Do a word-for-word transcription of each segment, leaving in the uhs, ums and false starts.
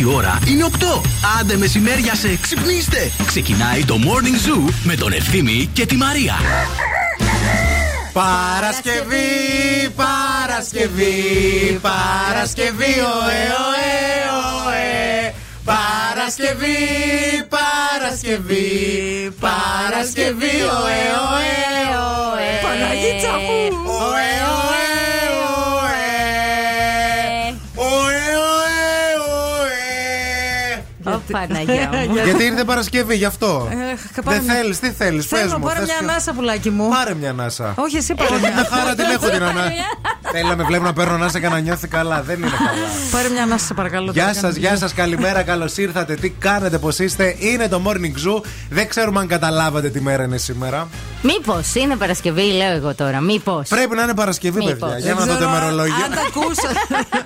Η ώρα είναι οκτώ. Άντε μεσημέριασε, ξυπνήστε. Ξεκινάει το Morning Zoo με τον Ευθύμη και τη Μαρία. Παρασκευή, Παρασκευή, Παρασκευή, ωε, ωε, ωε. Παρασκευή, Παρασκευή, Παρασκευή, ωε, ωε, ωε. Παναγίτσα μου. Ωε, ωε. Παναγιά μου. Γιατί ήρθε Παρασκευή, γι' αυτό. Ε, Δεν μια... θέλει, τι θέλει, πε μου. Πάρε μια ανάσα, πουλάκι μου. Πάρε μια ανάσα. Όχι, εσύ πάρε. Όχι, με χάρα την έχω την ανάσα. Θέλει να με βλέπω να παίρνω ανάσα και να νιώθει καλά. Δεν είναι καλά. Πάρε μια ανάσα, σε παρακαλώ. Γεια σα, γεια σα, καλημέρα, καλώς ήρθατε. Τι κάνετε, πώς είστε. Είναι το Morning Zoo. Δεν ξέρουμε αν καταλάβατε τι μέρα είναι σήμερα. Μήπως είναι Παρασκευή, λέω εγώ τώρα. Μήπως. Πρέπει να είναι Παρασκευή, παιδιά. Για να δω το ημερολόγιο. Αν τα ακούσατε.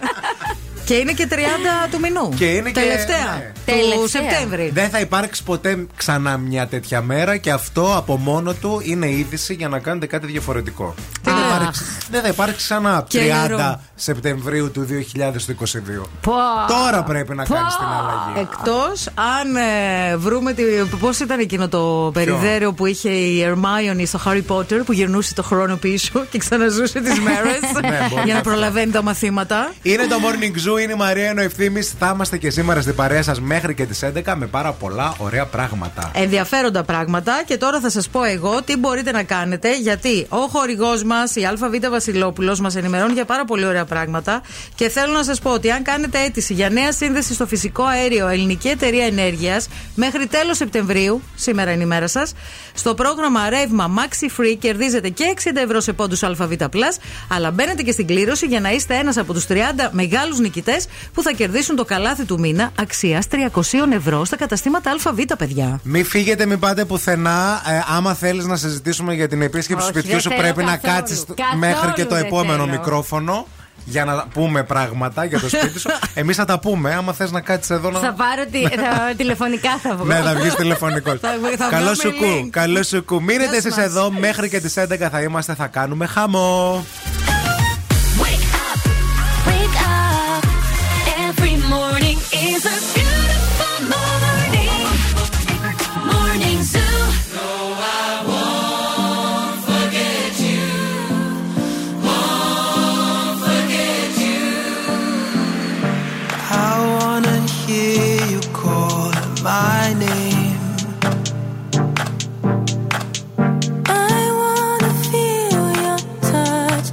Και είναι και τριάντα του μηνού. Και είναι τελευταία. Και... Του τελευταία. Σεπτέμβρη. Δεν θα υπάρξει ποτέ ξανά μια τέτοια μέρα και αυτό από μόνο του είναι είδηση για να κάνετε κάτι διαφορετικό. Δεν θα υπάρξει, δεν θα υπάρξει ξανά τριάντα Σεπτεμβρίου του δύο χιλιάδες είκοσι δύο. Πω. Τώρα πρέπει να κάνεις την αλλαγή. Εκτός αν ε, βρούμε τη, πώς ήταν εκείνο το περιδέριο που είχε η Ερμάιον στο Harry Potter που γυρνούσε το χρόνο πίσω και ξαναζούσε τις μέρες για να προλαβαίνει τα μαθήματα. Είναι το Morning Zoo. Είναι η Μαρία, είναι ο Ευθύμης. Θα είμαστε και σήμερα στην παρέα σας μέχρι και τις έντεκα με πάρα πολλά ωραία πράγματα. Ενδιαφέροντα πράγματα. Και τώρα θα σας πω εγώ τι μπορείτε να κάνετε, γιατί ο χορηγός μας, η ΑΒ Βασιλόπουλος, μας ενημερώνει για πάρα πολύ ωραία πράγματα. Και θέλω να σας πω ότι αν κάνετε αίτηση για νέα σύνδεση στο φυσικό αέριο Ελληνική Εταιρεία Ενέργειας μέχρι τέλος Σεπτεμβρίου, σήμερα είναι η μέρα σας, στο πρόγραμμα ρεύμα Maxi Free κερδίζετε και εξήντα ευρώ σε πόντους ΑΒ Πλάς, αλλά μπαίνετε και στην κλήρωση για να είστε ένας από τους τριάντα μεγάλους νικητές που θα κερδίσουν το καλάθι του μήνα αξίας τριακόσια ευρώ στα καταστήματα ΑΒ, παιδιά. Μην φύγετε, μην πάτε πουθενά. Ε, άμα θέλεις να συζητήσουμε για την επίσκεψη του σπιτιού σου, πρέπει καθόλου να κάτσεις μέχρι και το επόμενο θέλω. Μικρόφωνο. Για να πούμε πράγματα για το σπίτι σου. Εμείς θα τα πούμε. Άμα θες να κάτσεις εδώ να. Θα πάρω τη... θα... τηλεφωνικά θα βγω. Ναι, θα βγεις τηλεφωνικός. Καλό σου κου. Καλό σου κου. Μείνετε εσείς εδώ. Μέχρι και τις έντεκα θα είμαστε. Θα κάνουμε χαμό. Morning is a beautiful morning. Morning Zoo. No, I won't forget you. Won't forget you. I wanna hear you call my name. I wanna feel your touch.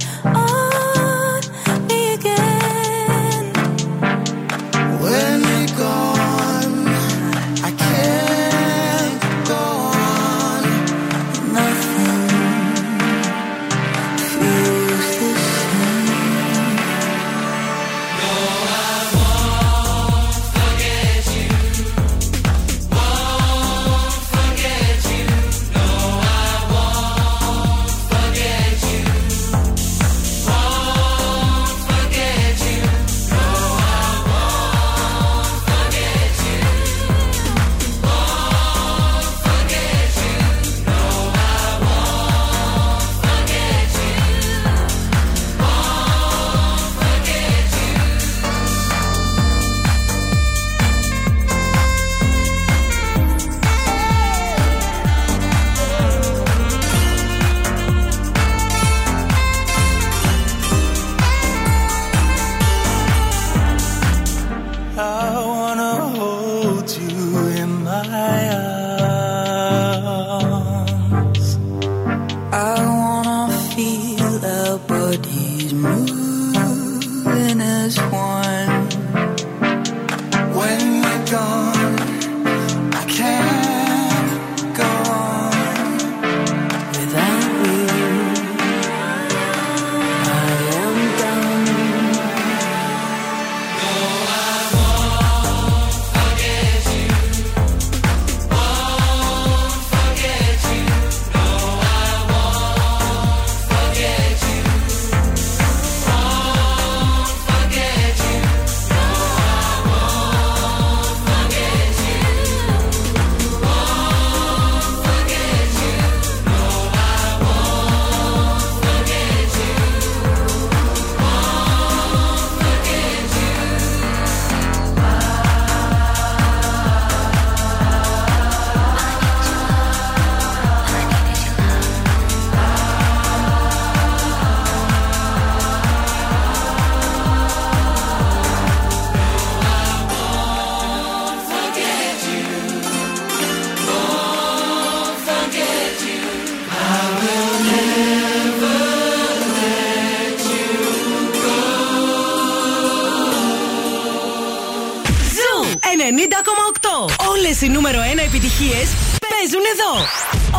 ενενήντα εννιά κόμμα οκτώ. Όλες οι νούμερο ένα επιτυχίες παίζουν εδώ.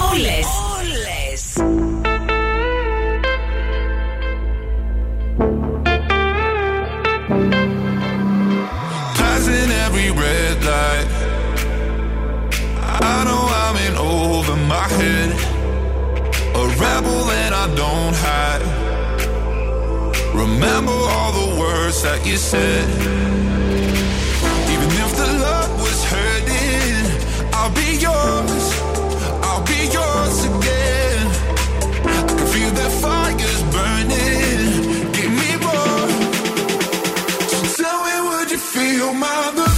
Όλες. Όλες. I know I'm in over my head, a rebel that I don't hide. Remember all the words that you said. Even if the love was hurting, I'll be yours, I'll be yours again. I can feel that fire's burning. Give me more. So tell me, would you feel my love?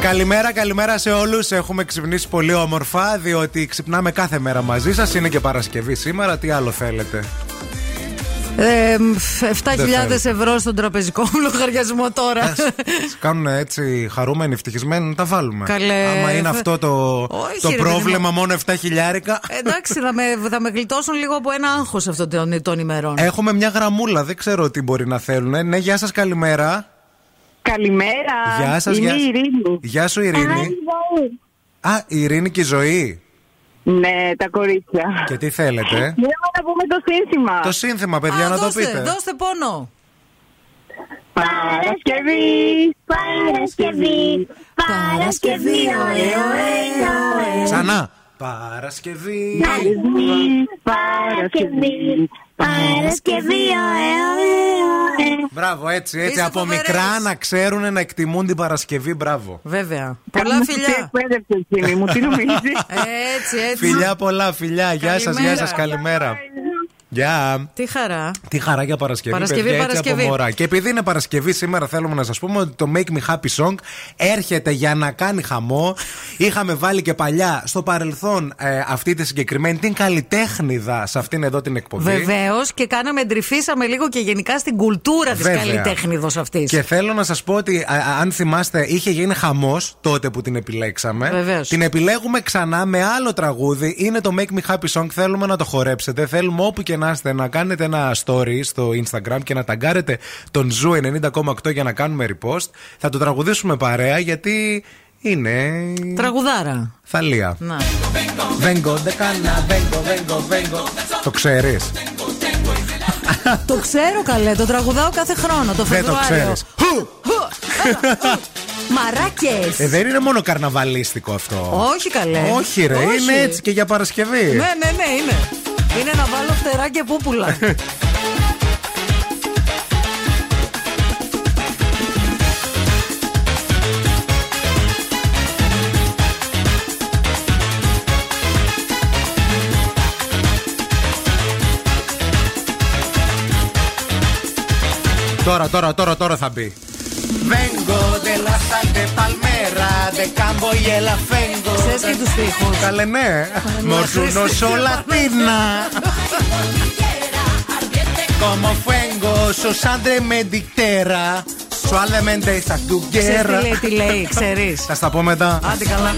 Καλημέρα, καλημέρα σε όλους. Έχουμε ξυπνήσει πολύ όμορφα, διότι ξυπνάμε κάθε μέρα μαζί σας. Είναι και Παρασκευή σήμερα, τι άλλο θέλετε? Ε, επτά χιλιάδες ευρώ στον τραπεζικό μου λογαριασμό τώρα. Κάνουν έτσι χαρούμενοι, ευτυχισμένοι, να τα βάλουμε. Καλέ. Άμα είναι αυτό το, όχι, το ρε, πρόβλημα, μόνο επτά χιλιάδες. Εντάξει, θα με, θα με γλιτώσουν λίγο από ένα άγχος αυτών των, των ημερών. Έχουμε μια γραμμούλα, δεν ξέρω τι μπορεί να θέλουν. Ναι, γεια σας, καλημέρα. Καλημέρα. Γεια σας, είμαι η Ειρήνη. Γεια σου, Ειρήνη. Α, Α, η Ειρήνη και η Ζωή. Ναι, τα κορίτσια. Και τι θέλετε? Θέλουμε να πούμε το σύνθημα. Το σύνθημα, παιδιά. Α, να δώστε, το πείτε. Δώστε πόνο. Παρασκευή, Παρασκευή, Παρασκευή, ωε, ωε, ωε. Ξανά. Παρασκευή, Παρασκευή, Παρασκευή, ωε, ωε. Μπράβο, έτσι, έτσι. Είσαι από φοβερές. Μικρά να ξέρουν να εκτιμούν την Παρασκευή, μπράβο. Βέβαια. Πολλά φιλιά. Μου τι νομίζει. Έτσι, έτσι. Φιλιά πολλά, φιλιά. Γεια σας, γεια σας, καλημέρα. Γεια. Yeah. Τι χαρά. Τι χαρά για Παρασκευή. Παρασκευή, παιδιά, Παρασκευή. Έτσι από μωρά. Και επειδή είναι Παρασκευή σήμερα, θέλουμε να σας πούμε ότι το Make Me Happy Song έρχεται για να κάνει χαμό. Είχαμε βάλει και παλιά στο παρελθόν ε, αυτή τη συγκεκριμένη την καλλιτέχνηδα σε αυτήν εδώ την εκπομπή. Βεβαίως, και κάναμε, εντρυφήσαμε λίγο και γενικά στην κουλτούρα της καλλιτέχνηδος αυτής. Και θέλω να σας πω ότι α, α, αν θυμάστε, είχε γίνει χαμός τότε που την επιλέξαμε. Βεβαίως. Την επιλέγουμε ξανά με άλλο τραγούδι. Είναι το Make Me Happy Song. Θέλουμε να το χορέψετε. Θέλουμε όπου και να είστε να κάνετε ένα story στο Instagram και να ταγκάρετε τον Ζου ενενήντα κόμμα οκτώ για να κάνουμε repost. Θα το τραγουδήσουμε παρέα, γιατί είναι τραγουδάρα. Θαλία. Να. Το ξέρεις? Το ξέρω, καλέ, το τραγουδάω κάθε χρόνο το Φεβρουάριο. Δεν το ξέρεις? Μαράκες! Ε, δεν είναι μόνο καρναβαλίστικο αυτό. Όχι, καλέ. Όχι, ρε, όχι. Είναι έτσι και για Παρασκευή. Ναι, ναι, ναι, είναι. Είναι να βάλω φτερά και πούπουλα. Τώρα, τώρα, τώρα, τώρα θα μπει. Vengo de la Santa Palmera, de Cambo y el Afengo. Ξέρεις και τους στίχους. Καλέ, ναι. Μορσούνος ο Λατίνα. Como fuengo Όσο σάντρε με δικτέρα, σου άλλα μέντα ήρθα του γκέρα. Ξέρεις τι λέει, τι λέει, ξέρεις. Θα στα πω μετά. Άντε καλά.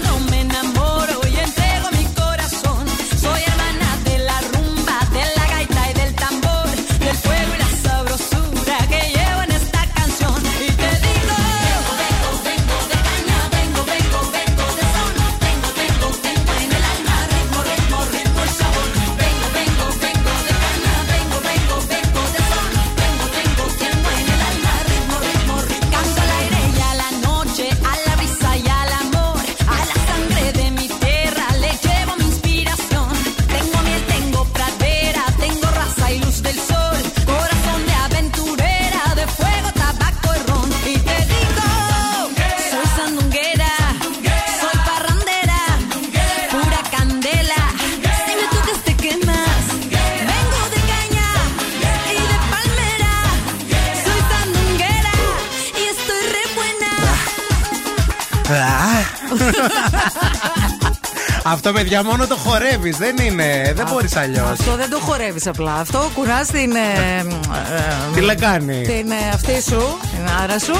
Αυτό, παιδιά, μόνο το χορεύεις, δεν είναι. Δεν μπορείς αλλιώς. Αυτό δεν το χορεύεις απλά. Αυτό κουράς την. Τη λεκάνη. Την αυτή σου, την άρα σου.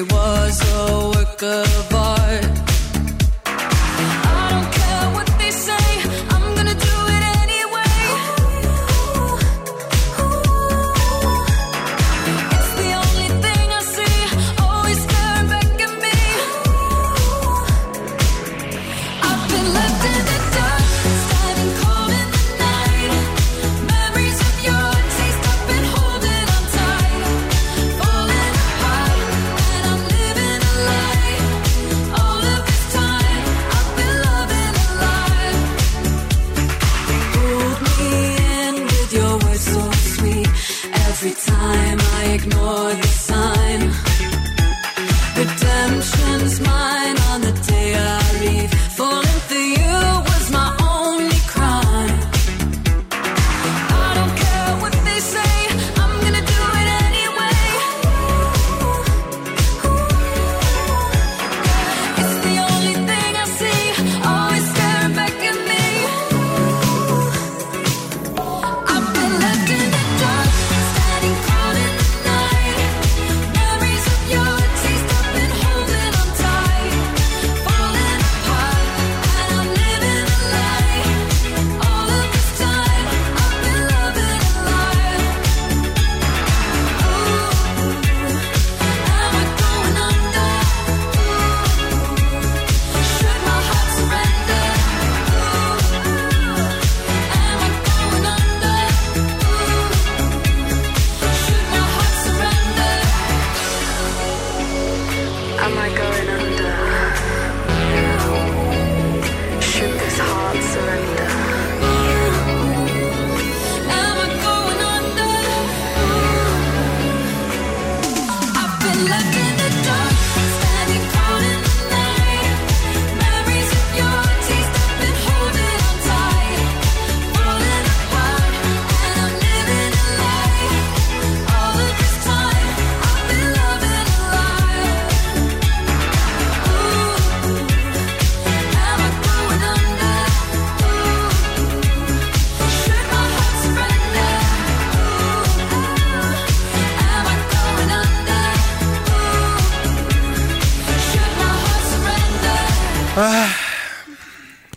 It was a work of art.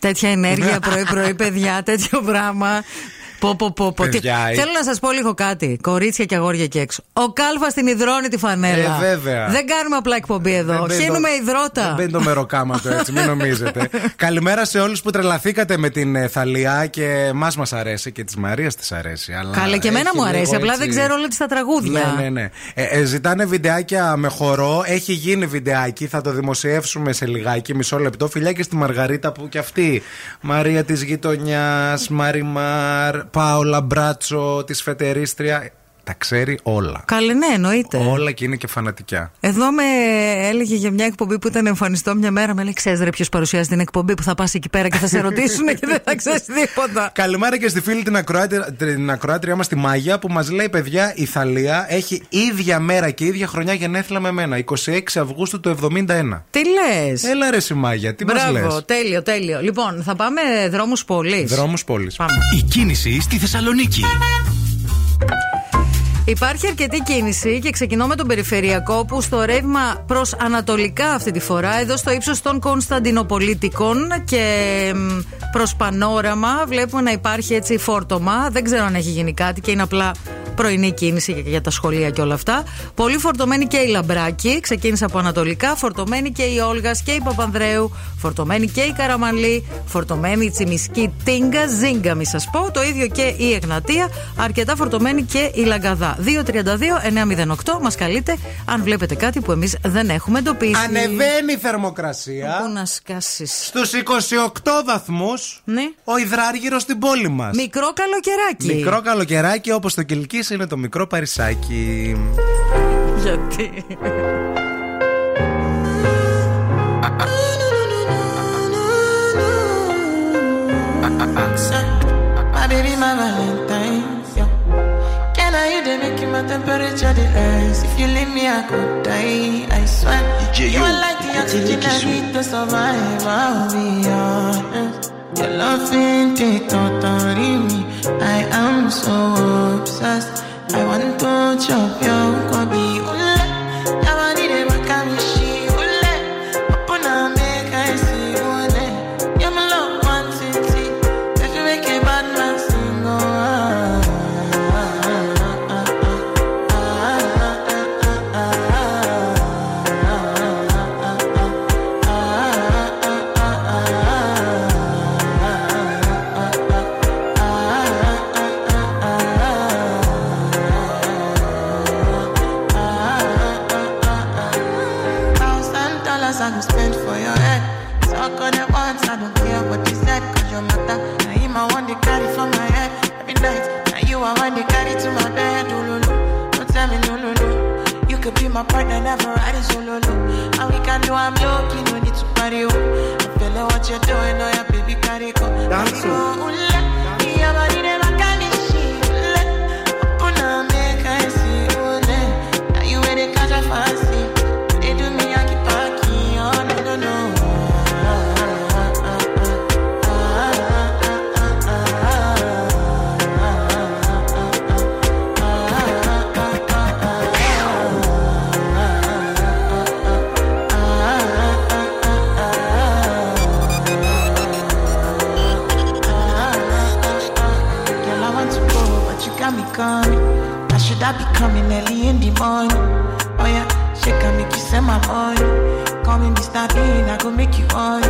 τέτοια ενέργεια πρωί-πρωί, παιδιά, τέτοιο πράγμα. Πω, πω, πω, πω. Παιδιά, τι... ε... Θέλω να σας πω λίγο κάτι. Κορίτσια και αγόρια και έξω. Ο Κάλφας την υδρώνει τη φανέλα. Ε, βέβαια. Δεν κάνουμε απλά εκπομπή εδώ. Χύνουμε υδρότα. Δεν μπαίνει το μεροκάματο έτσι, μην νομίζετε. Καλημέρα σε όλους που τρελαθήκατε με την ε, Θαλία και μας μας αρέσει και της Μαρίας της αρέσει. Αλλά καλά, και εμένα μου αρέσει. Έτσι... Απλά δεν ξέρω όλα τις τα τραγούδια. Ναι, ναι, ναι. Ε, ε, ζητάνε βιντεάκια με χορό. Έχει γίνει βιντεάκι. Θα το δημοσιεύσουμε σε λιγάκι, μισό λεπτό. Φιλιά και στη Μαργαρίτα που κι αυτή. Μαρία τη γειτονιά, Μαριμάρ. Πάολα Μπράτσο, τη φετερίστρια. Τα ξέρει όλα. Καλή, ναι, εννοείται. Όλα και είναι και φανατικά. Εδώ με έλεγε για μια εκπομπή που ήταν εμφανιστό μια μέρα. Με λέει: Ξέρεις ρε ποιος παρουσιάζει την εκπομπή που θα πας εκεί πέρα και θα σε ρωτήσουν και δεν θα ξέρεις τίποτα. Καλημέρα και στη φίλη την, ακροάτρια, την ακροάτριά μας τη Μάγια που μας λέει: Παιδιά, η Θαλία έχει ίδια μέρα και ίδια χρονιά γενέθλια με μένα. είκοσι έξι Αυγούστου του εβδομήντα ένα. Τι λες? Έλα ρε η Μάγια, τι μας λες? Μπράβο, τέλειο, τέλειο. Λοιπόν, θα πάμε δρόμους πόλης. Δρόμους πόλης. Η κίνηση στη Θεσσαλονίκη. Υπάρχει αρκετή κίνηση και ξεκινώ με τον περιφερειακό που στο ρεύμα προς ανατολικά αυτή τη φορά, εδώ στο ύψος των Κωνσταντινοπολίτικων και προς Πανόραμα βλέπουμε να υπάρχει έτσι φόρτωμα. Δεν ξέρω αν έχει γίνει κάτι και είναι απλά πρωινή κίνηση για τα σχολεία και όλα αυτά. Πολύ φορτωμένη και η Λαμπράκη, ξεκίνησε από ανατολικά, φορτωμένη και η Όλγας και η Παπανδρέου, φορτωμένη και η Καραμανλή, φορτωμένη η Τσιμισκή Τίνγκα, Ζίγκα μη σας πω, το ίδιο και η Εγνατία, αρκετά φορτωμένη και η Λαγκαδά. δύο τριάντα δύο εννιακόσια οκτώ μας καλείτε αν βλέπετε κάτι που εμείς δεν έχουμε εντοπίσει. Ανεβαίνει η θερμοκρασία. Πού να σκάσεις. Στους είκοσι οκτώ βαθμούς, ναι. Ο υδράργυρος στην πόλη μας. Μικρό καλοκαιράκι. Μικρό καλοκαιράκι όπως το Κιλκής είναι το μικρό Παρισάκι. Γιατί... They make my temperature the ice. If you leave me, I could die. I swear, you are like the oxygen I need to survive. I'll be honest, your love ain't it totally me. I am so obsessed. I want to chop your kwabi. My partner never riding solo, look. And we can do, I'm lucky, no need to party, oh. I feel like what you're doing, oh yeah, baby, carry go. That's it. I should I be coming early in the morning? Oh yeah, she can make you send my money. Call me Mister Bean, I go make you on.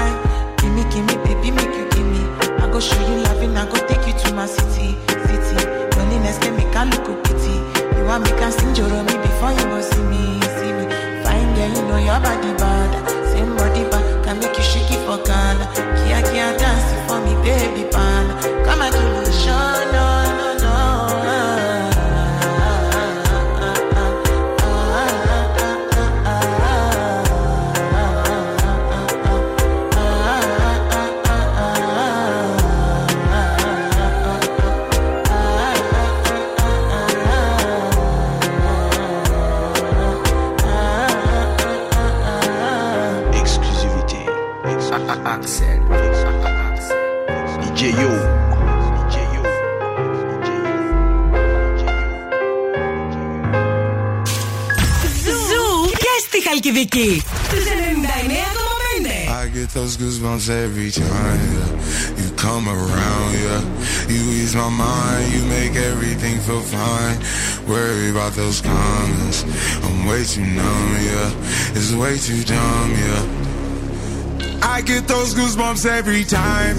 Aye, give me, give me, baby, make you give me. I go show you loving, I go take you to my city, city. Loneliness can make I look a pity. You want me can sing Joromi before you go see me, see me. Fine girl, you know your body bad. Same body bad, can make you shake it for Ghana. Kia kia dancing for me, baby pan. Come and do me show, no. I get get those goosebumps every time yeah. You come around, yeah. You ease my mind, you make everything feel fine. Worry about those comments, I'm way too numb, yeah. It's way too dumb, yeah. I get those goosebumps every time.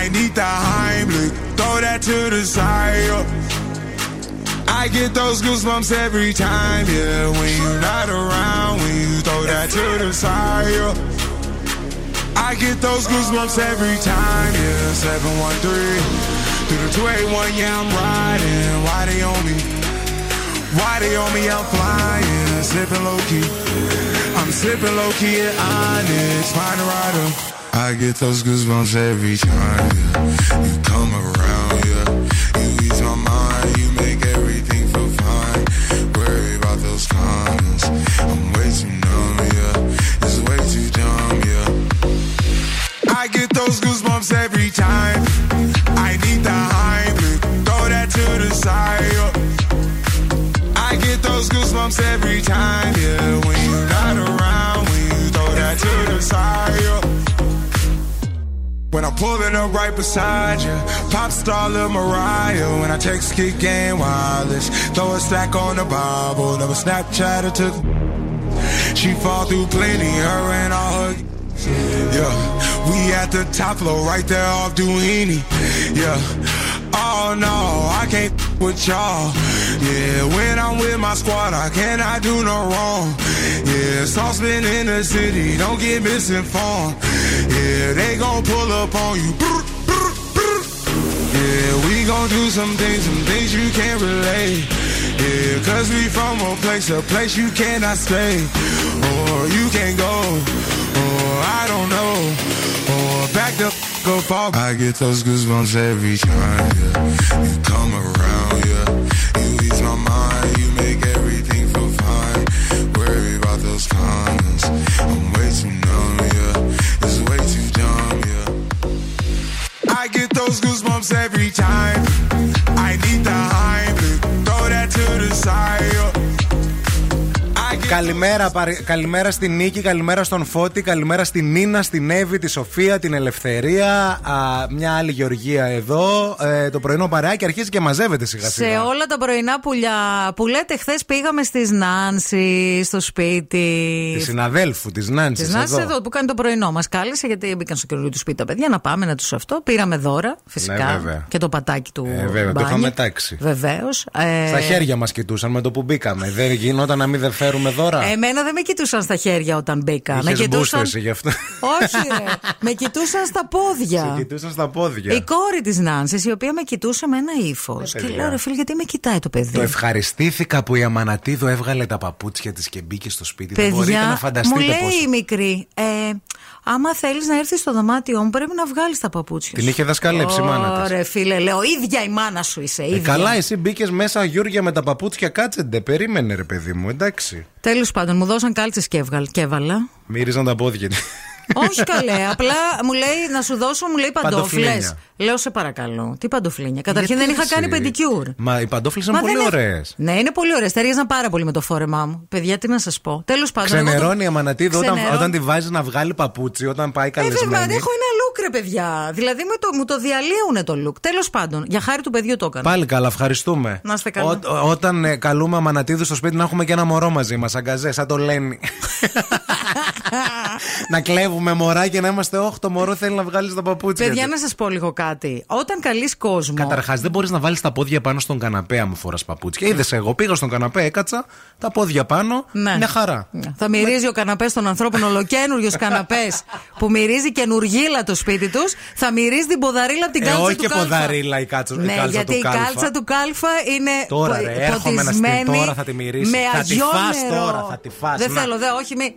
I need the Heimlich, throw that to the side, yeah. I get those goosebumps every time, yeah. When you're not around, when you throw that to the side, yeah. I get those goosebumps every time, yeah. Seven one three through the two eighty-one, yeah, I'm riding. Why they on me? Why they on me? I'm flying, slipping low-key. I'm slipping low-key at Onyx, find a rider. I get those goosebumps every time, yeah. You come around, yeah. You ease my mind, you make everything feel fine. Worry about those comments, I'm way too numb, yeah. It's way too dumb, yeah. I get those goosebumps every time. I need the Heimlich, throw that to the side. I get those goosebumps every time, yeah. When you're not around, when you throw that to the side. When I'm pulling up right beside you, pop star Lil Mariah. When I text kick game wireless, throw a stack on the Bible. Never Snapchat or took. She fall through plenty, her and all her. Yeah, we at the top floor, right there off Duini. Yeah, oh no, I can't f- with y'all. Yeah, when I'm with my squad, I cannot do no wrong. Yeah, sauce been in the city, don't get misinformed. Yeah, they gon' pull up on you. Yeah, we gon' do some things, some things you can't relate. Yeah, cause we from a place, a place you cannot stay. Or you can't go. I don't know. Or oh, back the f- up off. I get those goosebumps every time, yeah. You come around, yeah. You ease my mind, you make everything feel fine. Worry about those comments, I'm way too numb, yeah. It's way too dumb, yeah. I get those goosebumps every time. I need the Heimlich, throw that to the side, yeah. Καλημέρα, παρ... καλημέρα στην Νίκη, καλημέρα στον Φώτη, καλημέρα στην Νίνα, στην Εύη, τη Σοφία, την Ελευθερία. Α, μια άλλη Γεωργία εδώ. Ε, το πρωινό παρεάκι αρχίζει και μαζεύεται σιγά σιγά. Σε όλα τα πρωινά πουλιά που λέτε, χθες πήγαμε στις Νάνσυ, στο σπίτι. Τη συναδέλφου τη Νάνσυ. Τη Νάνσυ εδώ που κάνει το πρωινό. Μας κάλεσε γιατί μπήκαν στο καινούριο του σπίτι τα παιδιά να πάμε να τους αυτό. Πήραμε δώρα, φυσικά. Ναι, και το πατάκι του. Ε, βέβαια, μπάνι. Το είχαμε τάξει. Βεβαίως. Ε... Στα χέρια μας κοιτούσαν με το που μπήκαμε. Δεν γινόταν να μην δε φέρουμε δώρα. Εμένα δεν με κοιτούσαν στα χέρια όταν μπήκα. Είχες με κοιτούσαν. Γι' αυτό. Όχι, ρε. Με κοιτούσαν στα πόδια. Με κοιτούσαν στα πόδια. Η κόρη της Νάνσης, η οποία με κοιτούσε με ένα ύφος. Και λέω, ρε φίλε, γιατί με κοιτάει το παιδί. Το ευχαριστήθηκα που η Αμανατίδου έβγαλε τα παπούτσια της και μπήκε στο σπίτι. Παιδιά, δεν μπορείτε να φανταστείτε. Μου λέει πόσο... η μικρή, ε, άμα θέλεις να έρθεις στο δωμάτιό μου, πρέπει να βγάλεις τα παπούτσια. Την είχε δασκαλέψει η μάνα της. Ωραία, φίλε, λέω, ίδια η μάνα σου είσαι. Ε, καλά, εσύ μπήκες μέσα Γιούργια με τα παπούτσια, κάτσεντε. Περίμενε, ρε παιδί μου, εντάξει. Τέλος πάντων, μου δώσαν κάλτσες και έβαλα. Μύριζαν τα πόδια. Όχι καλέ, απλά μου λέει να σου δώσω, μου λέει παντόφλες. Λέω σε παρακαλώ, τι παντοφλίνια. Καταρχήν δεν είχα κάνει πεντικιούρ. Μα οι παντόφλες ήταν πολύ ωραίες. Ναι, είναι πολύ ωραίες. Ταιριάζαν πάρα πολύ με το φόρεμά μου. Παιδιά, τι να σας πω. Τέλος πάντων. Ξενερώνει η Αμανατίδου όταν τη βάζει να βγάλει παπούτσι, όταν πάει καλεσμένη. Βέβαια, έχω ένα look, ρε παιδιά. Δηλαδή μου το διαλύουνε το look. Τέλος πάντων, για χάρη του παιδιού το έκανα. Πάλι καλά, ευχαριστούμε. Να είστε καλά. Όταν καλούμε Αμανατίδου στο σπίτι να έχουμε και ένα μωρό μαζί μας, αγκαζέ, σαν το λένε. Να κλέβουμε μωρά και να είμαστε, όχι, το μωρό θέλει να βγάλει τα παπούτσια. Παιδιά, να σας πω λίγο κάτι. Όταν καλείς κόσμο. Καταρχάς, δεν μπορείς να βάλεις τα πόδια πάνω στον καναπέ, άμα φοράς παπούτσια. Είδες, εγώ πήγα στον καναπέ, έκατσα, τα πόδια πάνω. Ναι. Μια χαρά. Ναι. Θα μυρίζει Με... ο καναπές των ανθρώπων, ολοκένουργιος καναπές που μυρίζει καινουργίλα το σπίτι τους. Θα μυρίζει την ποδαρίλα από την κάλτσα ε, όχι του Κάλφα. Όχι και ποδαρίλα η κάλτσα, ναι, η κάλτσα γιατί του η κάλτσα Κάλφα. Του Κάλφα είναι. Τώρα, πο... ρε, έρχομαι να στείλω τώρα, θα τη μυρίσει. Θα τη φας τώρα, θα τη φας. Δεν θέλω, δε, όχι, μη.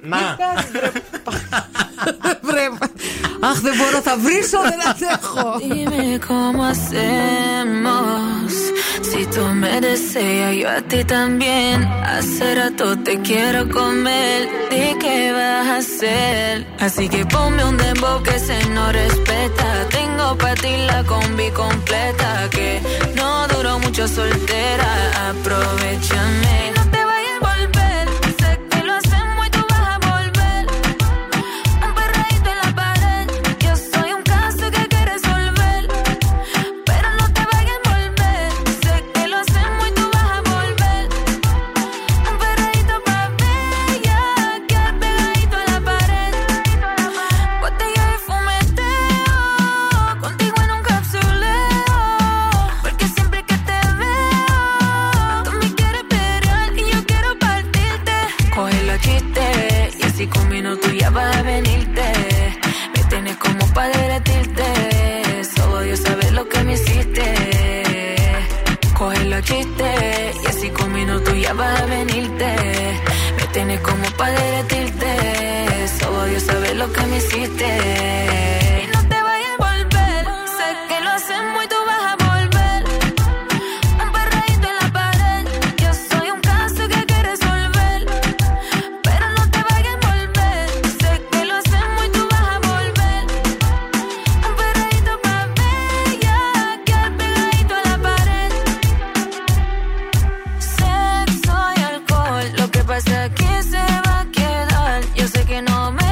Αχ, δεν μπορώ, θα βρίσω, δεν αντέχω. Dime cómo hacemos. Si tú me deseas, yo a ti también. Hace rato te quiero comer. ¿De qué vas a hacer? Así que ponme un dembow que se nos respeta. Tengo para ti la combi completa. Que no duró mucho soltera. Aprovechame. Sé que lo hacemos y tú vas a volver. Un perreíto en la chiste. Y así con minutos ya vas a venirte. Me tienes como pa' derretirte. Solo Dios sabe lo que me hiciste. Y no te vayas a volver. Sé que lo hacemos y tú vas a volver. Embarradito en la pared. Yo soy un caso que hay que resolver. Pero no te vayas a volver. Sé que lo hacemos y tú vas a volver. Embarradito pa' ver. Ya quedar pegadito en la pared. Sexo y alcohol. Lo que pasa aquí se va a quedar. Yo sé que no me.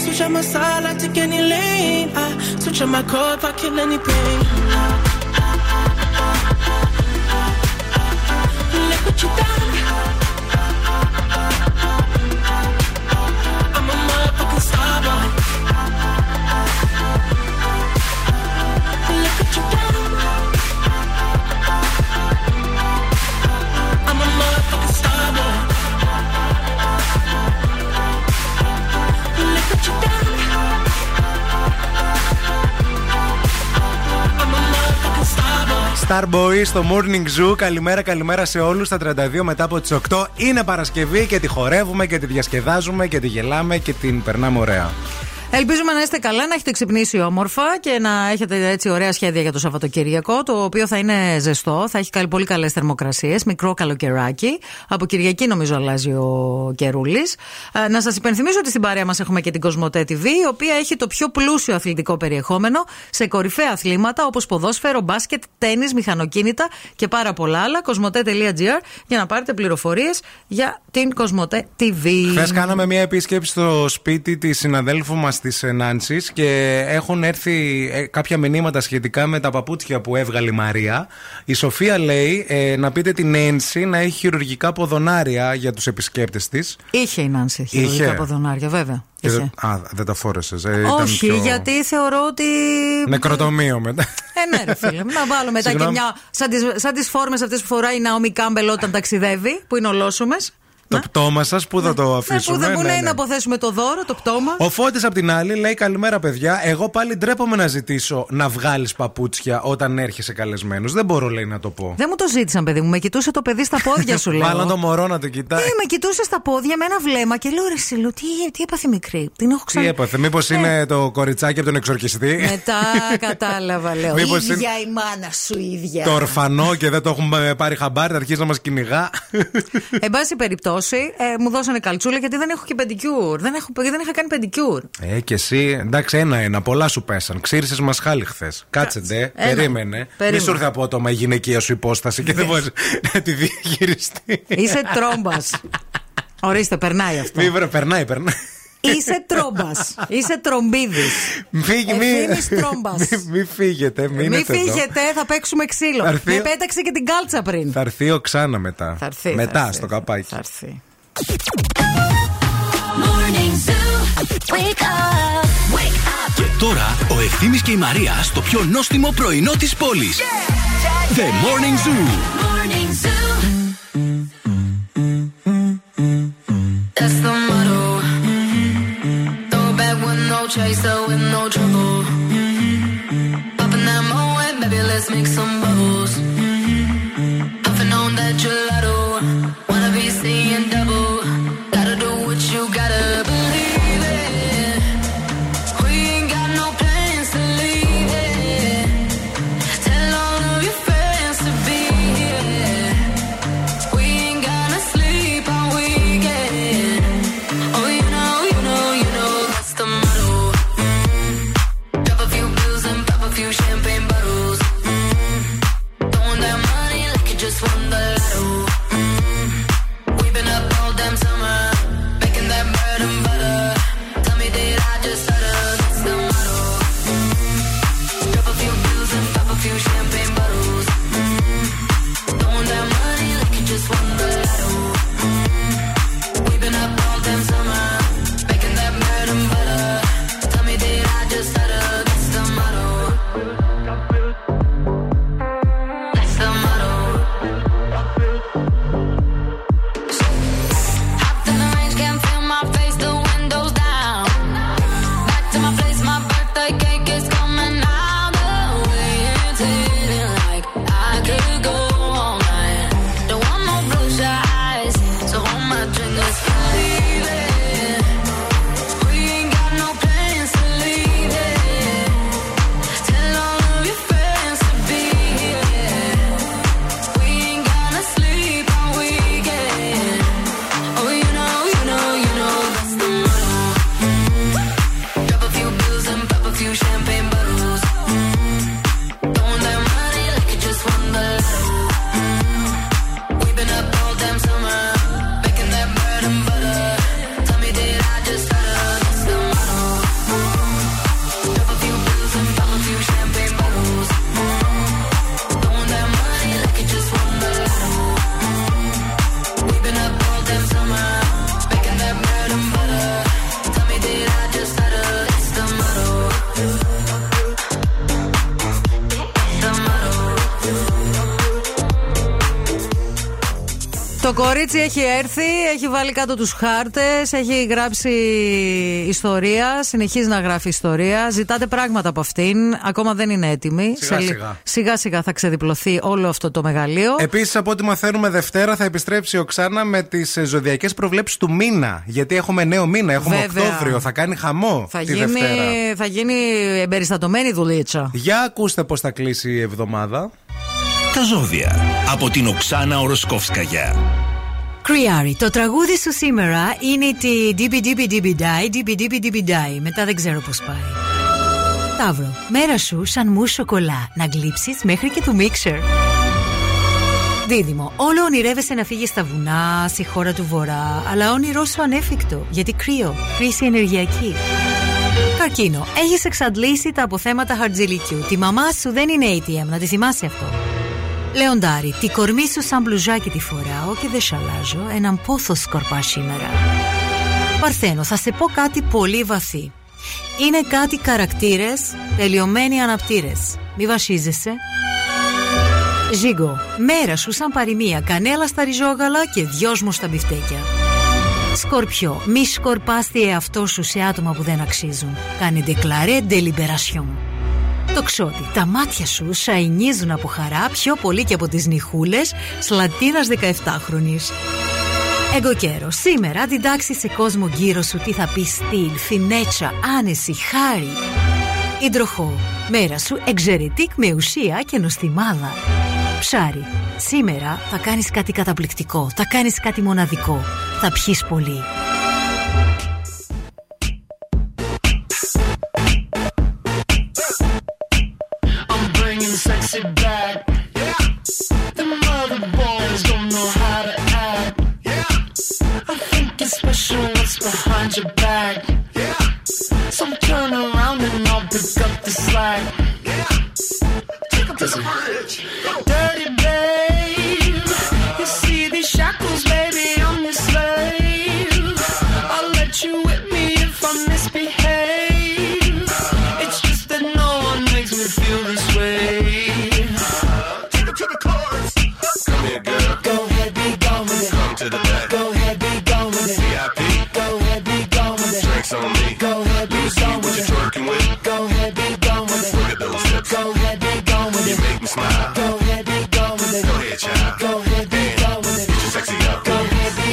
Switch on my side, I take any lane. I switch on my cord, I kill any pain. Look what you done. I'm a motherfucking star boy. Look what you done. I'm a motherfucking star boy. Look what you done. I'm a motherfucking starboy. Starboy στο Morning Zoo. Καλημέρα, καλημέρα σε όλους. Στα τριάντα δύο μετά από τις οκτώ είναι Παρασκευή και τη χορεύουμε και τη διασκεδάζουμε και τη γελάμε και την περνάμε ωραία. Ελπίζουμε να είστε καλά, να έχετε ξυπνήσει όμορφα και να έχετε έτσι ωραία σχέδια για το Σαββατοκύριακο, το οποίο θα είναι ζεστό, θα έχει πολύ καλές θερμοκρασίες, μικρό καλοκαιράκι. Από Κυριακή νομίζω αλλάζει ο καιρούλης. Να σας υπενθυμίσω ότι στην παρέα μας έχουμε και την Cosmote τι βι, η οποία έχει το πιο πλούσιο αθλητικό περιεχόμενο σε κορυφαία αθλήματα όπως ποδόσφαιρο, μπάσκετ, τένις, μηχανοκίνητα και πάρα πολλά άλλα. κοσμοτέ τελεία τζι αρ για να πάρετε πληροφορίες για την Cosmote τι βι. Χθες κάναμε μια επίσκεψη στο σπίτι της συναδέλφου μας της Νάνσυ και έχουν έρθει κάποια μηνύματα σχετικά με τα παπούτσια που έβγαλε η Μαρία. Η Σοφία λέει ε, να πείτε την Νάνσυ να έχει χειρουργικά ποδονάρια για τους επισκέπτες της. Είχε η Νάνσυ χειρουργικά είχε. ποδονάρια, βέβαια. Είχε. Α, δεν τα φόρεσες. Ε, Όχι, πιο... γιατί θεωρώ ότι. Νεκροτομείο μετά. Ε, ναι, ρε φίλε. Να βάλω μετά Συγγνώμη. και μια. Σαν τις, σαν τις φόρμες αυτές που φοράει η Ναόμι Κάμπελ όταν ταξιδεύει, που είναι ολόσωμες. Το πτώμα σας, πού θα το αφήσουμε. Ναι, που δεν ναι, ναι. να αποθέσουμε το δώρο, το πτώμα. Ο Φώτης απ' την άλλη λέει: Καλημέρα, παιδιά. Εγώ πάλι ντρέπομαι να ζητήσω να βγάλεις παπούτσια όταν έρχεσαι καλεσμένος. Δεν μπορώ, λέει, να το πω. Δεν μου το ζήτησαν, παιδί μου. Με κοιτούσε το παιδί στα πόδια σου, λέει. Μάλλον το μωρό να το κοιτάει. Ναι, με κοιτούσε στα πόδια με ένα βλέμμα και λέω: Ρε Σιλου, τι, τι έπαθε μικρή. Την έχω ξανα... Τι έπαθε. Μήπως ε. είναι το κοριτσάκι από τον εξορκιστή. Μετά κατάλαβα, λέω. Η ίδια είναι... η μάνα σου, ίδια. Το ορφανό και δεν το έχουμε πάρει χαμπάρι, αρχίζει να μας κυνηγά. Εν πάση περιπτώσει. Ε, μου δώσανε καλτσούλα γιατί δεν έχω και πεντικιούρ. Δεν, έχω, δεν είχα κάνει πεντικιούρ. Ε, και εσύ, εντάξει, ένα-ένα. Πολλά σου πέσαν. Ξύρισες μασχάλη χθες. Κάτσε ντε, περίμενε. Μη σου ήρθε απότομα η γυναικεία σου υπόσταση και δεν μπορείς να τη διαχειριστεί. Είσαι τρόμπας. Ορίστε, περνάει αυτό. Ήβρε, περνάει, περνάει. Είσαι τρόμπας, είσαι τρομπίδης. Ευθύμης τρόμπας. Μη φύγετε, μην Μη φύγετε, θα παίξουμε ξύλο. Με πέταξε και την κάλτσα πριν. Θα έρθει ο Οξάνα μετά. Μετά στο καπάκι. Θα έρθει. Και τώρα ο Ευθύμης και η Μαρία στο πιο νόστιμο πρωινό της πόλης. The Morning Zoo. Chaser with no trouble. Mm-hmm. Popping that moe, baby, let's make some bubbles. Mm-hmm. Puffing on that gelato, wanna be seeing double. Gotta do what you gotta believe. Το κορίτσι έχει έρθει, έχει βάλει κάτω τους χάρτες, έχει γράψει ιστορία, συνεχίζει να γράφει ιστορία. Ζητάτε πράγματα από αυτήν, ακόμα δεν είναι έτοιμη. Σιγά Σε... σιγά. σιγά σιγά θα ξεδιπλωθεί όλο αυτό το μεγαλείο. Επίσης, από ό,τι μαθαίνουμε, Δευτέρα θα επιστρέψει η Οξάνα με τις ζωδιακές προβλέψεις του μήνα. Γιατί έχουμε νέο μήνα, έχουμε Βέβαια. Οκτώβριο, θα κάνει χαμό θα τη γίνει... Δευτέρα. Θα γίνει εμπεριστατωμένη δουλίτσα. Για ακούστε πώς θα κλείσει η εβδομάδα. Τα ζώδια από την Οξάνα Οροσκόφσκαγια. Κριάρι, το τραγούδι σου σήμερα είναι τη Dibi Dibi Dibi Dai Dibi Dibi Dibi Dai. Μετά δεν ξέρω πώς πάει. Ταύρο, μέρα σου σαν μου σοκολά, να γλύψεις μέχρι και του μίξερ. Δίδυμο, όλο ονειρεύεσαι να φύγεις στα βουνά, στη χώρα του βορρά, αλλά όνειρό σου ανέφικτο, γιατί κρύο, κρίση ενεργειακή. Καρκίνο, έχεις εξαντλήσει τα αποθέματα χαρτζηλικιού. Τη μαμά σου δεν είναι έι τι εμ, να τη θυμάσαι αυτό. Λεοντάρι, τη κορμί σου σαν μπλουζάκι τη φοράω και δεν σαλάζω, έναν πόθο σκορπά σήμερα. Παρθένο, θα σε πω κάτι πολύ βαθύ. Είναι κάτι καρακτήρες, τελειωμένοι αναπτήρες. Μη βασίζεσαι. Ζίγκο, μέρα σου σαν παροιμία, κανέλα στα ριζόγαλα και δυόσμο στα μπιφτέκια. Σκορπιό, μη σκορπάς τη εαυτό σου σε άτομα που δεν αξίζουν. Κάνε declarer de libération. Το ξώτη, τα μάτια σου σαϊνίζουν από χαρά πιο πολύ και από τις νυχούλες σλατίνας δεκαεφτάχρονης. Εγκοκέρο, σήμερα διδάξει σε κόσμο γύρω σου τι θα πει στυλ, φινέτσα, άνεση, χάρη. Υδροχό, μέρα σου εξαιρετικ με ουσία και νοστιμάδα. Ψάρι, σήμερα θα κάνεις κάτι καταπληκτικό, θα κάνεις κάτι μοναδικό, θα πιείς πολύ. Sexy out. Go ahead, be gone with it. Get your sexy out. Go ahead, be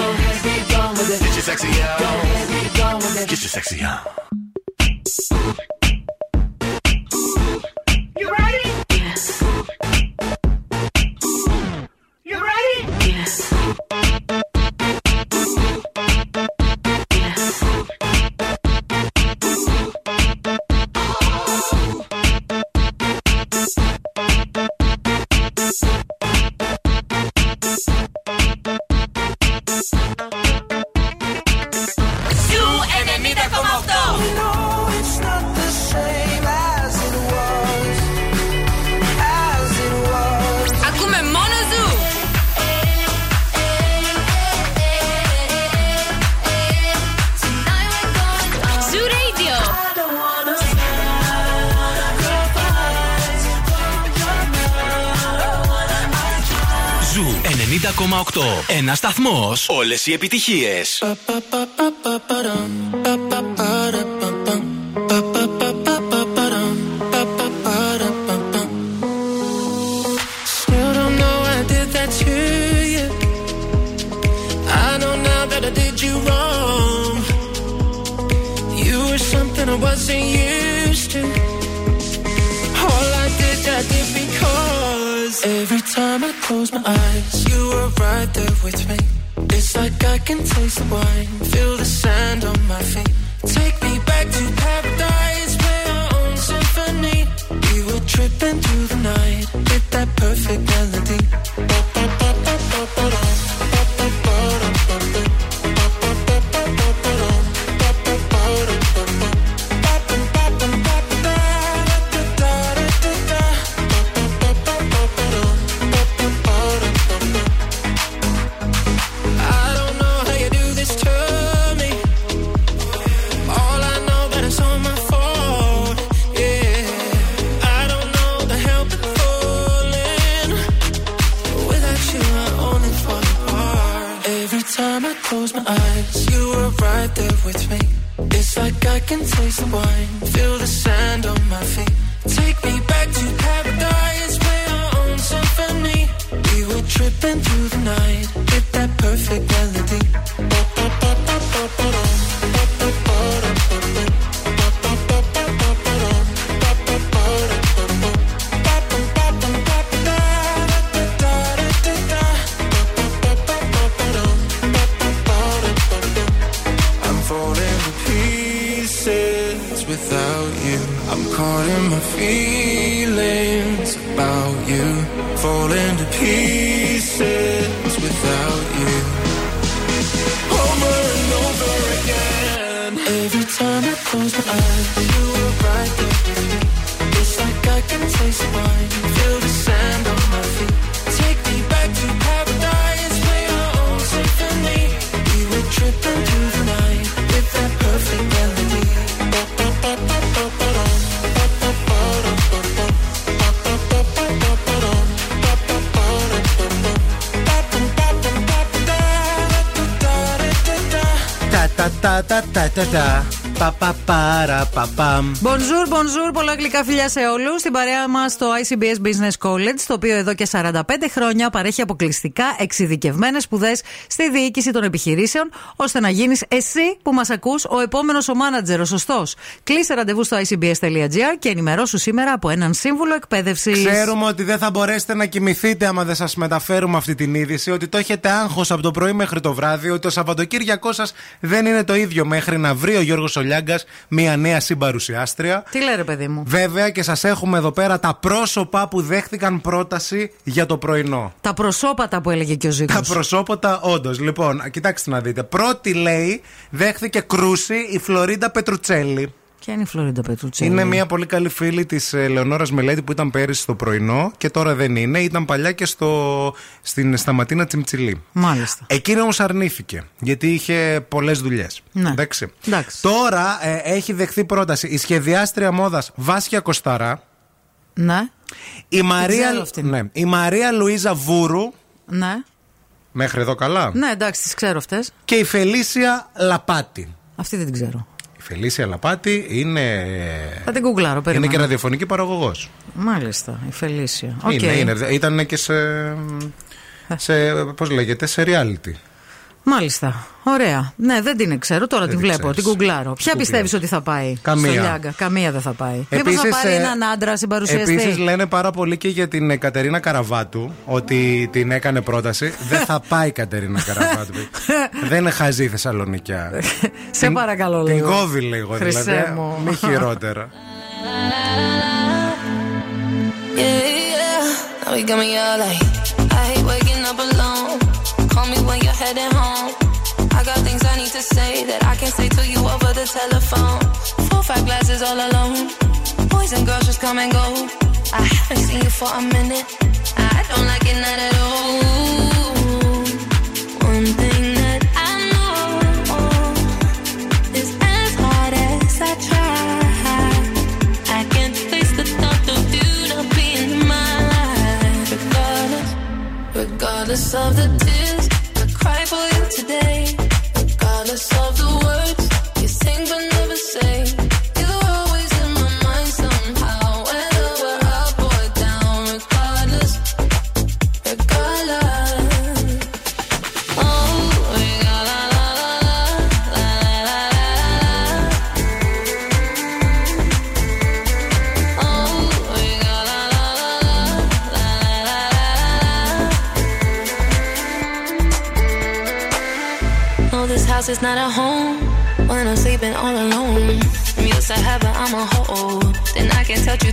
gone with it. Get your sexy on. Get your sexy on. You ready? Yes. You ready? Yes. Ένα σταθμός, όλες οι επιτυχίες. Every time I close my eyes, you were right there with me. It's like I can taste the wine, feel the sand on my feet. Take me back to paradise, play our own symphony. We were tripping through the night, hit that perfect melody. Bonjour, bonjour, πολλά γλυκά φιλιά σε όλους. Στην παρέα μας στο άι σι μπι ες Business College, το οποίο εδώ και σαράντα πέντε χρόνια παρέχει αποκλειστικά εξειδικευμένες σπουδές στη διοίκηση των επιχειρήσεων, ώστε να γίνεις εσύ που μας ακούς ο επόμενος ο μάνατζερος, σωστός. Κλείσε ραντεβού στο άι σι μπι ες τελεία τζι άρ και ενημερώσου σήμερα από έναν σύμβουλο εκπαίδευσης. Ξέρουμε ότι δεν θα μπορέσετε να κοιμηθείτε άμα δεν σας μεταφέρουμε αυτή την είδηση, ότι το έχετε άγχος από το πρωί μέχρι το βράδυ, ότι το Σαββατοκύριακό σας δεν είναι το ίδιο μέχρι να βρει ο Γιώργος ο Λιάγκας μία νέα συμπαρουσιάστρια. Τι λέει, ρε παιδί μου. Βέβαια, και σας έχουμε εδώ πέρα τα πρόσωπα που δέχτηκαν πρόταση για το πρωινό. Τα προσώπατα που έλεγε και ο Ζήκος. Τα προσώπατα, όντως. Λοιπόν, κοιτάξτε να δείτε. Πρώτη, λέει, δέχθηκε κρούση η Φλωρίντα Πετρουτσέλη. Ποια είναι η Φλωρίντα Πετρουτσέλη? Είναι μια πολύ καλή φίλη της Λεωνόρας Μελέτη που ήταν πέρυσι στο πρωινό και τώρα δεν είναι. Ήταν παλιά και στο, στην Σταματίνα Τσιμτσιλή. Μάλιστα. Εκείνη όμως αρνήθηκε γιατί είχε πολλές δουλειές. Ναι. Εντάξει. Εντάξει. Τώρα ε, έχει δεχθεί πρόταση η σχεδιάστρια μόδας Βάσια Κοσταρά. Ναι. Η Μαρία, ναι, η Μαρία Λουίζα Βούρου. Ναι. Μέχρι εδώ καλά. Ναι, εντάξει, τις ξέρω αυτές. Και η Φελίσια Λαπάτη. Αυτή δεν την ξέρω. Φελίσια Λαπάτη είναι. Θα την κουκλάρω, περίμενα. Είναι και ραδιοφωνική παραγωγός. Μάλιστα, η Φελίσια. Okay. Είναι, είναι. Ήταν και σε. σε πώς λέγεται, σε reality. Μάλιστα. Ωραία. Ναι, δεν την ξέρω. Τώρα δεν την βλέπω. Ξέρεις. Την γκουγκλάρω. Ποια πιστεύεις ότι θα πάει? Καμία. Στο Λιάγκα. Καμία δεν θα πάει. Μήπως θα πάρει ε... έναν άντρα συμπαρουσιαστή? Επίσης λένε πάρα πολύ και για την Κατερίνα Καραβάτου ότι την έκανε πρόταση. Δεν θα πάει η Κατερίνα Καραβάτου. Δεν είναι χαζή η Θεσσαλονικιά. Σε την... παρακαλώ λίγο. Την κόβει λίγο δηλαδή. Μη χειρότερα. Call me when you're heading home. I got things I need to say that I can't say to you over the telephone. Four, five glasses all alone. Boys and girls just come and go. I haven't seen you for a minute. I don't like it, not at all. One thing that I know is as hard as I try, I can't face the thought of you not being in my life. Regardless, regardless of the tears I cry for you today, regardless of the words you sing but never say. You're always in my mind somehow, whether we're up or down. Regardless, regardless. Oh, regardless. Oh, regardless. House is not a home when I'm sleeping all alone. I'm used to heaven, I'm a hoe. Then I can touch you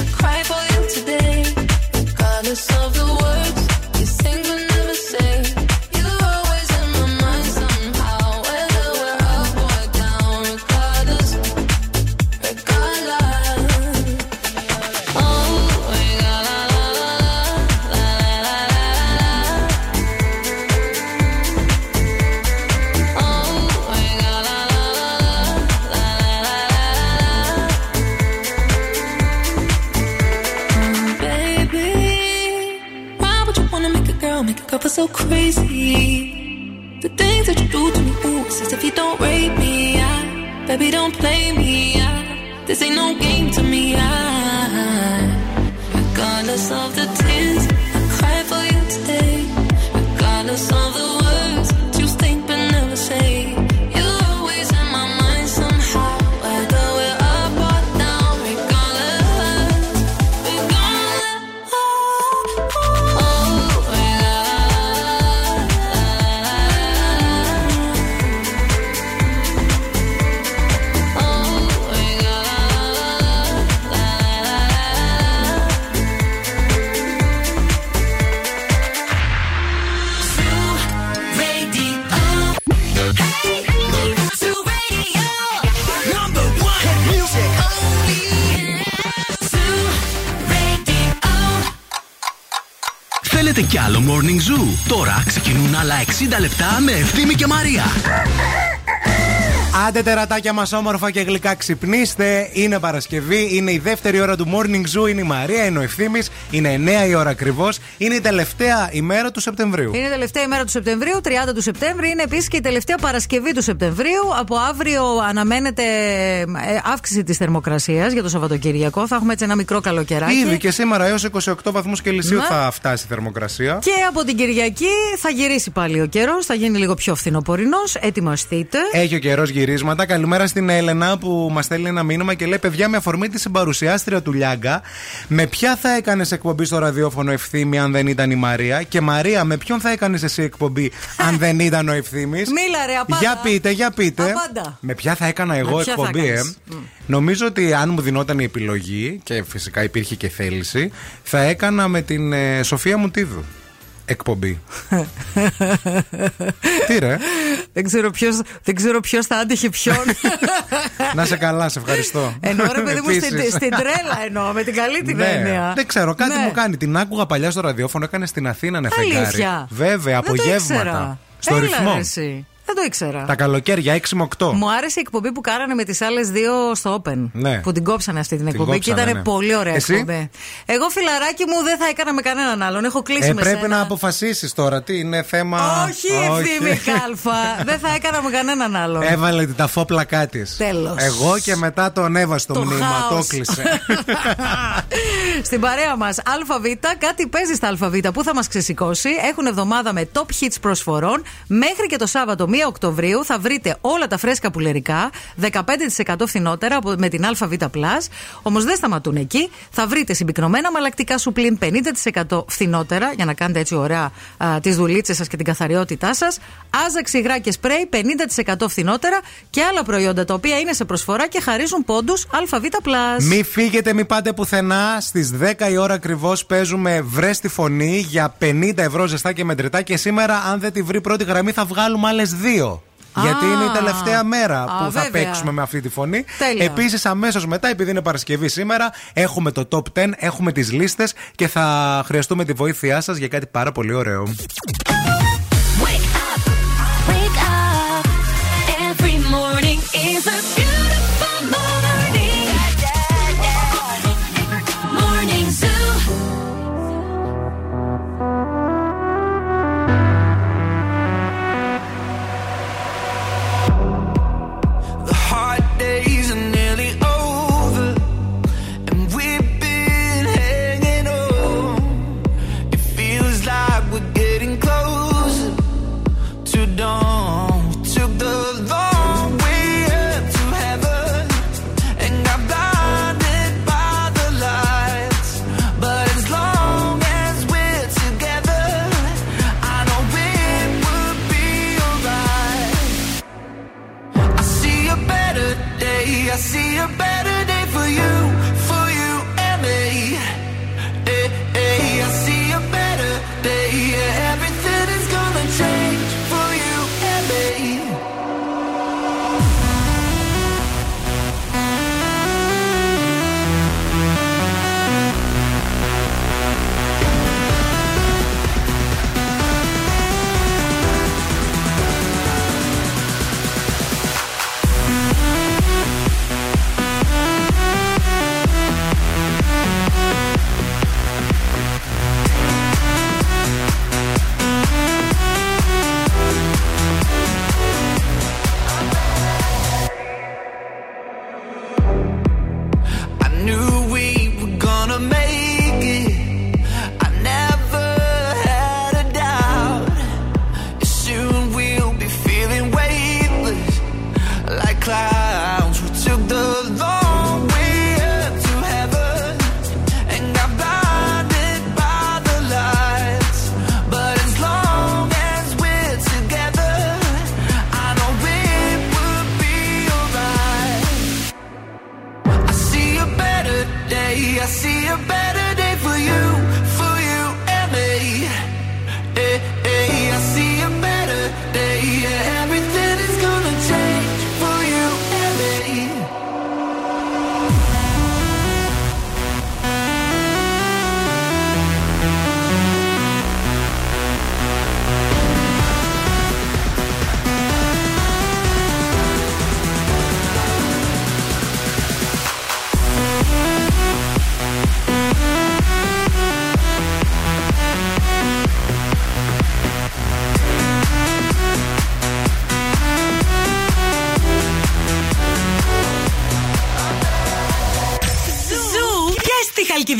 I cry for you today, regardless of the words you sing but never say, you're always in my mind somehow, whether we're up or down. Regardless, regardless. Oh, regardless. I feel so crazy. The things that you do to me, ooh, it's as if you don't rape me. I, baby, don't play me. I, this ain't no game to me. I, regardless of the tears I cry for you today, regardless of the words you think but never say. Κι άλλο Morning Zoo. Τώρα ξεκινούν άλλα εξήντα λεπτά με Ευθύμη και Μαρία. Άντε τερατάκια μας όμορφα και γλυκά, ξυπνήστε. Είναι Παρασκευή, είναι η δεύτερη ώρα του Morning Zoo. Είναι η Μαρία, είναι ο Ευθύμης. Είναι εννιά η ώρα ακριβώς. Είναι η τελευταία ημέρα του Σεπτεμβρίου. Είναι η τελευταία ημέρα του Σεπτεμβρίου, τριάντα του Σεπτέμβρη. Είναι επίσης και η τελευταία Παρασκευή του Σεπτεμβρίου. Από αύριο αναμένεται αύξηση της θερμοκρασίας για το Σαββατοκύριακο. Θα έχουμε έτσι ένα μικρό καλοκαιράκι. Ήδη και σήμερα έως είκοσι οκτώ βαθμούς Κελσίου θα φτάσει η θερμοκρασία. Και από την Κυριακή θα γυρίσει πάλι ο καιρός, θα γίνει λίγο πιο φθινοπορεινός. Ετοιμαστείτε. Έχει ο καιρός γυρίσματα. Καλημέρα στην Έλενα που μας στέλνει ένα μήνυμα και λέει: παιδιά, με αφορμή τη συμπαρουσιάστρια του Λιάγκα, με ποια θα έκανες εκπομπή στο ραδιόφωνο, Ευθύμη, αν δεν ήταν η Μαρία? Και Μαρία, με ποιον θα έκανες εσύ εκπομπή, αν δεν ήταν ο Ευθύμης? Μίλα ρε, απάντα. Για πείτε, για πείτε. Απάντα. Με ποια θα έκανα εγώ εκπομπή, ε? Mm. Νομίζω ότι αν μου δινόταν η επιλογή, και φυσικά υπήρχε και θέληση, θα έκανα με την ε, Σοφία Μουτίδου εκπομπή. Τι ρε? Δεν ξέρω ποιος, δεν ξέρω ποιος θα άντυχε ποιον. Να σε καλά, σε ευχαριστώ. Εννοώ ρε παιδί μου στην, στην τρέλα εννοώ, με την καλή την έννοια. Δεν ξέρω, κάτι μου κάνει. Την άκουγα παλιά στο ραδιόφωνο, έκανε στην Αθήνα νεφεγγάρι. Βέβαια, απογεύματα. Στο Έλα, Ρυθμό. Εσύ. Δεν το ήξερα. Τα καλοκαίρια, έξι με οκτώ. Μου άρεσε η εκπομπή που κάνανε με τις άλλες δύο στο Open. Ναι. Που την κόψανε αυτή την, την εκπομπή κόψανε, και ήταν ναι. πολύ ωραία Εσύ? εκπομπή. Εγώ, φιλαράκι μου, δεν θα έκανα με κανέναν άλλον. Έχω κλείσει ε, με πρέπει σένα. Να αποφασίσεις τώρα τι είναι θέμα. Όχι, Ευθύμη Κάλφα. Δεν θα έκανα με κανέναν άλλον. Έβαλε τα φόπλακά της. Τέλος. Εγώ και μετά το ανέβασε το μνήμα. Το κλείσε. Στην παρέα μας, ΑΒ, κάτι παίζει στα ΑΒ που θα μας ξεσηκώσει. Έχουν εβδομάδα με top hits προσφορών μέχρι και το Σάββατο. πρώτη Οκτωβρίου θα βρείτε όλα τα φρέσκα πουλερικά δεκαπέντε τοις εκατό φθηνότερα με την ΑΒ Πλάς. Όμως δεν σταματούν εκεί. Θα βρείτε συμπυκνωμένα μαλακτικά σου πλην πενήντα τοις εκατό φθηνότερα για να κάνετε έτσι ωραία τις δουλίτσες σας και την καθαριότητά σας. Άζαξ, υγρά και σπρέι πενήντα τοις εκατό φθηνότερα και άλλα προϊόντα τα οποία είναι σε προσφορά και χαρίζουν πόντους ΑΒ Πλάς. Μη φύγετε, μη πάτε πουθενά. Στις δέκα η ώρα ακριβώς παίζουμε βρες τη φωνή για πενήντα ευρώ ζεστά και μετρητά και σήμερα αν δεν τη βρει πρώτη γραμμή θα βγάλουμε άλλες δύο. Γιατί α, είναι η τελευταία μέρα α, που α, θα βέβαια. παίξουμε με αυτή τη φωνή. Επίσης, αμέσως μετά, επειδή είναι Παρασκευή σήμερα, έχουμε το top δέκα, έχουμε τις λίστες και θα χρειαστούμε τη βοήθειά σας για κάτι πάρα πολύ ωραίο. I see a better day for you, for you and me. Hey, hey, I see a better day. Yeah, everything is gonna change for you and me.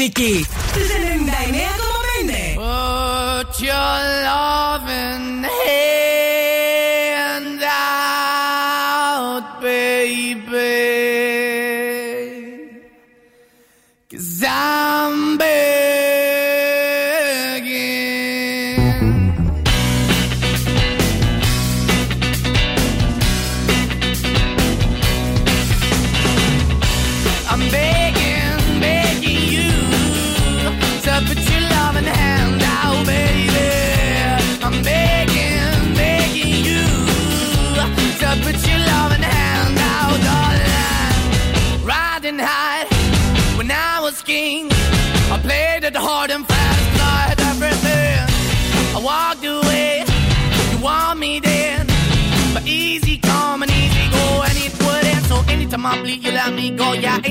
Put your loving hand out, baby, 'cause I'm begging. I'm begging. Put your loving hand out, baby. I'm begging. go. Yeah,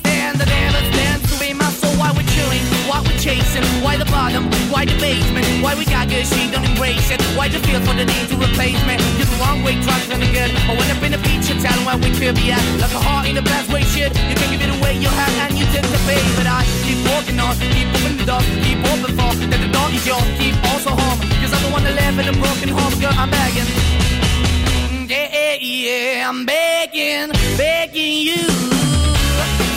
stand, that ever stands to be my soul. Why we're chilling, why we're chasing, why the bottom, why the basement, why we got good, she don't embrace it, why the feel for the need to replace me, you're the wrong way, trying to be good, I went up in the feature town where we could be at, like a heart in the best way, shit, you can give it away, you have and you take the bait, but I keep walking on, keep moving the dust, keep open for, that the dog is yours, keep also home, cause I'm the one that live in a broken home, girl, I'm begging, yeah, yeah, yeah, I'm begging, begging you,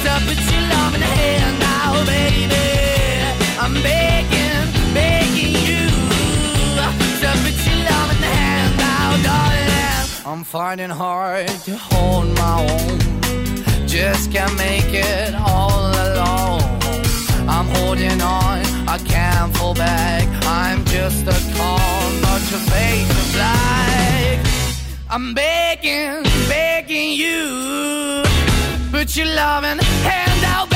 to put your love in the hand now, baby, I'm begging, begging you, to put your love in the hand now, darling. I'm finding hard to hold my own, just can't make it all alone. I'm holding on, I can't fall back, I'm just a call, not your face is black. I'm begging, begging you, put your loving hand out, baby.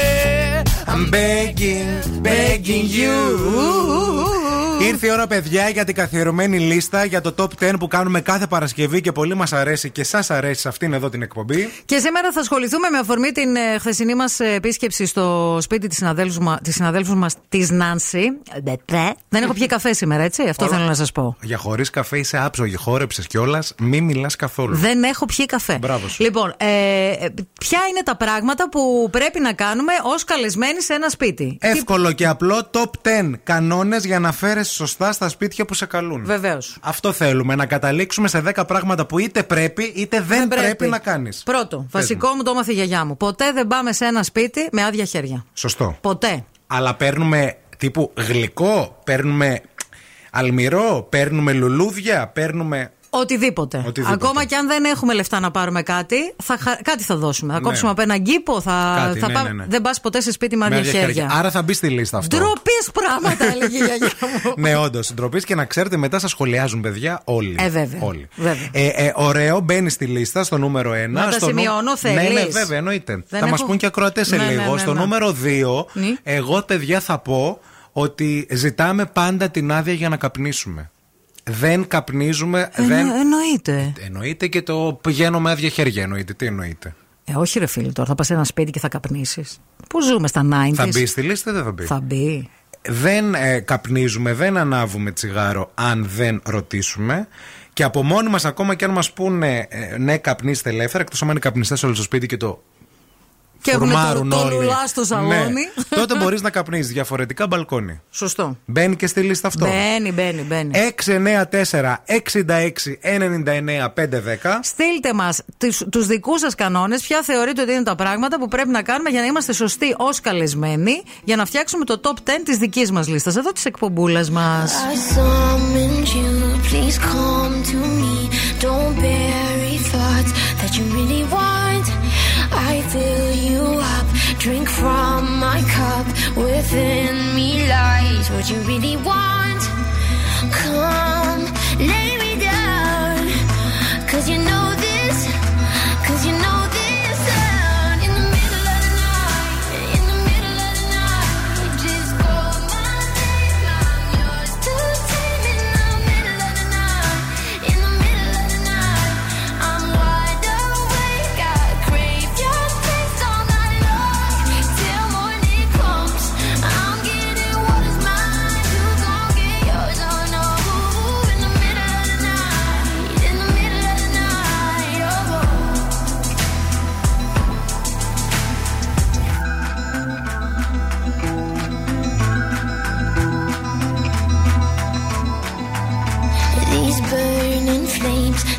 I'm begging, begging you. Ήρθε η ώρα, παιδιά, για την καθιερωμένη λίστα για το Top δέκα που κάνουμε κάθε Παρασκευή και πολύ μας αρέσει και σας αρέσει σε αυτήν εδώ την εκπομπή. Και σήμερα θα ασχοληθούμε με αφορμή την ε, χθεσινή μας επίσκεψη στο σπίτι της συναδέλφου μα, μας, της Νάνσυ. Δεν έχω πιει καφέ σήμερα, έτσι. Αυτό Όλα... θέλω να σας πω. Για χωρίς καφέ είσαι άψογη, χόρεψες κιόλας, μη μιλάς καθόλου. Δεν έχω πιει καφέ. Μπράβο σου. Λοιπόν, ε, ποια είναι τα πράγματα που πρέπει να κάνουμε ως καλεσμένοι σε ένα σπίτι. Εύκολο τι... και απλό. Top δέκα κανόνες για να φέρεις σωστά στα σπίτια που σε καλούν. Βεβαίως. Αυτό θέλουμε, να καταλήξουμε σε δέκα πράγματα που είτε πρέπει είτε δεν, δεν πρέπει. πρέπει να κάνεις. Πρώτο, Θες βασικό μου, το έμαθε η γιαγιά μου. Ποτέ δεν πάμε σε ένα σπίτι με άδεια χέρια. Σωστό. Ποτέ. Αλλά παίρνουμε τύπου γλυκό, παίρνουμε αλμυρό, παίρνουμε λουλούδια, παίρνουμε... Οτιδήποτε. Οτιδήποτε. Ακόμα και αν δεν έχουμε λεφτά να πάρουμε κάτι, θα χα... κάτι θα δώσουμε. Θα ναι. κόψουμε απ' έναν κήπο, θα, κάτι, θα ναι, πά... ναι, ναι. Δεν πας ποτέ σε σπίτι με άδεια χέρια. Άρα θα μπει στη λίστα αυτό. Ντροπής πράγματα, έλεγε η γιαγιά μου. Ναι, όντως. Ντροπής, και να ξέρετε, μετά σας σχολιάζουν, παιδιά, όλοι. Ε, βέβαια. Όλοι. Βέβαια. Ε, ε, ωραίο, μπαίνει στη λίστα στο νούμερο ένα. Να τα στο σημειώνω, νου... θέλεις. Ναι, ναι, βέβαια, εννοείται. Δεν θα έχω... μας πούν και ακροατές σε ναι, λίγο. Ναι, ναι, ναι, στο νούμερο δύο, εγώ, παιδιά, θα πω ότι ζητάμε πάντα την άδεια για να καπνίσουμε. Δεν καπνίζουμε. Ε, δεν... Εννοείται. Εννοείται και το πηγαίνω με άδεια χέρια. Εννοείται. Τι εννοείται. Ε, όχι, ρε φίλε, τώρα θα πας σε ένα σπίτι και θα καπνίσεις. Πού ζούμε στα ενενήντα. Θα μπει στη λίστα ή δεν θα μπει. Θα μπει. Δεν ε, καπνίζουμε, δεν ανάβουμε τσιγάρο αν δεν ρωτήσουμε. Και από μόνοι μας, ακόμα και αν μας πούνε ε, ναι, καπνίστε ελεύθερα, εκτός αν είναι καπνιστές όλοι στο σπίτι και το. Και έχουμε το, το λουλά στο σαλόνι. Ναι. Τότε μπορείς να καπνίζεις διαφορετικά μπαλκόνι. Σωστό. Μπαίνει και στη λίστα αυτό. Μπαίνει, μπαίνει, μπαίνει. έξι εννιά τέσσερα εξήντα έξι ενενήντα εννιά πεντακόσια δέκα. Στείλτε μας τους δικούς σας κανόνες. Ποια θεωρείτε ότι είναι τα πράγματα που πρέπει να κάνουμε για να είμαστε σωστοί ως καλεσμένοι, για να φτιάξουμε το top δέκα της δικής μας λίστας, εδώ της εκπομπούλας μας. I fill you up, drink from my cup. Within me lies what you really want. Come, lay me down, cause you know this, cause you know this.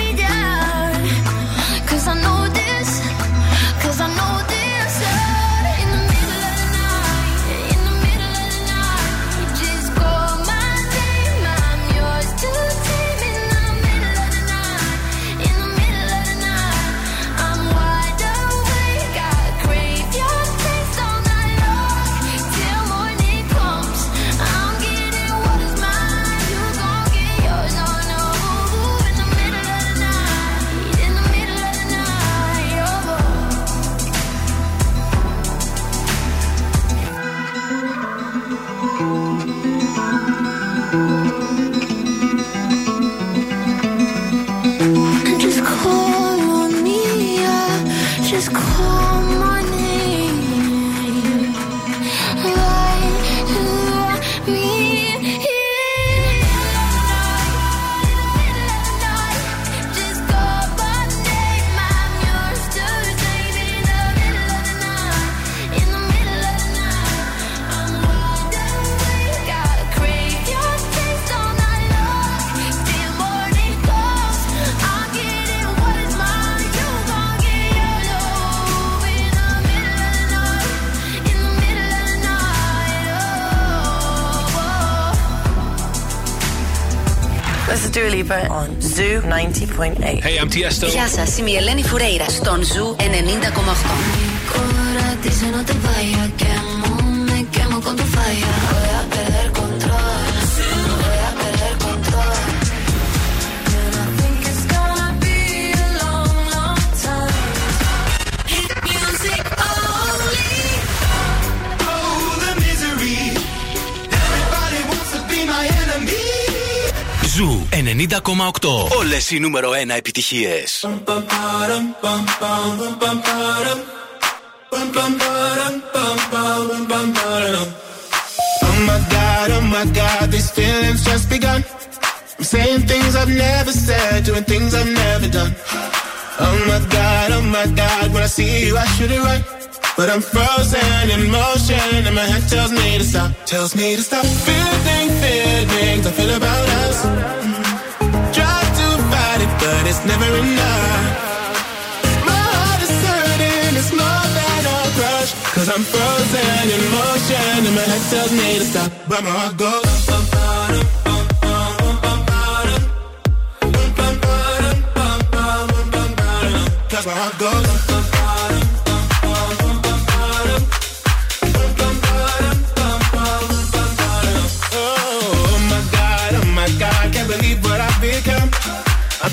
me down, 'cause I know this, 'cause I know this. On Zoo ninety point eight. Hey, I'm Tiesto. Γεια σας, είμαι η Ελένη Φουρέιρα στον Zoo ενενήντα κόμμα οκτώ. Ζου ενενήντα κόμμα οκτώ. Όλες οι νούμερο ένα επιτυχίες. Oh my God, oh my God, these feelings just begun. I'm saying things I've never said, doing things I've never done. Oh my God, oh my God, when I see you I should it right. But I'm frozen in motion and my head tells me to stop. Tells me to stop feeling feelings I feel about us. Try to fight it but it's never enough. My heart is hurting, it's more than a crush. 'Cause I'm frozen in motion and my head tells me to stop. But my heart goes bum, bum, bum. Cause my heart goes bum, bum, bum, bum. I'm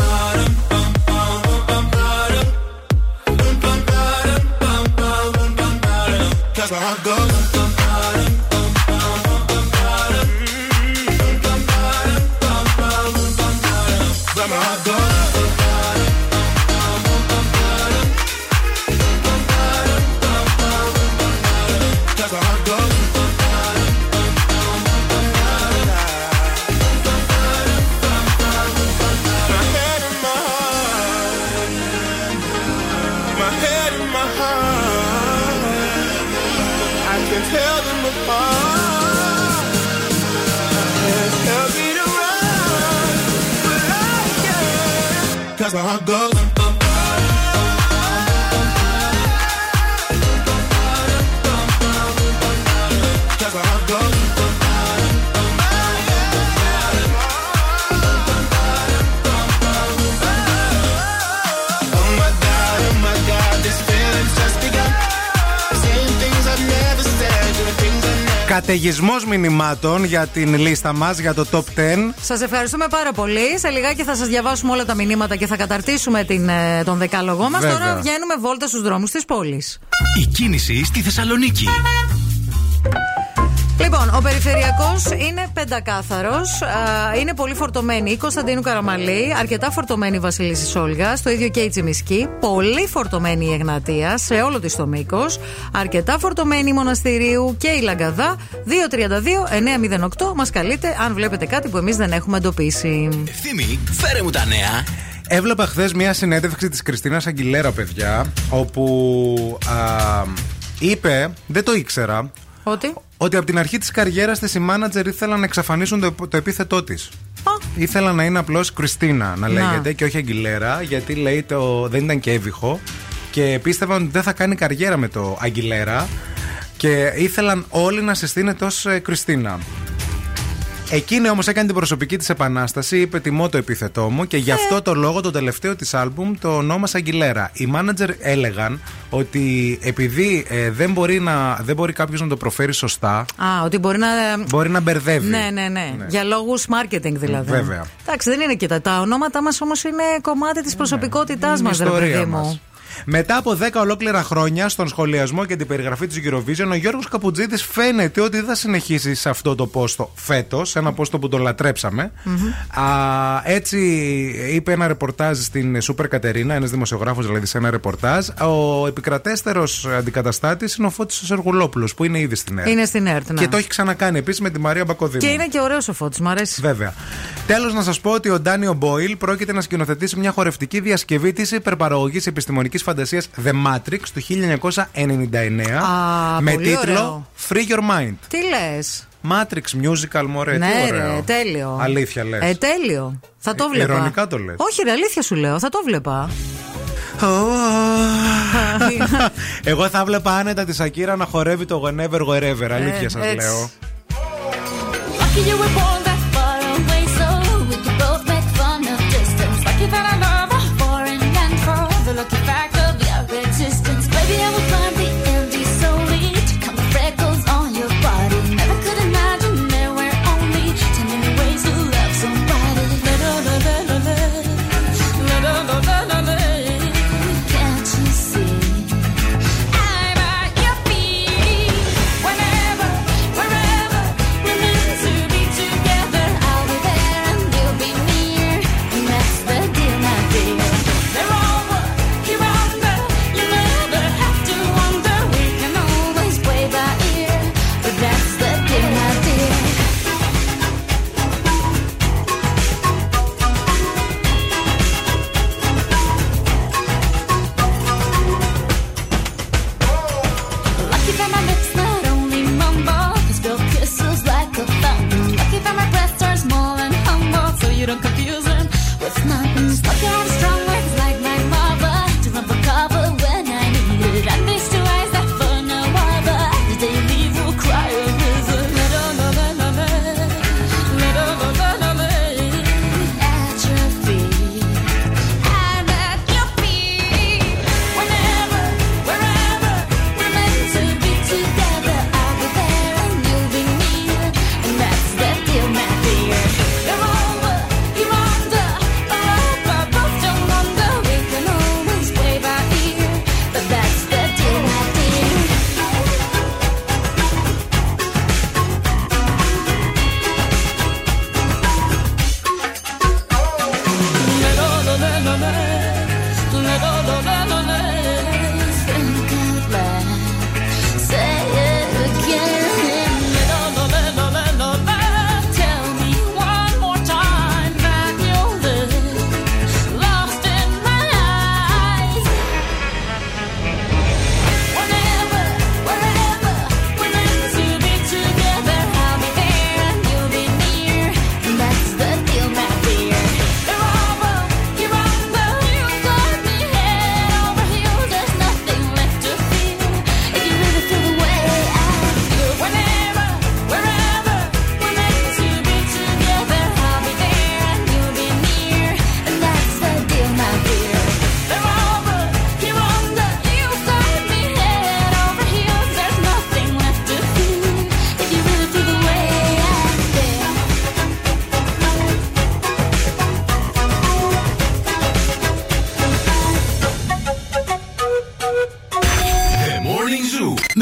bottom, bum. Cause my heart goes bum, bum, bum, bum, my heart goes. Cause my heart goes bum, bum, bum, bum. Cause my heart goes bum, bum. Oh my God, oh my God, this feeling's just begun. Saying things I've never said, doing things I've never done. Καταιγισμός μηνυμάτων για την λίστα μας, για το top δέκα. Σας ευχαριστούμε πάρα πολύ. Σε λιγάκι θα σας διαβάσουμε όλα τα μηνύματα και θα καταρτήσουμε την, τον δεκάλογό μας. Βέβαια. Τώρα βγαίνουμε βόλτα στους δρόμους της πόλης. Η κίνηση στη Θεσσαλονίκη. Λοιπόν, ο περιφερειακός είναι πεντακάθαρος. Α, είναι πολύ φορτωμένη η Κωνσταντίνου Καραμαλή, αρκετά φορτωμένη η Βασιλίσσης Όλγας, το ίδιο και η Τσιμισκή. Πολύ φορτωμένη η Εγνατία σε όλο της το μήκος. Αρκετά φορτωμένη η Μοναστηρίου και η Λαγκαδά. δύο τρία δύο εννιά μηδέν οκτώ μας καλείτε αν βλέπετε κάτι που εμείς δεν έχουμε εντοπίσει. Ευθύμη, φέρε μου τα νέα. Έβλεπα χθες μια συνέντευξη της Χριστίνας Αγκιλέρα, παιδιά, όπου α, είπε, δεν το ήξερα, ότι... ότι από την αρχή της καριέρας της οι μάνατζερ ήθελαν να εξαφανίσουν το, το επίθετό της. Oh. Ήθελαν να είναι απλώς Κριστίνα να λέγεται, να, και όχι Αγγιλέρα, γιατί λέει το, δεν ήταν και έβυχο. Και πίστευαν ότι δεν θα κάνει καριέρα με το Αγγιλέρα και ήθελαν όλοι να συστήνεται ως Κριστίνα. Εκείνη όμως έκανε την προσωπική της επανάσταση, είπε τιμώ το επίθετό μου και γι' αυτό το λόγο το τελευταίο της άλμπουμ το ονόμασε Αγγιλέρα. Οι μάνατζερ έλεγαν ότι επειδή ε, δεν μπορεί, μπορεί κάποιος να το προφέρει σωστά. Α, ότι μπορεί να, μπορεί να μπερδεύει. Ναι, ναι, ναι, ναι. Για λόγους marketing δηλαδή. Βέβαια. Εντάξει, δεν είναι και τα, τα ονόματά μας όμως είναι κομμάτι της προσωπικότητάς, ναι, μας, ρε παιδί μου. Μετά από δέκα ολόκληρα χρόνια στον σχολιασμό και την περιγραφή της Eurovision, ο Γιώργος Καπουτζίδης φαίνεται ότι δεν θα συνεχίσει σε αυτό το πόστο φέτος, ένα πόστο που το λατρέψαμε. Mm-hmm. Α, έτσι είπε ένα ρεπορτάζ στην Σούπερ Κατερίνα, ένας δημοσιογράφος δηλαδή σε ένα ρεπορτάζ. Ο επικρατέστερος αντικαταστάτης είναι ο Φώτης Σεργουλόπουλος, που είναι ήδη στην ΕΡΤ. Είναι στην ΕΡΤ, ναι. Και το έχει ξανακάνει επίσης με τη Μαρία Μπακοδήμου. Και είναι και ωραίος ο Φώτης, μου αρέσει. Βέβαια. Τέλος, να σας πω ότι ο Ντάνιο Μπόιλ πρόκειται να σκηνοθετήσει μια χορευτική διασκευή της υπερπαραγωγής επιστημονικής φαντασίας The Matrix του χίλια εννιακόσια ενενήντα εννιά. Α, με τίτλο ωραίο. Free Your Mind. Τι λες? Matrix Musical, μωρέ, ναι, τι ωραίο. Ναι, τέλειο. Αλήθεια λες? Ε, τέλειο. Θα το βλέπα. Ε, ειρωνικά το λες. Όχι, ρε, αλήθεια σου λέω, θα το βλέπα. Εγώ θα βλέπα άνετα τη Σακύρα να χορεύει το Whenever Wherever, αλήθεια σας λέω.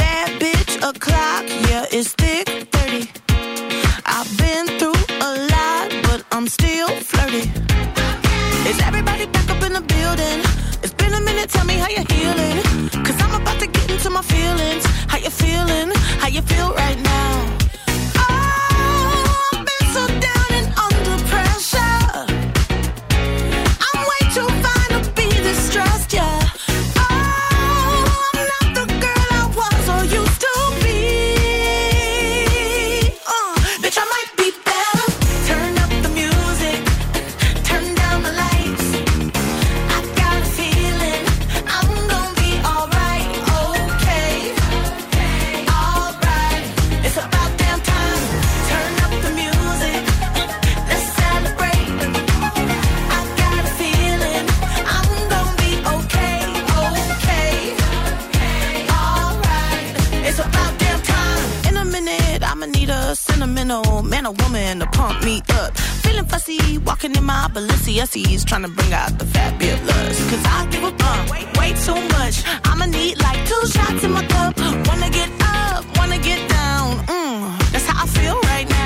bad bitch o'clock, yeah, it's thick thirty. I've been through a lot, but I'm still flirty. Is everybody back up in the building? It's been a minute, tell me how you're healing. Cause I'm about to get into my feelings. How you feeling? How you feel right now? He's trying to bring out the fabulous. Cause I give a pump, way, way too much. I'ma need like two shots in my cup. Wanna get up, wanna get down. Mm, that's how I feel right now.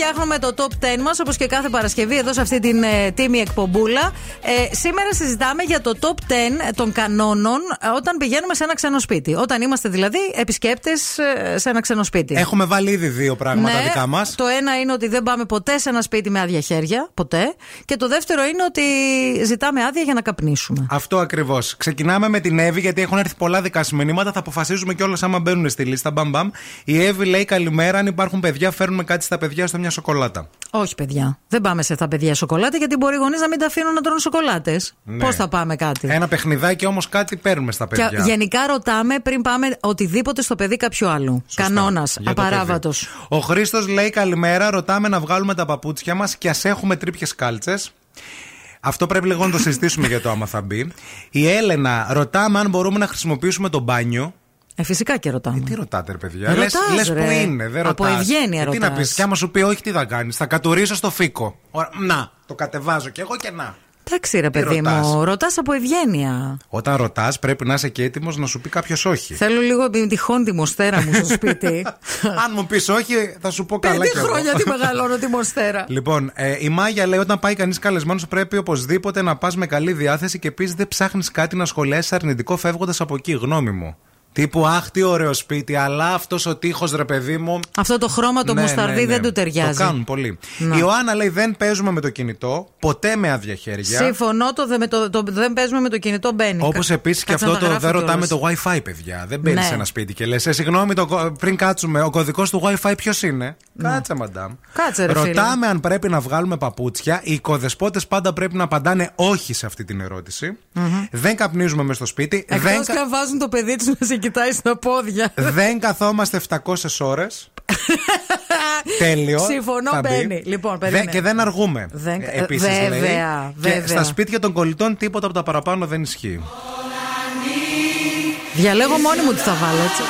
Φτιάχνουμε το top δέκα μας, όπως και κάθε Παρασκευή εδώ σε αυτή την ε, τίμη εκπομπούλα. Ε, σήμερα συζητάμε για το top δέκα των κανόνων όταν πηγαίνουμε σε ένα ξένο σπίτι. Όταν είμαστε δηλαδή επισκέπτες ε, σε ένα ξένο σπίτι. Έχουμε βάλει ήδη δύο πράγματα ναι, δικά μας. Το ένα είναι ότι δεν πάμε ποτέ σε ένα σπίτι με άδεια χέρια. Ποτέ. Και το δεύτερο είναι ότι ζητάμε άδεια για να καπνίσουμε. Αυτό ακριβώς. Ξεκινάμε με την Εύη, γιατί έχουν έρθει πολλά δικά συμμηνύματα. Θα αποφασίζουμε κιόλας άμα μπαίνουν στη λίστα. Μπαμ, μπαμ. Η Εύη λέει: καλημέρα. Αν υπάρχουν παιδιά, φέρνουμε κάτι στα παιδιά, στο μια σοκολάτα. Όχι, παιδιά. Δεν πάμε σε τα παιδιά σοκολάτα, γιατί μπορεί οι γονείς να μην τα αφήνουν να τρώνε σοκολάτες. Ναι. Πώς θα πάμε κάτι. Ένα παιχνιδάκι όμως, κάτι παίρνουμε στα παιδιά. Και γενικά ρωτάμε πριν πάμε οτιδήποτε στο παιδί κάποιου άλλου. Κανόνας, απαράβατος. Ο Χρήστος λέει: καλημέρα. Ρωτάμε να βγάλουμε τα παπούτσια μας και ας έχουμε τρύπιες κάλτσες. Αυτό πρέπει λίγο να το συζητήσουμε για το άμα θα μπει. Η Έλενα: ρωτάμε αν μπορούμε να χρησιμοποιήσουμε το μπάνιο. Ε, φυσικά και ρωτάμε. Ε, τι ρωτάτε, ρε παιδιά. Λες, λες που είναι, δεν ρωτάς. Από ευγένεια ρωτάς. Τι να πεις, κι άμα σου πει όχι, τι θα κάνεις. Θα κατουρίσω στο φίκο. Να, το κατεβάζω κι εγώ και να. Εντάξει, ρε παιδί μου, ρωτάς από ευγένεια. Όταν ρωτάς, πρέπει να είσαι και έτοιμος να σου πει κάποιος όχι. Θέλω λίγο τυχόν τη μοστέρα μου στο σπίτι. Αν μου πεις όχι, θα σου πω καλά. Πέντε χρόνια τι μεγαλώνω τη μοστέρα. Λοιπόν, ε, η Μάγια λέει: όταν πάει κανείς καλεσμένος, πρέπει οπωσδήποτε να πας με καλή διάθεση και επίσης δεν ψάχνεις κάτι να σχολιάσεις αρνητικό φεύγοντας από εκεί. Γνώμη μου. Τύπου αχ, τι ωραίο σπίτι, αλλά αυτός ο τείχος, ρε παιδί μου. Αυτό το χρώμα το ναι, μουσταρδί ναι, ναι. δεν του ταιριάζει. Το κάνουν πολύ. Να. Η Ιωάννα λέει: δεν παίζουμε με το κινητό, ποτέ με άδεια χέρια. Συμφωνώ, το, με το, το, δεν παίζουμε με το κινητό, μπαίνει. Όπως επίσης και αυτό το, το δεν ρωτάμε το Wi-Fi, παιδιά. Δεν μπαίνεις ναι. σε ένα σπίτι και λες: ε, συγγνώμη, το, πριν κάτσουμε, ο κωδικός του Wi-Fi ποιος είναι. Ναι. Κάτσε, μαντάμ. Κάτσε, ρε, ρωτάμε φίλοι. Αν πρέπει να βγάλουμε παπούτσια. Οι οικοδεσπότες πάντα πρέπει να απαντάνε όχι σε αυτή την ερώτηση. Mm-hmm. Δεν καπνίζουμε μες στο σπίτι. Εκτός και αν βάζουν το παιδί τους να σε κοιτάει στα πόδια. Δεν καθόμαστε επτακόσιες ώρες. Τέλειο. Συμφωνώ, μπαίνει. Λοιπόν, και δεν αργούμε. Δεν... Επίσης, βέβαια, λέει, βέβαια. Και στα σπίτια των κολλητών τίποτα από τα παραπάνω δεν ισχύει. Διαλέγω μόνη μου τι θα βάλω, έτσι.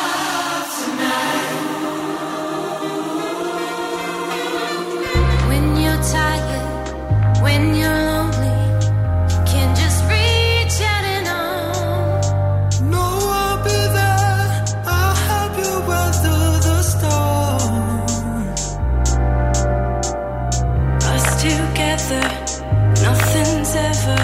Nothing's ever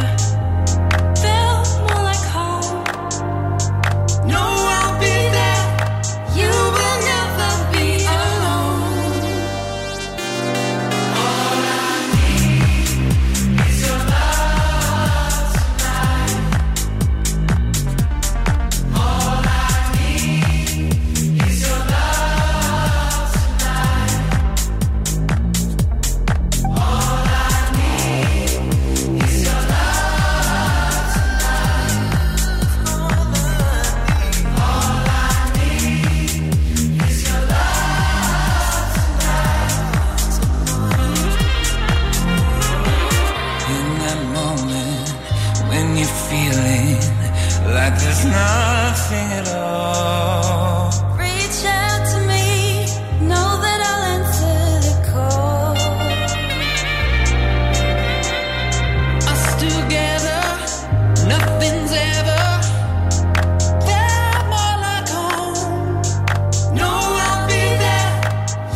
nothing at all. Reach out to me, know that I'll answer the call. Us together, nothing's ever felt more like home. No, I'll be there,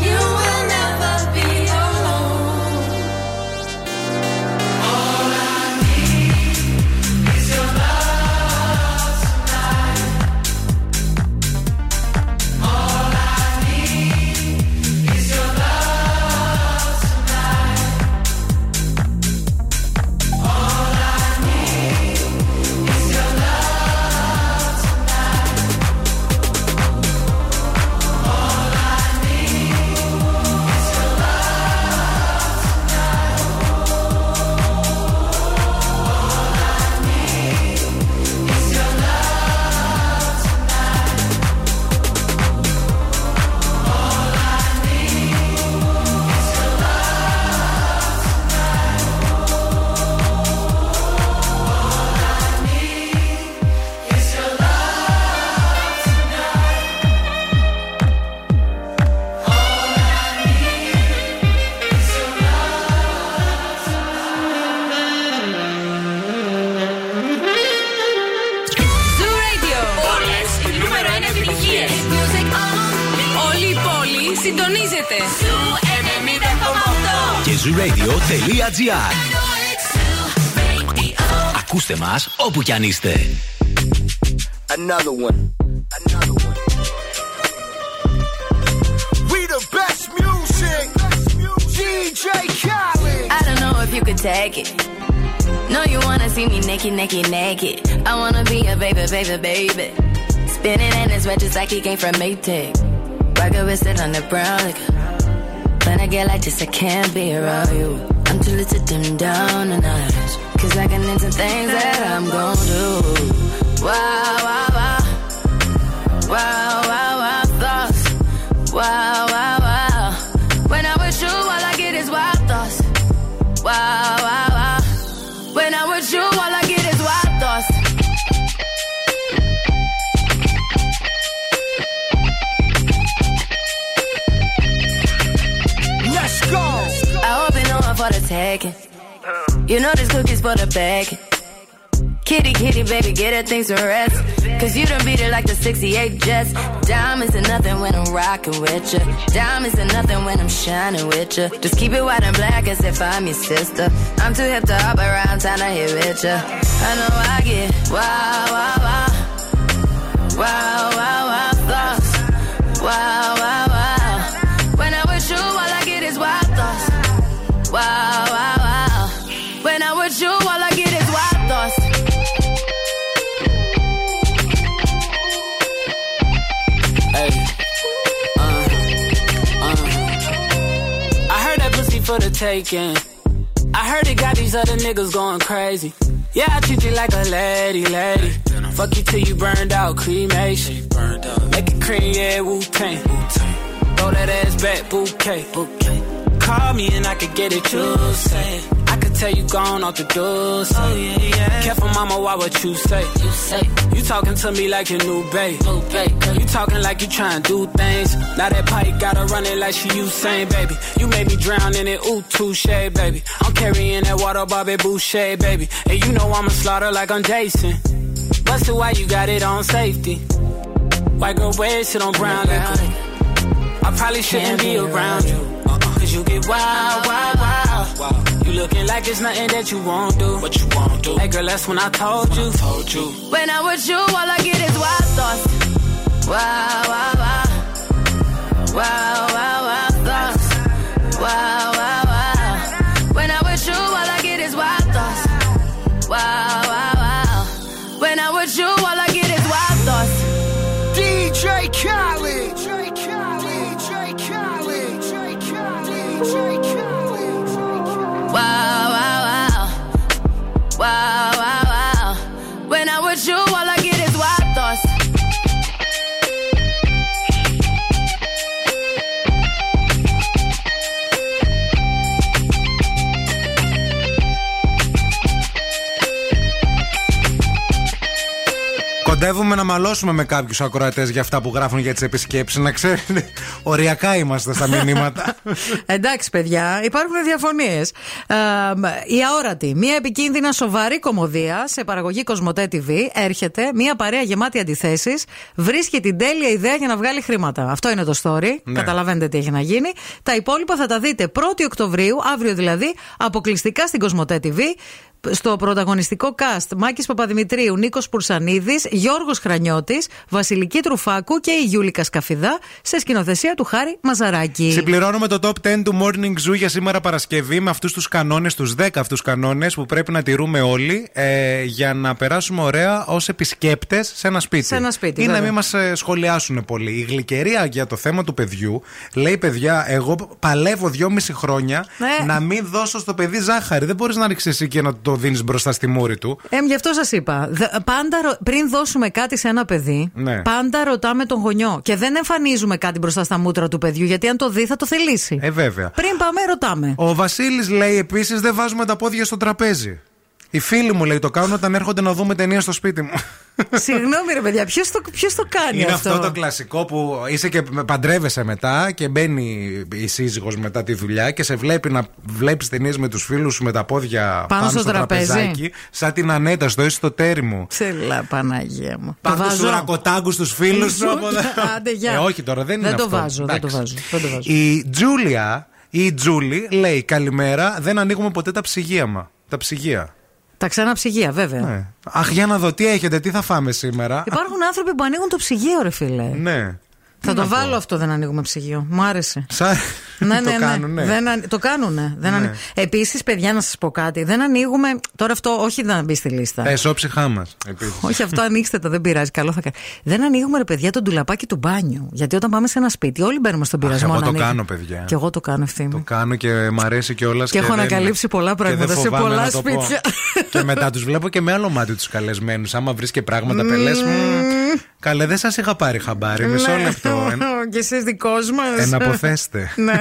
you will never be alone. All I need is your love. Radio τελεία gr. Ακούστε μας όπου κι αν είστε. Another one. Another one. We the best music. ντι τζέι Khaled. I don't know if you could take it. No, you wanna see me naked, naked, naked. I wanna be a baby, baby, baby. Spinning in his red just like he came from Maytag. Rocker with it on the brown. Like, when I get like this, I can't be around you. I'm too little to dim down the night, cause I can into things that I'm gon' do. Wow, wow, wow. Wow, wow, wow, thoughts. Wow, wow, wow. When I'm with you, all I get is wild thoughts. Wow, wow, wow. When I'm with you, all I get is wild thoughts. Let's go. I hope you know I'm for the taking. You know this cookie's for the bagging. Kitty, kitty, baby, get her things to rest. Cause you done beat it like the sixty-eight Jets. Diamonds are nothing when I'm rocking with ya. Diamonds are nothing when I'm shining with ya. Just keep it white and black as if I'm your sister. I'm too hip to hop around, time to hit with ya. I know I get wow, wow, wow. Wow, wow, wow, thoughts. Wow, wow, wow. When I'm with you, all I get is wild thoughts. Wow, wow, wow. When I'm with you, all I get is wild thoughts. Hey, uh, uh. I heard that pussy for the taking. I heard it got these other niggas going crazy. Yeah, I treat you like a lady, lady. Fuck you till you burned out, cremation. Make it cream, yeah, Wu-Tang. Throw that ass back, bouquet, bouquet. Call me and I could get it, you say. I could tell you gone off the door, say. Oh, yeah, yeah. Careful, mama, why what you say? You say. You talking to me like your new babe. New babe. You talking like you trying to do things. Now that pipe gotta run it like she Usain, baby. You made me drown in it, ooh, touche, baby. I'm carrying that water, Bobby Boucher, baby. And you know I'ma slaughter like I'm Jason. Busted, why you got it on safety? White girl, red shit on brown liquor. I probably shouldn't be around you, uh-uh. Cause you get wild, wild, wild, wild. You looking like it's nothing that you won't do. What you won't do. Hey girl, that's when I told you. Told you. When I'm with you, all I get is wild thoughts. Wow, wow, wow. Wow, wow, wow thoughts. Wow, wow, wow. When I'm with you, all I get is wild thoughts. Wow, wow, wow. When I'm with you, all I get is wild thoughts. D J Khaled. Wow, wow, wow. Wow, wow, wow. When I'm with you, all I get is wild thoughts. Κοντεύουμε να μαλώσουμε με κάποιους ακροατές για αυτά που γράφουν για τις επισκέψεις. Να ξέρετε, οριακά είμαστε στα μηνύματα. Εντάξει, παιδιά, υπάρχουν διαφωνίες. Ε, η Αόρατη, μια επικίνδυνα σοβαρή κωμωδία σε παραγωγή Cosmote τι βι. Έρχεται μια παρέα γεμάτη αντιθέσεις. Βρίσκει την τέλεια ιδέα για να βγάλει χρήματα. Αυτό είναι το story. Ναι. Καταλαβαίνετε τι έχει να γίνει. Τα υπόλοιπα θα τα δείτε πρώτη Οκτωβρίου, αύριο δηλαδή, αποκλειστικά στην Cosmote τι βι. Στο πρωταγωνιστικό cast Μάκης Παπαδημητρίου, Νίκος Πουρσανίδης, Γιώργος Χρανιώτης, Βασιλική Τρουφάκου και η Γιούλη Κασκαφιδά, σε σκηνοθεσία του Χάρη Μαζαράκη. Συμπληρώνουμε το top δέκα του Morning Zoo για σήμερα Παρασκευή με αυτούς τους κανόνες, τους δέκα αυτούς κανόνες που πρέπει να τηρούμε όλοι ε, για να περάσουμε ωραία ως επισκέπτες σε ένα σπίτι. Σε ένα σπίτι. Ή βέβαια. Να μην μας σχολιάσουν πολύ. Η Γλυκερία για το θέμα του παιδιού λέει: παιδιά, εγώ παλεύω δυόμιση χρόνια ναι. να μην δώσω στο παιδί ζάχαρη. Δεν μπορείς να ρίξεις εσύ και να το δίνεις μπροστά στη μούρη του. Ε, γι' αυτό σας είπα. Πάντα, πριν δώσουμε κάτι σε ένα παιδί, ναι. πάντα ρωτάμε τον γονιό. Και δεν εμφανίζουμε κάτι μπροστά στα μούτρα του παιδιού, γιατί αν το δει θα το θελήσει. Ε, βέβαια. Πριν πάμε, ρωτάμε. Ο Βασίλης λέει επίσης: δεν βάζουμε τα πόδια στο τραπέζι. Οι φίλοι μου, λέει, το κάνουν όταν έρχονται να δούμε ταινία στο σπίτι μου. Συγγνώμη, ρε παιδιά, ποιος το, ποιος το κάνει είναι αυτό? Είναι αυτό το κλασικό που είσαι και παντρεύεσαι μετά και μπαίνει η σύζυγος μετά τη δουλειά και σε βλέπει να βλέπεις ταινίες με τους φίλους σου με τα πόδια πάνω, πάνω στο, στο τραπεζάκι. Σαν την Ανέτα στο «Είσαι το τέρι μου». Ξελά, Παναγία μου. Πάνω στους ρακοτάγκους τους φίλους σου. Ε, όχι τώρα, δεν, δεν είναι το αυτό. Βάζω, δεν το βάζω. Δεν το βάζω. Η Τζούλια, η Τζούλη λέει: καλημέρα, δεν ανοίγουμε ποτέ τα ψυγεία μα. Τα ψυγεία. Τα ξανά ψυγεία, βέβαια. Ναι. Αχ, για να δω τι έχετε, τι θα φάμε σήμερα. Υπάρχουν άνθρωποι που ανοίγουν το ψυγείο, ρε φίλε. Ναι. Θα το βάλω πω. Αυτό, δεν ανοίγουμε ψυγείο. Μου άρεσε. Σαν... ναι, ναι, ναι. Το κάνουν, ναι. Δεν αν... Το κάνουνε. Ναι. Ανοι... Επίσης, παιδιά, να σας πω κάτι. Δεν ανοίγουμε. Τώρα αυτό, όχι να μπει στη λίστα. Τα ισόψυχά μας. Όχι, αυτό ανοίξτε τα, δεν πειράζει. Καλό θα κάνει. Δεν ανοίγουμε, ρε παιδιά, το ντουλαπάκι του μπάνιου. Γιατί όταν πάμε σε ένα σπίτι, όλοι μπαίνουμε στον πειρασμό. Εγώ το ανοίγουμε. Κάνω, παιδιά. Και εγώ το κάνω, Ευθύμη. Το κάνω και μ' αρέσει κιόλα. Και, και έχω ανακαλύψει πολλά πράγματα σε πολλά σπίτια. Και μετά του βλέπω και με άλλο μάτι του καλεσμένου. Άμα βρει και πράγματα πελέ. Καλέ, δεν σας είχα πάρει χαμπάρι, μισό λεπτό. Και εσείς δικός μας. Εναποθέστε. Ναι.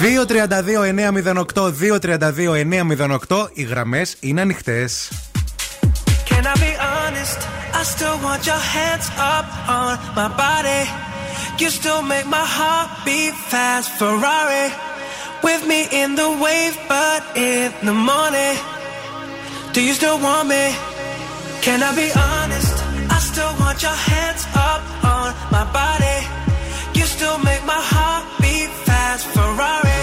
δύο τρία δύο εννιά μηδέν οκτώ δύο τρία δύο εννιά μηδέν οκτώ. Οι γραμμές είναι ανοιχτές. Can I be honest? I still want your hands up on my body. You still make my heart beat fast. Ferrari with me in the wave, but in the morning. Do you still want me? Can I be honest? I still want your hands up on my body. You still make my heart beat fast. Ferrari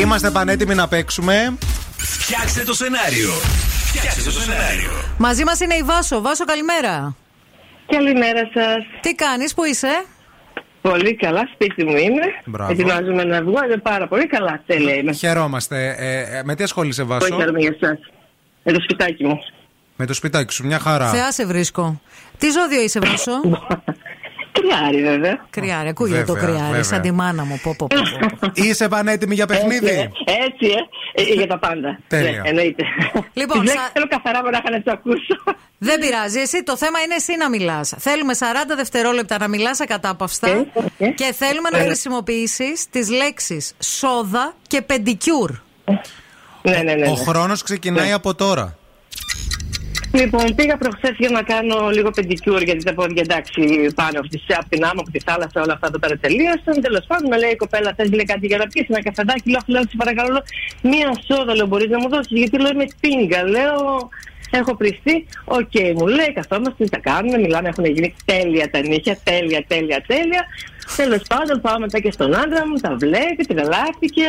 Είμαστε πανέτοιμοι να παίξουμε. Φτιάξτε το σενάριο. Φτιάξτε το σενάριο. Μαζί μας είναι η Βάσο. Βάσο, καλημέρα. Καλημέρα σας. Τι κάνεις, πού είσαι? Πολύ καλά, σπίτι μου είμαι. Ετοιμάζομαι να βγω, είναι πάρα πολύ καλά. Τέλεια είμαι. Χαιρόμαστε. Ε, με τι ασχολείσαι, Βάσο? Πολύ χαίρομαι για εσάς. Με το σπιτάκι μου. Με το σπιτάκι σου, μια χαρά. Θεά σε βρίσκω. Τι ζώδιο είσαι, Βάσο? Κρυάρι, βέβαια. Κρυάρι, ακούγεται το κρυάρι, σαν τη μάνα μου. Πω, πω, πω, πω. Είσαι πανέτοιμη για παιχνίδι? Έτσι, έτσι ε, για τα πάντα. Τέλεια. Ναι, εννοείται. Λοιπόν, σα... θέλω καθαρά μονάχα να το ακούσω. Δεν πειράζει, εσύ, το θέμα είναι εσύ να μιλάς. Θέλουμε σαράντα δευτερόλεπτα να μιλάς ακατάπαυστα okay, okay. και θέλουμε okay. να χρησιμοποιήσεις τις λέξεις σόδα και πεντικιούρ. Ναι, ναι, ναι, ναι. Ο χρόνος ξεκινάει ναι. από τώρα. Λοιπόν, πήγα προχθές για να κάνω λίγο πεντικιούρ, γιατί τα πόδια εντάξει πάνω από την άμμο, από τη θάλασσα, όλα αυτά τα πέρα τελείωσαν. Τέλος πάντων, με λέει η κοπέλα, θες λέει κάτι για να πιεις ένα καφεδάκι? Λέω, λέω, σε παρακαλώ, μία σόδα λέω, μπορείς να μου δώσεις? Γιατί λέω, είμαι τίνγκα, λέω, έχω πριστεί. Οκ, okay, μου λέει, καθόμαστε, τα κάνουμε, μιλάμε, έχουν γίνει τέλεια τα νύχια, τέλεια, τέλεια, τέλεια. Τέλος πάντων, πάω μετά και στον άντρα μου, τα βλέπει, την ελάχθηκε.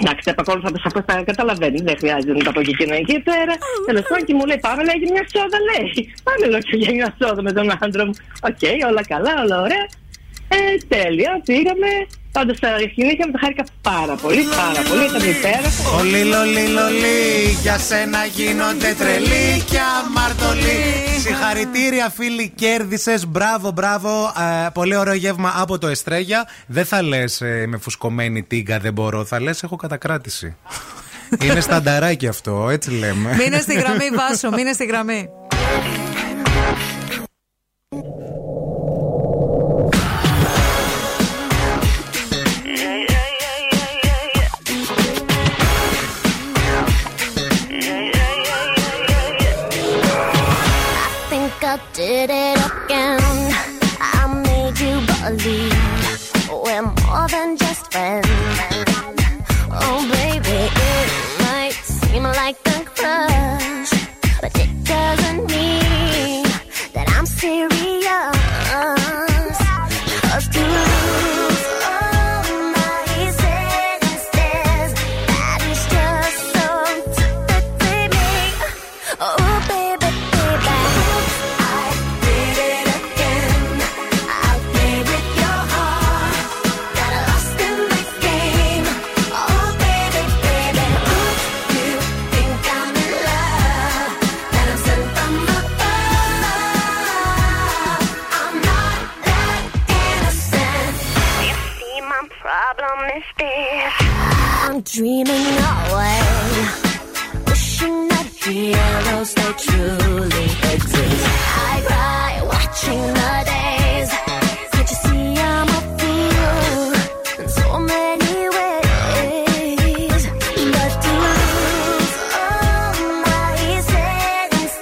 Εντάξει, επακόλουθα από τα καταλαβαίνει, δεν χρειάζεται να τα πω και εκείνο εκεί πέρα. Τέλος πάντων, και μου λέει: πάμε, λέει, για μια σόδα, λέει. Πάμε, λέω, και για μια σόδα με τον άντρα μου. Οκ, όλα καλά, όλα ωραία. Ε, τέλεια, πήγαμε. Πάντως τα γυναίκα μου τα χάρηκα πάρα πολύ, πάρα πολύ. Ήταν υπέροχο. Όλοι, λολί, λολί, για σένα γίνονται τρελοί και αμαρτωλοί. Συγχαρητήρια, φίλοι, κέρδισες. Μπράβο, μπράβο. Ε, πολύ ωραίο γεύμα από το Εστρέγια. Δεν θα λες ε, με φουσκωμένη τίγκα, δεν μπορώ. Θα λες έχω κατακράτηση. Είναι στανταράκι αυτό, έτσι λέμε. Μείνε στη γραμμή, Βάσο, μείνε στη γραμμή. I did it again. I made you believe we're more than just friends. Oh baby, it might seem like a crush, but it doesn't mean that I'm serious. Cause to lose all my senses, that is just something that they make. Oh baby. I'm dreaming away, wishing that heroes they truly exist. I cry watching the days. Can't you see I'm a fool in so many ways? But to lose all my senses,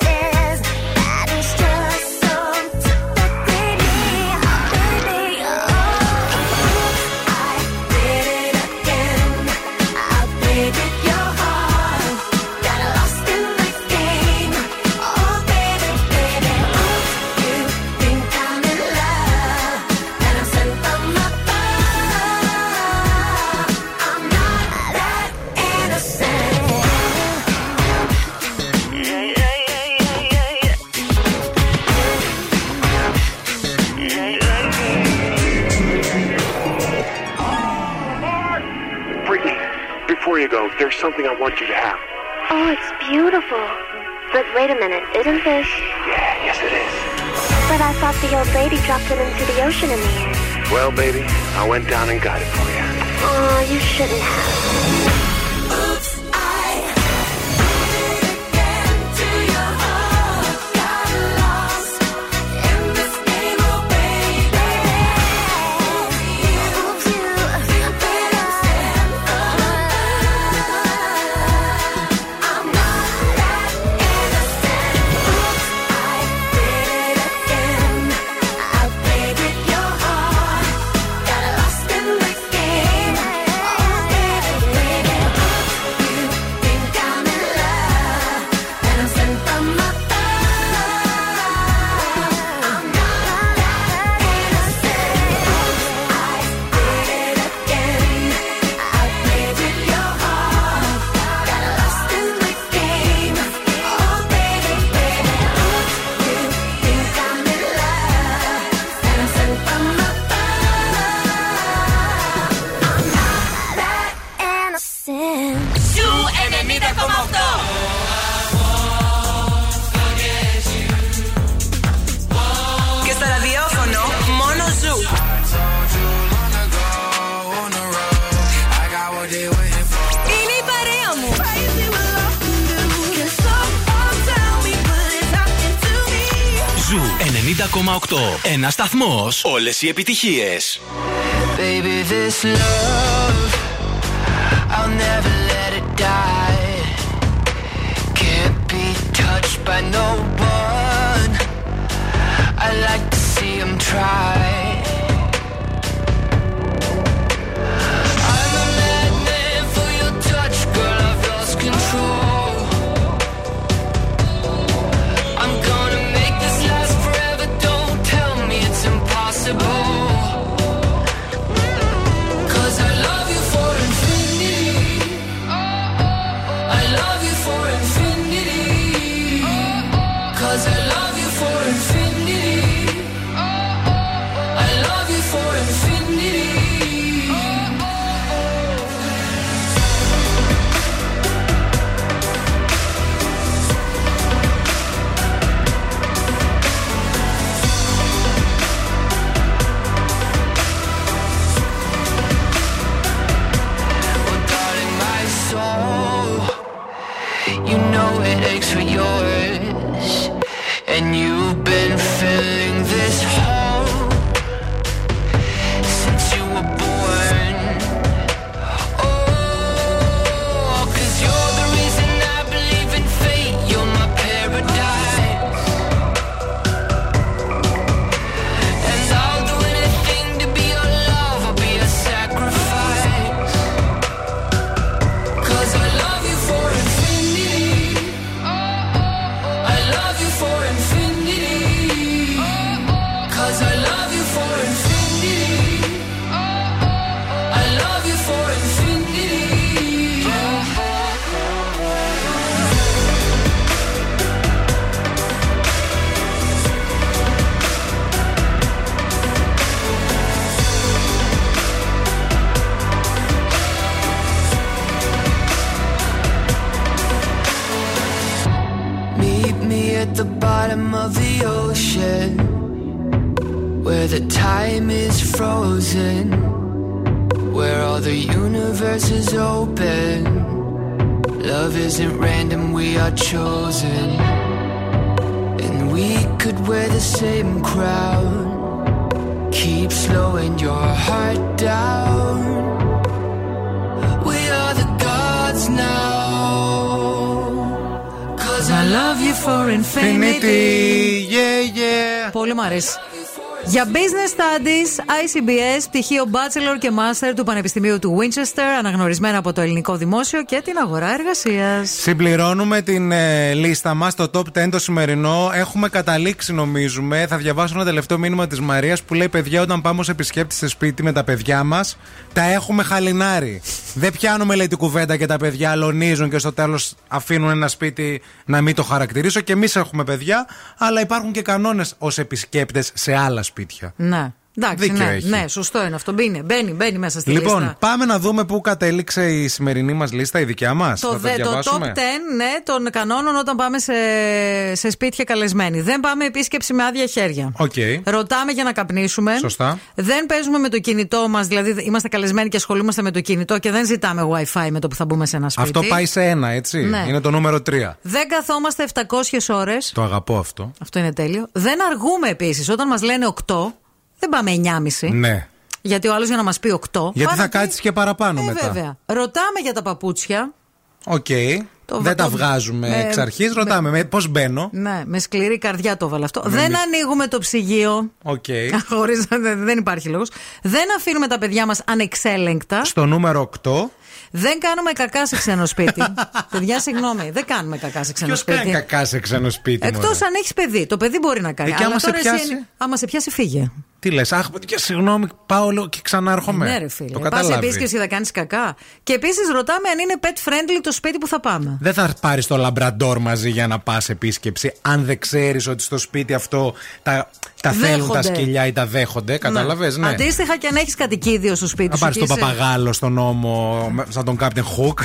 that is just something that they need. Baby, oh, I did it again. With your heart, got lost in the game. Oh baby, baby, ooh, you think I'm in love, and I'm sent from above. I'm not that innocent. Yeah, yeah, yeah, yeah, yeah, yeah, yeah. Brittany. Before you go, there's something I want you to have. Oh, it's beautiful. But wait a minute, isn't this? Yeah, yes it is. But I thought the old lady dropped it into the ocean in the end. Well, baby, I went down and got it for you. Oh, you shouldn't have. Oops, I did it again to your heart. Got lost in this game, oh baby. Oops, you better. I'm not that innocent. Oops, I did it again. I played with your heart. Got lost in the game. Oh, baby, baby. άτομο αυτό. Και στο ραδιόφωνο μόνο ζου. Είναι η παρέα μου. Ζου ενενήντα κόμμα οκτώ. Ένα σταθμός. Όλες οι επιτυχίες. Baby, this love, I'll never let it die. Can't be touched by no one. I like to see him try. Για business studies, άι σι μπι ες, πτυχίο bachelor και master του Πανεπιστημίου του Winchester, αναγνωρισμένα από το Ελληνικό Δημόσιο και την αγορά εργασίας. Συμπληρώνουμε την ε, λίστα μας, το top δέκα το σημερινό. Έχουμε καταλήξει, νομίζουμε. Θα διαβάσω ένα τελευταίο μήνυμα της Μαρίας που λέει: παιδιά, όταν πάμε ως επισκέπτες σε σπίτι με τα παιδιά μας, τα έχουμε χαλινάρι. Δεν πιάνουμε, λέει, την κουβέντα και τα παιδιά αλωνίζουν και στο τέλος αφήνουν ένα σπίτι να μην το χαρακτηρίσω. Και εμείς έχουμε παιδιά, αλλά υπάρχουν και κανόνες ως επισκέπτες σε άλλα σπίτια. Ναι. Εντάξει, ναι, ναι, σωστό είναι αυτό. Μπαίνει, μπαίνει, μπαίνει μέσα στη λοιπόν, λίστα. Λοιπόν, πάμε να δούμε πού κατέληξε η σημερινή μας λίστα, η δικιά μας. Το, δε, το top δέκα, ναι, των κανόνων όταν πάμε σε, σε σπίτια καλεσμένοι. Δεν πάμε επίσκεψη με άδεια χέρια. Okay. Ρωτάμε για να καπνίσουμε. Σωστά. Δεν παίζουμε με το κινητό μας, δηλαδή είμαστε καλεσμένοι και ασχολούμαστε με το κινητό και δεν ζητάμε Wi-Fi με το που θα μπούμε σε ένα σπίτι. Αυτό πάει σε ένα, έτσι. Ναι. Είναι το νούμερο τρία. Δεν καθόμαστε επτακόσιες ώρες. Το αγαπώ αυτό. Αυτό είναι τέλειο. Δεν αργούμε επίσης. Όταν μας λένε οκτώ. Δεν πάμε εννιά και μισή. Ναι. Γιατί ο άλλος για να μας πει οκτώ. Γιατί πάρα θα και... κάτσεις και παραπάνω ε, μετά. Βέβαια. Ρωτάμε για τα παπούτσια. Οκ. Okay. Το... Δεν το... τα βγάζουμε με... εξ αρχής. Ρωτάμε με... πώς μπαίνω. Ναι, με σκληρή καρδιά το έβαλα αυτό. Με... Δεν ανοίγουμε το ψυγείο. Οκ. Okay. Χωρίς... Δεν υπάρχει λόγος. Δεν αφήνουμε τα παιδιά μας ανεξέλεγκτα. Στο νούμερο οκτώ. Δεν κάνουμε κακά σε ξένο σπίτι. Παιδιά, συγγνώμη, δεν κάνουμε κακά σε ξένο Ποιος σπίτι. Ποιος κάνει κακά σε ξένο σπίτι? Εκτός αν έχεις παιδί. Το παιδί μπορεί να κάνει. Αλλά τώρα εσύ, άμα σε πιάσει, φύγε. Τι λες, αχ, συγγνώμη, πάω λίγο και ξανά έρχομαι. Ναι, ρε φίλε. Πας επίσκεψη, θα κάνεις κακά. Και επίσης ρωτάμε αν είναι pet friendly το σπίτι που θα πάμε. Δεν θα πάρεις το λαμπραντόρ μαζί για να πας επίσκεψη, αν δεν ξέρεις ότι στο σπίτι αυτό τα, τα θέλουν τα σκυλιά ή τα δέχονται. Κατάλαβες, ναι. Αντίστοιχα και αν έχεις κατοικίδιο στο σπίτι σου. Να πάρεις τον παπαγάλο στον νόμο. σαν τον Captain Hook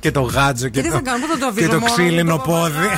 και το γάτζο και, και, το, κάνω, το, και μόνο, το ξύλινο το πόδι.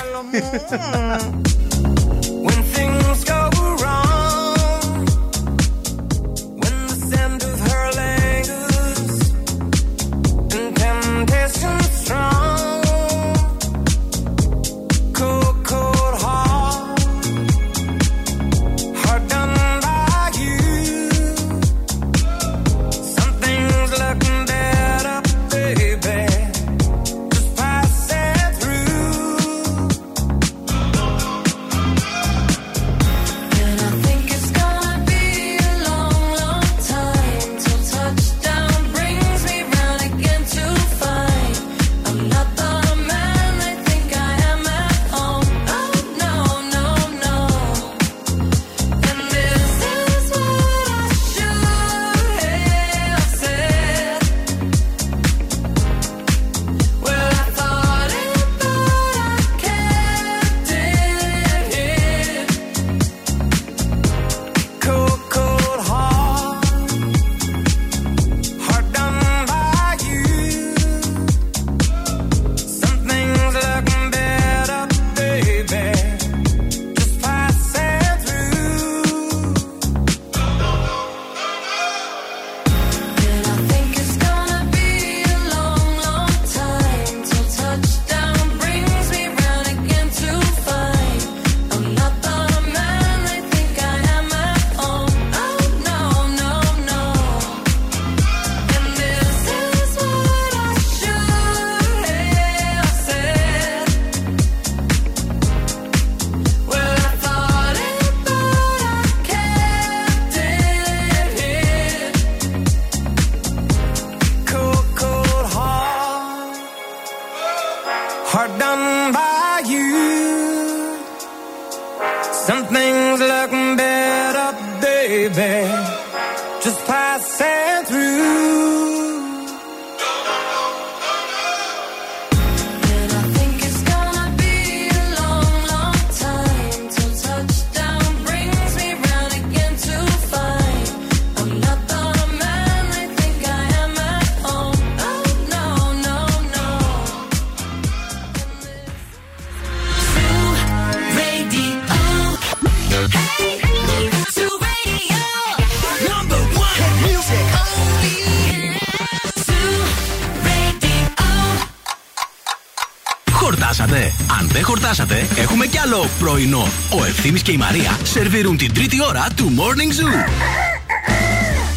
Έχουμε κι άλλο πρωινό. Ο Ευθύμης και η Μαρία σερβίρουν την τρίτη ώρα του Morning Zoo.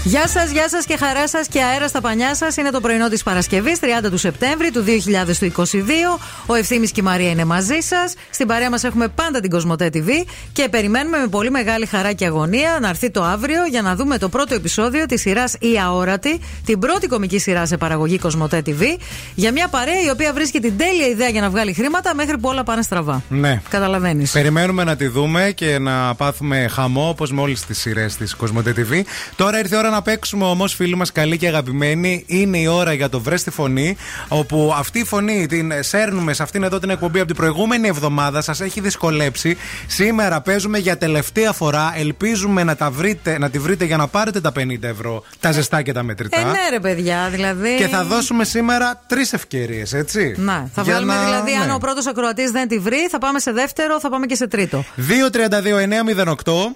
Γεια σας, γεια σας και χαρά σας και αέρα στα πανιά σας. Είναι το πρωινό της Παρασκευής, τριάντα του Σεπτέμβρη του δύο χιλιάδες είκοσι δύο. Ο Ευθύμης και η Μαρία είναι μαζί σας. Στην παρέα μας έχουμε πάντα την Cosmote τι βι και περιμένουμε με πολύ μεγάλη χαρά και αγωνία να έρθει το αύριο για να δούμε το πρώτο επεισόδιο της σειράς Η Αόρατη, την πρώτη κομική σειρά σε παραγωγή Cosmote τι βι, για μια παρέα η οποία βρίσκει την τέλεια ιδέα για να βγάλει χρήματα μέχρι που όλα πάνε στραβά. Ναι. Καταλαβαίνεις. Περιμένουμε να τη δούμε και να πάθουμε χαμό όπως με όλες τις σειρές της Cosmote τι βι. Τώρα ήρθε η ώρα να παίξουμε όμως, φίλοι μας καλοί και αγαπημένοι. Είναι η ώρα για το Βρες τη Φωνή, όπου αυτή η φωνή την σέρνουμε σε αυτήν εδώ την εκπομπή από την προηγούμενη εβδομάδα. Σας έχει δυσκολέψει. Σήμερα παίζουμε για τελευταία φορά. Ελπίζουμε να, τα βρείτε, να τη βρείτε για να πάρετε τα πενήντα ευρώ, τα ζεστά και τα μετρητά. Ε, ναι, ρε παιδιά, δηλαδή. Και θα δώσουμε σήμερα τρεις ευκαιρίες, έτσι. Να, θα για βάλουμε να... δηλαδή, ναι. Αν ο πρώτος ακροατής δεν τη βρει, θα πάμε σε δεύτερο, θα πάμε και σε τρίτο. δύο τρία δύο εννιά μηδέν οκτώ.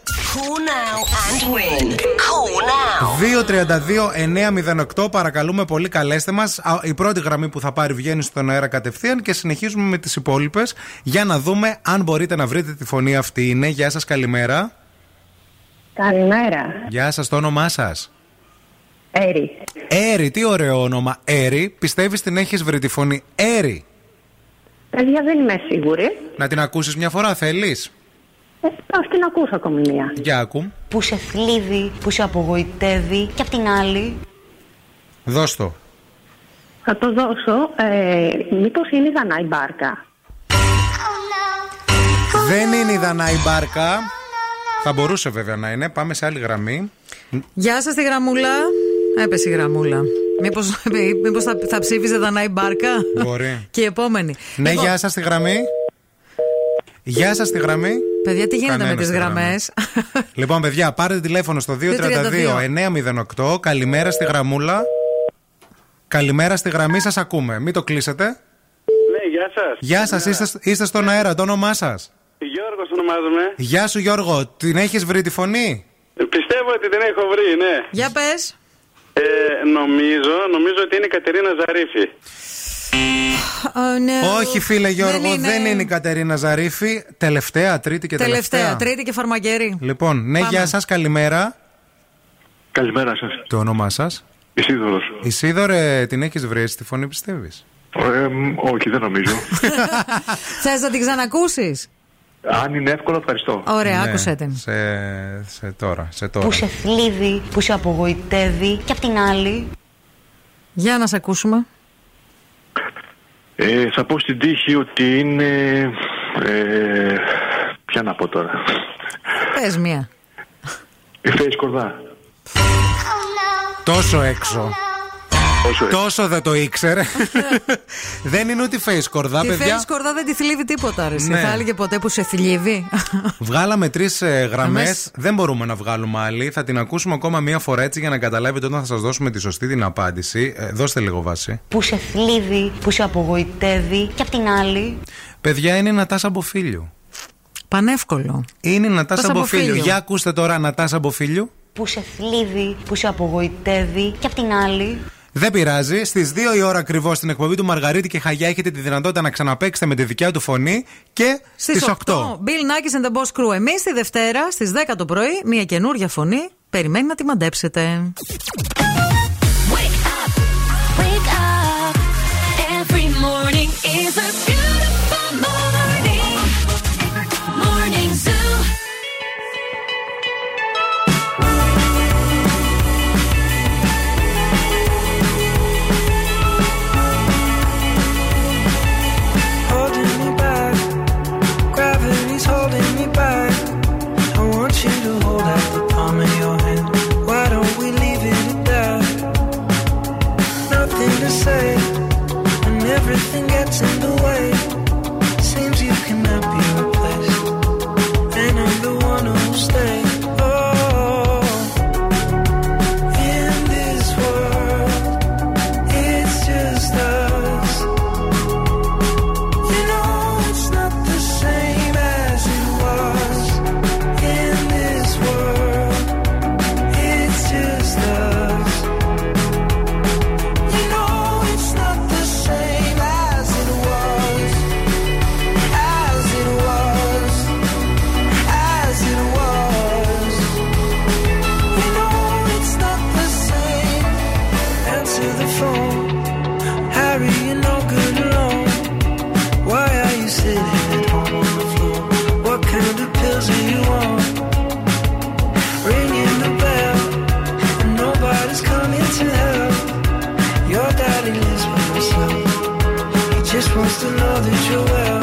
δύο τρία δύο εννιά μηδέν οκτώ, παρακαλούμε πολύ, καλέστε μας. Η πρώτη γραμμή που θα πάρει βγαίνει στον αέρα κατευθείαν και συνεχίζουμε με τις υπόλοιπες για να δούμε αν μπορείτε να βρείτε τη φωνή αυτή. Είναι. Γεια σας, καλημέρα. Καλημέρα. Γεια σας, το όνομά σας? Έρη. Έρη, τι ωραίο όνομα. Έρη, πιστεύεις την έχεις βρει τη φωνή? Έρη. Παιδιά, δεν είμαι σίγουρη. Να την ακούσεις μια φορά, θέλεις? Αυτή να ακούσω ακόμη μία. Για ακού. Που σε θλίβει, που σε απογοητεύει και απ' την άλλη. Δώσ' το. Θα το δώσω. Ε, μήπως είναι η Δανάη Μπάρκα? Oh, no. Oh, no. Δεν είναι η Δανάη Μπάρκα. Oh, no, no. Θα μπορούσε βέβαια να είναι. Πάμε σε άλλη γραμμή. Γεια σας τη γραμμούλα. Έπεσε η γραμμούλα. Μήπως, μήπως θα, θα ψήφιζε Δανάη Μπάρκα? Μπορεί. Και η επόμενη. Ναι, λοιπόν... γεια σας τη γραμμή. Γεια σας τη γραμμή. Παιδιά, τι γίνεται κανένας με τις γραμμές? Λοιπόν, παιδιά, πάρετε τηλέφωνο στο δύο τρία δύο εννιά μηδέν οκτώ. Καλημέρα στη γραμμούλα. Καλημέρα, στη γραμμή σας ακούμε. Μην το κλείσετε. Ναι, γεια σας. Γεια σας, είστε, είστε στον αέρα, το όνομά σας. Γιώργος ονομάζομαι. Γεια σου, Γιώργο. Την έχεις βρει τη φωνή? Ε, πιστεύω ότι την έχω βρει, ναι. Για πες. Ε, νομίζω, νομίζω ότι είναι η Κατερίνα Ζαρίφη. Oh, no. Όχι, φίλε Γιώργο, δεν είναι. δεν είναι η Κατερίνα Ζαρίφη. Τελευταία, τρίτη και τελευταία. Τελευταία, τρίτη και φαρμακερή. Λοιπόν, ναι, γεια σας, καλημέρα. Καλημέρα σας. Το όνομά σας? Ισίδωρος. Ισίδωρε, την έχεις βρει στη φωνή, πιστεύεις? Ε, όχι, δεν νομίζω. Θες να την ξανακούσεις? Αν είναι εύκολο, ευχαριστώ. Ωραία, ναι, άκουσέ την. Σε, σε, τώρα, σε τώρα. Που σε θλίβει, που σε απογοητεύει, και απ' την άλλη. Για να σε ακούσουμε. Ε, θα πω στην τύχη ότι είναι... Ε, ποια να πω τώρα? Πες μία. Η Φέη Σκορδά. Τόσο έξω. Τόσο, Τόσο δεν το ήξερε. Δεν είναι ούτε face κορδά, τη παιδιά. Face κορδά δεν τη θλίβει τίποτα, ρε. Ναι. Θα έλεγε ποτέ που σε θλίβει. Βγάλαμε τρεις ε, γραμμές. Δεν μπορούμε να βγάλουμε άλλη. Θα την ακούσουμε ακόμα μία φορά έτσι για να καταλάβετε όταν θα σας δώσουμε τη σωστή την απάντηση. Ε, δώστε λίγο βάση. Που σε θλίβει, που σε απογοητεύει, και απ' την άλλη. Παιδιά, είναι η Νατάσα Μποφίλιου. Πανεύκολο. Είναι η Νατάσα Μποφίλιου. Για ακούστε τώρα, Νατάσα Μποφίλιου. Που σε θλίβει, που σε απογοητεύει, και απ' την άλλη. Δεν πειράζει, στις δύο η ώρα ακριβώς στην εκπομπή του Μαργαρίτη και Χαγιά έχετε τη δυνατότητα να ξαναπαίξετε με τη δικιά του φωνή και στις οκτώ. Bill Nackis and the Boss Crew. Εμείς τη Δευτέρα στις δέκα το πρωί, μια καινούργια φωνή περιμένει να τη μαντέψετε. And everything gets in the way. Seems you cannot be replaced, and I'm the one who'll stay. Oh, in this world, it's just us. You know it's not the same as it was. In this world, it's just us. Just wants to know that you're well.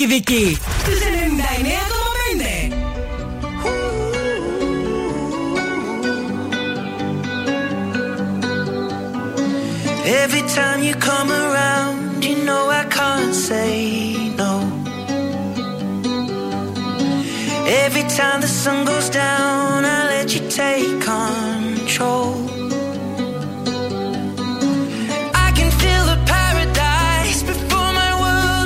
Κηδική. Every time you come around, you know I can't say no. Every time the sun goes down, I let you take control. I can feel the paradise before my world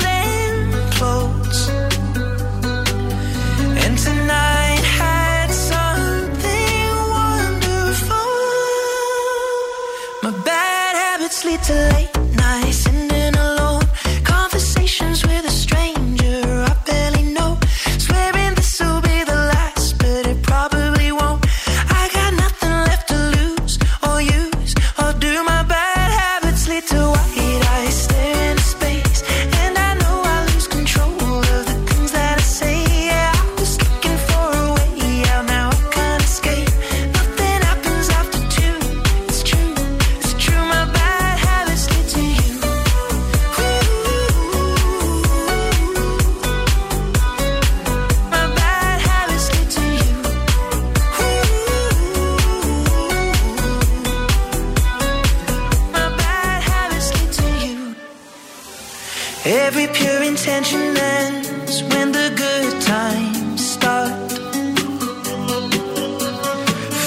Every pure intention ends when the good times start.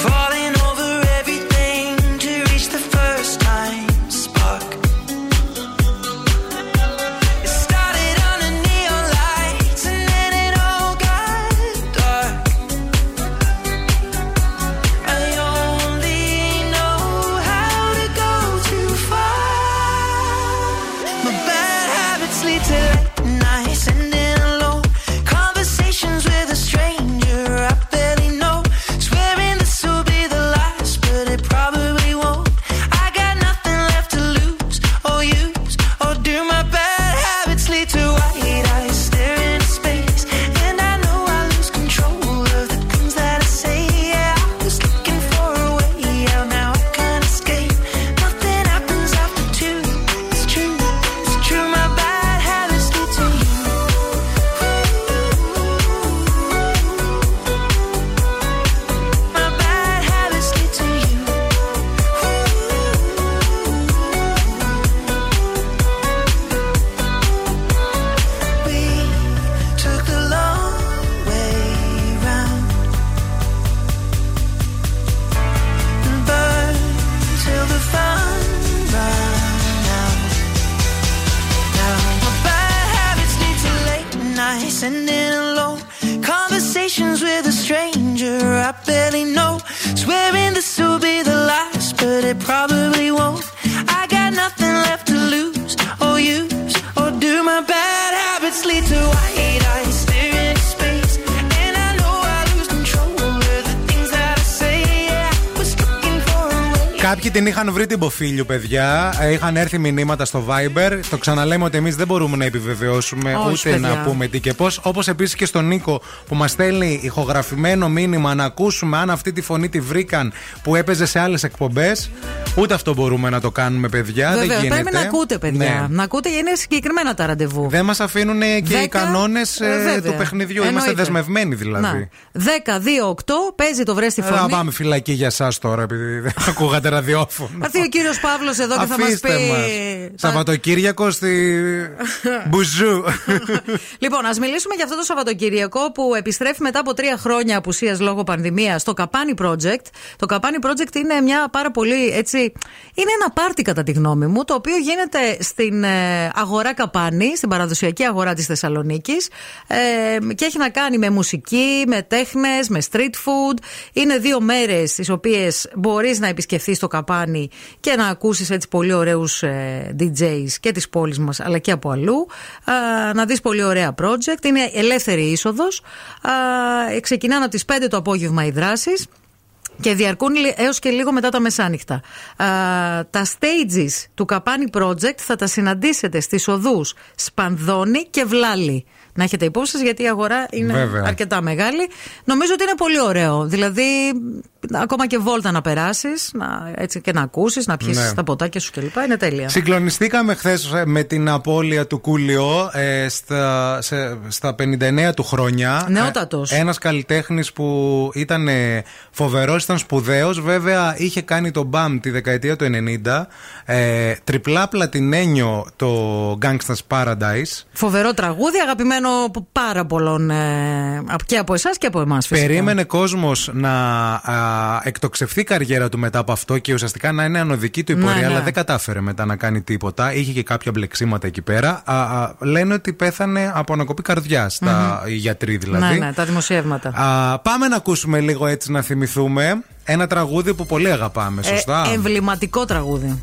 Falling over everything to reach the first time spark. It started under neon lights and then it all got dark. I only know how to go too far. My bad habits lead to late nights and then alone conversations with a stranger. I την είχαν βρει την Ποφίλιο, παιδιά. Είχαν έρθει μηνύματα στο Viber. Το ξαναλέμε ότι εμείς δεν μπορούμε να επιβεβαιώσουμε Ως, ούτε παιδιά. να πούμε τι και πώς. Όπως επίσης και στον Νίκο που μας στέλνει ηχογραφημένο μήνυμα να ακούσουμε αν αυτή τη φωνή τη βρήκαν που έπαιζε σε άλλες εκπομπές. Ούτε αυτό μπορούμε να το κάνουμε, παιδιά. Βέβαια, δεν γίνεται. Πρέπει να ακούτε, παιδιά. Ναι. Να ακούτε, είναι συγκεκριμένα τα ραντεβού. Δεν μας αφήνουν και δέκα οι κανόνες ε, του παιχνιδιού. Εννοείται. Είμαστε δεσμευμένοι δηλαδή. δέκα, δύο, οκτώ, παίζει το βρέστη φωνή. Θα πάμε φυλακή για εσάς τώρα, επειδή δεν ακούγατε ραδιόφωνο. Θα έρθει ο κύριος Παύλος εδώ και θα μας πει. Μας. Τα... Σαββατοκύριακο στη Μπουζού. Λοιπόν, ας μιλήσουμε για αυτό το Σαββατοκύριακο που επιστρέφει μετά από τρία χρόνια απουσίας λόγω πανδημίας στο Καπάνι Project. Το Καπάνι Project είναι μια πάρα πολύ έτσι. Είναι ένα πάρτι, κατά τη γνώμη μου, το οποίο γίνεται στην ε, αγορά Καπάνι, στην παραδοσιακή αγορά της Θεσσαλονίκης ε, και έχει να κάνει με μουσική, με τέχνες, με street food. Είναι δύο μέρες τις οποίες μπορείς να επισκεφθείς το Καπάνι και να ακούσεις έτσι πολύ ωραίους ε, ντι τζέις και της πόλης μας αλλά και από αλλού, ε, να δεις πολύ ωραία project. Είναι ελεύθερη είσοδος, ε, ξεκινάνε από τις πέντε το απόγευμα οι δράσεις και διαρκούν έως και λίγο μετά τα μεσάνυχτα. Α, τα stages του Καπάνι Project θα τα συναντήσετε στις οδούς Σπανδόνη και Βλάλη. Να έχετε υπόψη σας, γιατί η αγορά είναι Βέβαια. αρκετά μεγάλη. Νομίζω ότι είναι πολύ ωραίο. Δηλαδή, ακόμα και βόλτα να περάσεις, να, έτσι και να ακούσεις, να πιείς ναι. τα ποτάκια σου κλπ. Είναι τέλεια. Συγκλονιστήκαμε χθες με την απώλεια του Κούλιο ε, στα, σε, στα πενήντα εννέα του χρόνια. Νεότατος. Ε, ένας καλλιτέχνης που ήταν ε, φοβερός, ήταν σπουδαίος. Βέβαια, είχε κάνει το μπαμ τη δεκαετία του ενενήντα. Ε, τριπλά πλατινένιο το Gangsta's Paradise. Φοβερό τραγούδι, αγαπημένο πάρα πολλών ε, και από εσάς και από εμάς φυσικά. Περίμενε κόσμος να α, εκτοξευθεί η καριέρα του μετά από αυτό και ουσιαστικά να είναι ανωδική του η πορεία, ναι, ναι. αλλά δεν κατάφερε μετά να κάνει τίποτα. Είχε και κάποια μπλεξίματα εκεί πέρα. Α, α, λένε ότι πέθανε από ανακοπή καρδιάς, mm-hmm. οι γιατροί δηλαδή. Ναι, ναι, τα δημοσιεύματα. Α, πάμε να ακούσουμε λίγο έτσι να θυμηθούμε ένα τραγούδι που πολύ αγαπάμε, σωστά. Ε, εμβληματικό τραγούδι.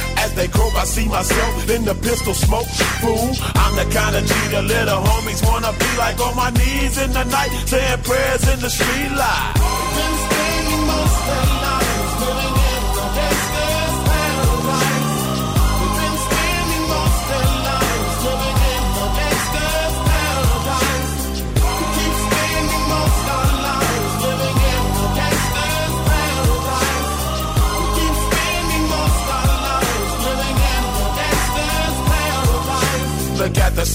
As they croak, I see myself in the pistol smoke. Fool, I'm the kind of G the little homies wanna be like, on my knees in the night, saying prayers in the street light. Been spending most of the night, living in the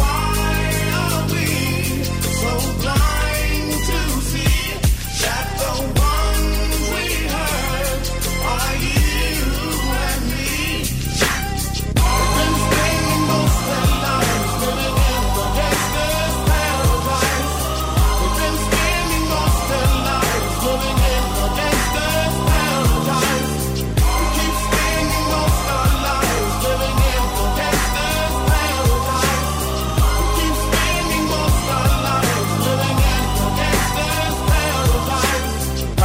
why. So blind to see that the ones we hurt are you and me. Open stables and lies, living in the gangster's paradise. We've been screaming most their lives, living in the gangster's paradise. We keep screaming most our lives, living in the gangster's paradise. We keep screaming most our lives.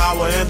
Power and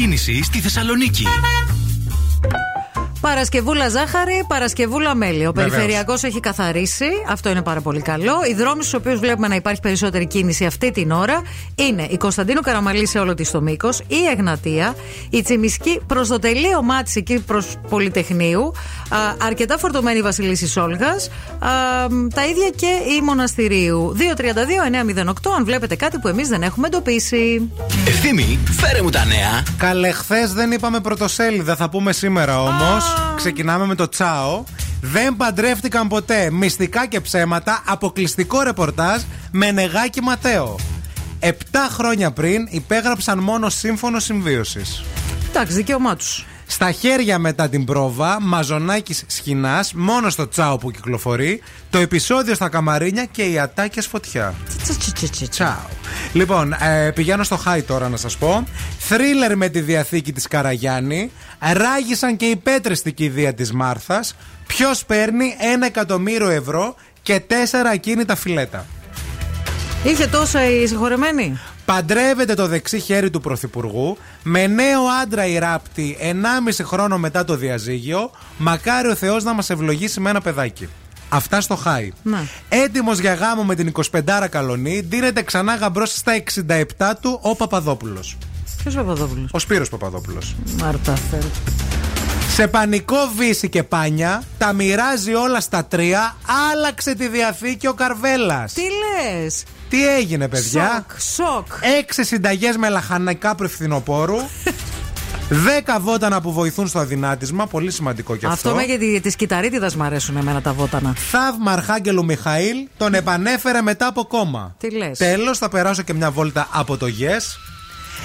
κίνηση στη Θεσσαλονίκη. Παρασκευούλα ζάχαρη, Παρασκευούλα μέλι. Ο περιφερειακός έχει καθαρίσει, αυτό είναι πάρα πολύ καλό. Οι δρόμοι στους οποίους βλέπουμε να υπάρχει περισσότερη κίνηση αυτή την ώρα είναι η Κωνσταντίνου Καραμαλή σε όλο της το μήκος, η Εγνατία, η Τσιμισκή προς το τελείωμά Μάτσι και προς Πολυτεχνείου, αρκετά φορτωμένη η Βασιλίσσης Όλγας, τα ίδια και η Μοναστηρίου. δύο τρία δύο εννιά μηδέν οκτώ, αν βλέπετε κάτι που εμείς δεν έχουμε εντοπίσει. Ευθύμη, φέρε μου τα νέα. Καλέ, χθες δεν είπαμε πρωτοσέλιδα, θα πούμε σήμερα όμως. Ξεκινάμε με το τσάο. Δεν παντρεύτηκαν ποτέ. Μυστικά και ψέματα. Αποκλειστικό ρεπορτάζ με Νεγάκι Ματέο. Επτά χρόνια πριν υπέγραψαν μόνο σύμφωνο συμβίωσης. Εντάξει, δικαίωμά τους. Στα χέρια μετά την πρόβα, Μαζονάκης Σχοινάς, μόνο στο τσάο που κυκλοφορεί, το επεισόδιο στα καμαρίνια και οι ατάκες φωτιά. Τσάου. Λοιπόν, ε, πηγαίνω στο high τώρα να σας πω. Θρίλερ με τη διαθήκη της Καραγιάννη. Ράγισαν και οι πέτρες στην κηδεία της Μάρθας. Ποιος παίρνει ένα εκατομμύριο ευρώ και τέσσερα ακίνητα φιλέτα. Είχε τόσα η συγχωρεμένη. Παντρεύεται το δεξί χέρι του πρωθυπουργού. Με νέο άντρα η Ράπτη, ενάμιση χρόνο μετά το διαζύγιο. Μακάρι ο Θεός να μας ευλογήσει με ένα παιδάκι. Αυτά στο χάι. Ναι. Έτοιμος για γάμο με την εικοσιπεντάρα Καλονή. Ντύνεται ξανά γαμπρός στα εξήντα επτά του ο Παπαδόπουλος. Ποιος Παπαδόπουλος? Ο Σπύρος Παπαδόπουλος. Μαρτάφερ. Σε πανικό βύση και πάνια, τα μοιράζει όλα στα τρία. Άλλαξε τη διαθήκη ο Καρβέλας. Τι λες? Τι έγινε, παιδιά? Σοκ, σοκ. Έξι συνταγές με λαχανικά προφθινοπόρου. Δέκα βότανα που βοηθούν στο αδυνάτισμα. Πολύ σημαντικό και αυτό. Αυτό με τις κυταρίτιδες μου αρέσουν εμένα τα βότανα. Θαύμα Αρχάγγελου Μιχαήλ. Τον επανέφερε μετά από κόμμα. Τι λες? Τέλος, θα περάσω και μια βόλτα από το ΓΕΣ.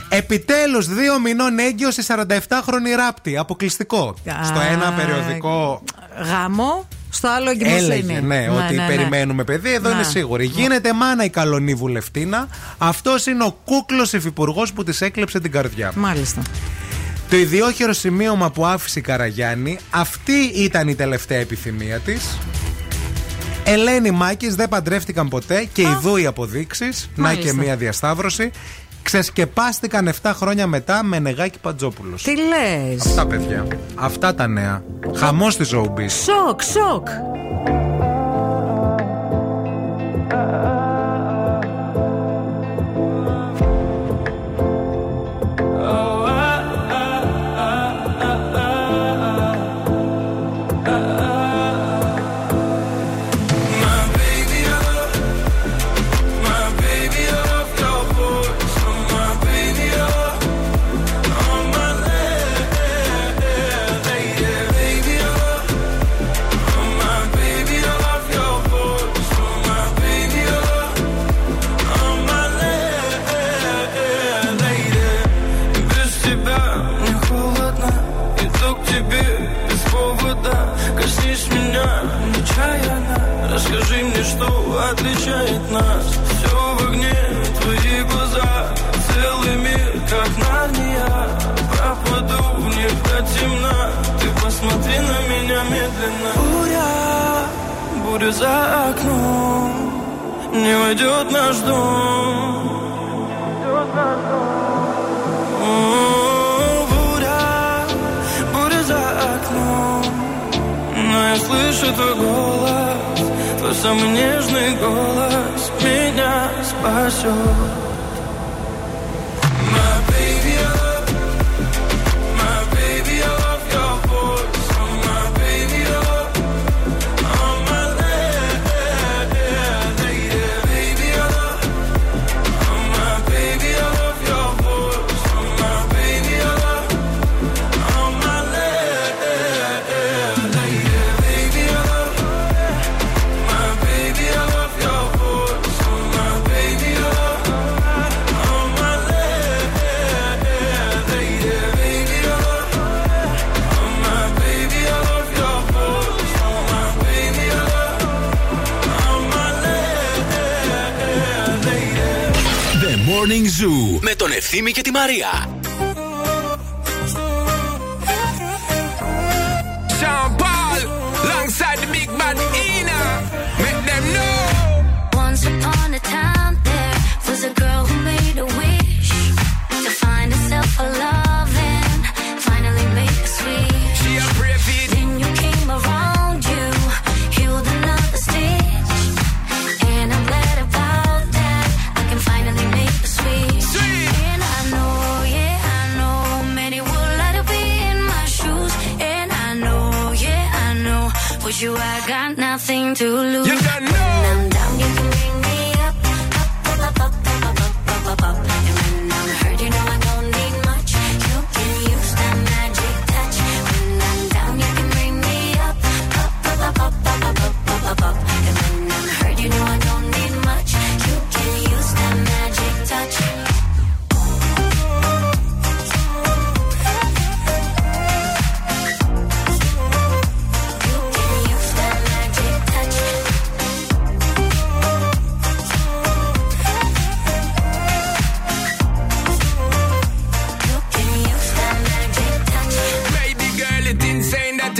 Επιτέλους, δύο μηνών έγκυος η σαρανταεφτάχρονη Ράπτη. Αποκλειστικό. Α, στο ένα περιοδικό γάμο, στο άλλο εγκυμοσύνη. Έλεγε, ναι, ναι, ότι ναι, περιμένουμε, ναι, παιδί, εδώ, ναι, είναι σίγουρη. Ναι. Γίνεται μάνα η Καλονή βουλευτίνα. Αυτός είναι ο κούκλος υφυπουργός που της έκλεψε την καρδιά. Μάλιστα. Το ιδιόχειρο σημείωμα που άφησε η Καραγιάννη, αυτή ήταν η τελευταία επιθυμία της. Ελένη Μάκης, δεν παντρεύτηκαν ποτέ και ιδού οι αποδείξεις. Να και μία διασταύρωση. Ξεσκεπάστηκαν επτά χρόνια μετά με Νεγάκι Παντζόπουλος. Τι λες? Αυτά, παιδιά. Αυτά τα νέα. Χαμός στη Showbiz. Σοκ, σοκ. Отличает нас все в огне, твои глаза, целый мир, как Нарния. Пропаду в них до темна, ты посмотри на меня медленно. Буря, буря за окном, не войдет наш дом. О, буря, буря за окном, но я слышу твой голос. Твой самый нежный голос меня спасет. Zoo, με τον Ευθύμη και τη Μαρία. Once upon a time there was a girl who made a wish to find herself a love. you, I got nothing to lose. You got no. When I'm down, you can bring me up, up, up, up, up, up, up, up, up. And when I'm hurt, you know I don't need much. You can use that magic touch. When I'm down, you can bring me up, up, up, up, up, up, up, up, up, up. And when I'm hurt, you know I don't need much. You can use that magic touch.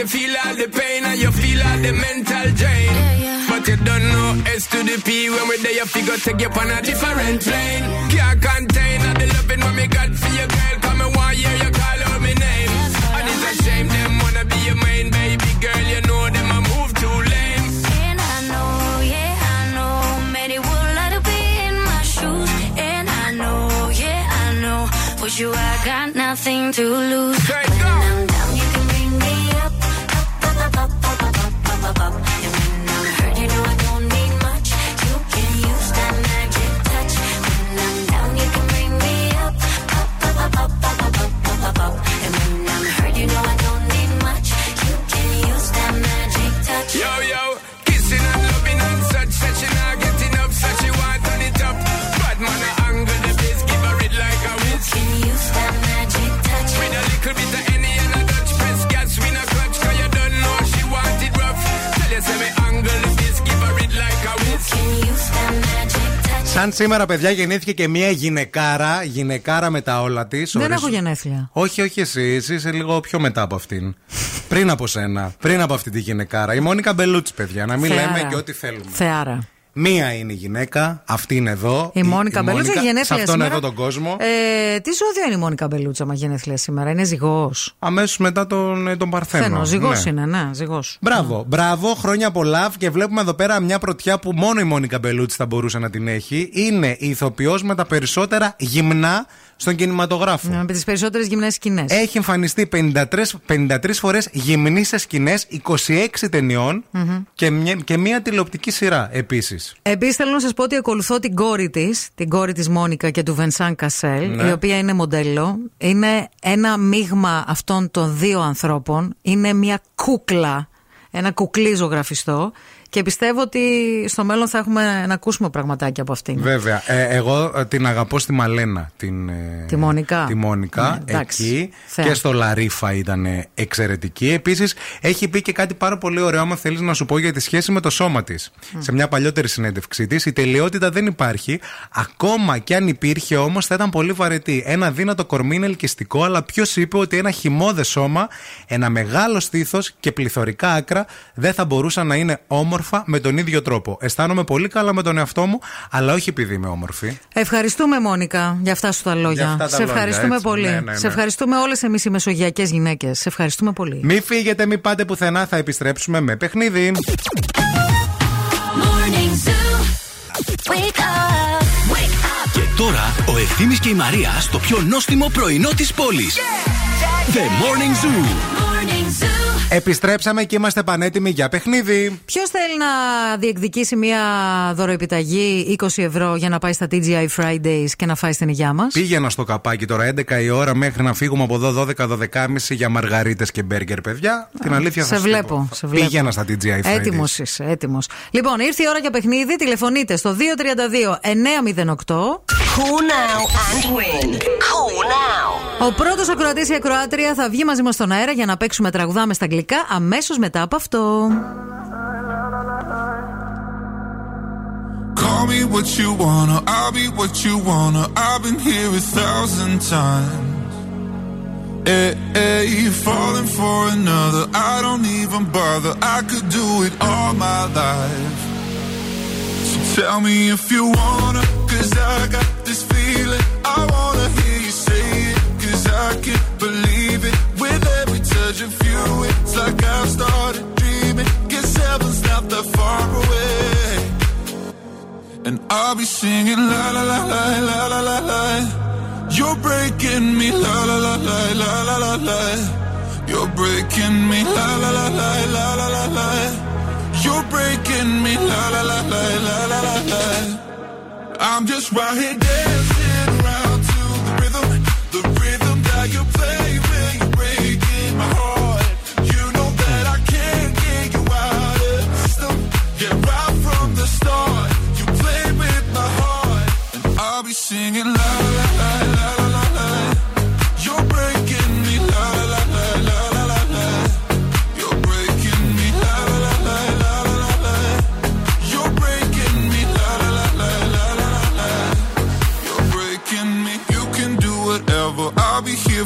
You feel all the pain and you feel all the mental drain, yeah, yeah. But you don't know S to the P. When we're there, you figure take you on a different plane. Can't contain all the loving what me got for your girl. Come and one year you call out my name, yeah. And it's a shame them wanna be your main baby girl. You know them I move too lame. And I know, yeah, I know many would like to be in my shoes. And I know, yeah, I know for you I got nothing to lose. Straight when go. I'm down, you can bring me up. Up, up, up, up, up, up, up. And when I'm hurt, you know I don't need much. You can use that magic touch. When I'm down, you can bring me up. Up, up, up, up, up, up, up, up, up. And when I'm hurt, you know I don't need much. You can use that magic touch. Yo, yo, kissing and loving and such. Said she not getting up, said she want on it up. But man, I angle the bass, give her it like a whiz. You can use that magic touch. With a little bit of any and a Dutch press gas, we not clutch. Σαν σήμερα, παιδιά, γεννήθηκε και μια γυναικάρα, γυναικάρα με τα όλα της. Δεν έχω γενέθλια. Όχι, όχι εσύ, εσύ είσαι λίγο πιο μετά από αυτήν. Πριν από σένα, πριν από αυτή τη γυναικάρα. Η Μόνικα Μπελούτσι, παιδιά, να μην λέμε και ό,τι θέλουμε. Θεάρα. Μία είναι η γυναίκα, αυτή είναι εδώ. Η, η Μόνικα Μπελούτσα γενέθλια σήμερα. Σε αυτόν εδώ τον κόσμο. Ε, τι ζώδιο είναι η Μόνικα Μπελούτσα, μα γενέθλια σήμερα, είναι ζυγός. Αμέσως μετά τον, τον Παρθένο. Φαίνω, ζυγός, ναι. Είναι, ναι, ζυγός. Μπράβο, ναι. Μπράβο, χρόνια πολλά. Και βλέπουμε εδώ πέρα μια πρωτιά που μόνο η Μόνικα Μπελούτσα θα μπορούσε να την έχει. Είναι η ηθοποιός με τα περισσότερα γυμνά στον κινηματογράφο. Ναι, με τις περισσότερες γυμνές σκηνές. Έχει εμφανιστεί πενήντα τρεις, πενήντα τρεις φορές γυμνή σε σκηνές, είκοσι έξι ταινιών, mm-hmm. και, μια, και μια τηλεοπτική σειρά επίσης. Επίσης θέλω να σας πω ότι ακολουθώ την κόρη της, την κόρη της Μόνικα και του Βενσάν Κασέλ, ναι. Η οποία είναι μοντέλο. Είναι ένα μείγμα αυτών των δύο ανθρώπων. Είναι μια κούκλα, ένα κουκλί ζωγραφιστό. Και πιστεύω ότι στο μέλλον θα έχουμε να ακούσουμε πραγματάκια από αυτήν. Βέβαια. Ε, εγώ την αγαπώ στη Μαλένα. Την, τη Μόνικα. Τη Μόνικα, ναι, εκεί. Θεά. Και στο Λαρίφα ήταν εξαιρετική. Επίσης, έχει πει και κάτι πάρα πολύ ωραίο, άμα θέλεις να σου πω, για τη σχέση με το σώμα της. Mm. Σε μια παλιότερη συνέντευξή της, η τελειότητα δεν υπάρχει. Ακόμα κι αν υπήρχε όμως, θα ήταν πολύ βαρετή. Ένα δύνατο κορμί είναι ελκυστικό, αλλά ποιος είπε ότι ένα χυμώδες σώμα, ένα μεγάλο στήθος και πληθωρικά άκρα δεν θα μπορούσαν να είναι όμορφα με τον ίδιο τρόπο. Αισθάνομαι πολύ καλά με τον εαυτό μου, αλλά όχι επειδή είμαι όμορφη. Ευχαριστούμε, Μόνικα, για αυτά σου τα λόγια. Τα σε ευχαριστούμε λόγια, πολύ. Ναι, ναι, ναι. Σε ευχαριστούμε όλες εμείς οι μεσογειακές γυναίκες. Σε ευχαριστούμε πολύ. Μη φύγετε, μη πάτε πουθενά. Θα επιστρέψουμε με παιχνίδι. Και τώρα ο Ευθύμης και η Μαρία στο πιο νόστιμο πρωινό της πόλης. Yeah. The Morning Zoo. Morning Zoo. Επιστρέψαμε και είμαστε πανέτοιμοι για παιχνίδι. Ποιος θέλει να διεκδικήσει μια δωροεπιταγή είκοσι ευρώ για να πάει στα τι τζι άι Fridays και να φάει στην υγειά μας? Πήγαινα στο καπάκι τώρα έντεκα η ώρα μέχρι να φύγουμε από εδώ δώδεκα δώδεκα και μισή για μαργαρίτες και μπέργκερ, παιδιά. Α, την αλήθεια θα σας βλέπω, πω. Σε βλέπω. Πήγαινα στα τι τζι άι Fridays. Έτοιμος είσαι, έτοιμος. Λοιπόν, ήρθε η ώρα για παιχνίδι. Τηλεφωνείτε στο δύο τρία δύο εννιά μηδέν οκτώ. Cool now and win. Cool now. Ο πρώτος ακροατής ή ακροάτρια θα βγει μαζί μας στον αέρα για να παίξουμε τραγουδάμε στα αγγλικά αμέσως μετά από αυτό. Call me what you wanna, I'll be what you wanna. I've been here a thousand times. Hey, hey, you falling for another. I don't even bother. I could do it all my life. So tell me if you wanna, cause I got this feeling. I wanna hear you say it, cause I can't believe it. With every touch of you, it's like I've started dreaming. Guess heaven's not that far away. And I'll be singing la la la la la la la la. You're breaking me la la la la la la la. You're breaking me la la la la la la la. You're breaking me, la la la la la la la. I'm just right here dancing around to the rhythm, the rhythm that you play when you're breaking my heart. You know that I can't get you out of the system. Yeah, right from the start, you play with my heart, and I'll be singing la la la la la la. You're breaking me, la la la la la la la. You're breaking me, la la la la la la la. You're breaking me, la la la la la la la. You're breaking me. You can do whatever, I'll be here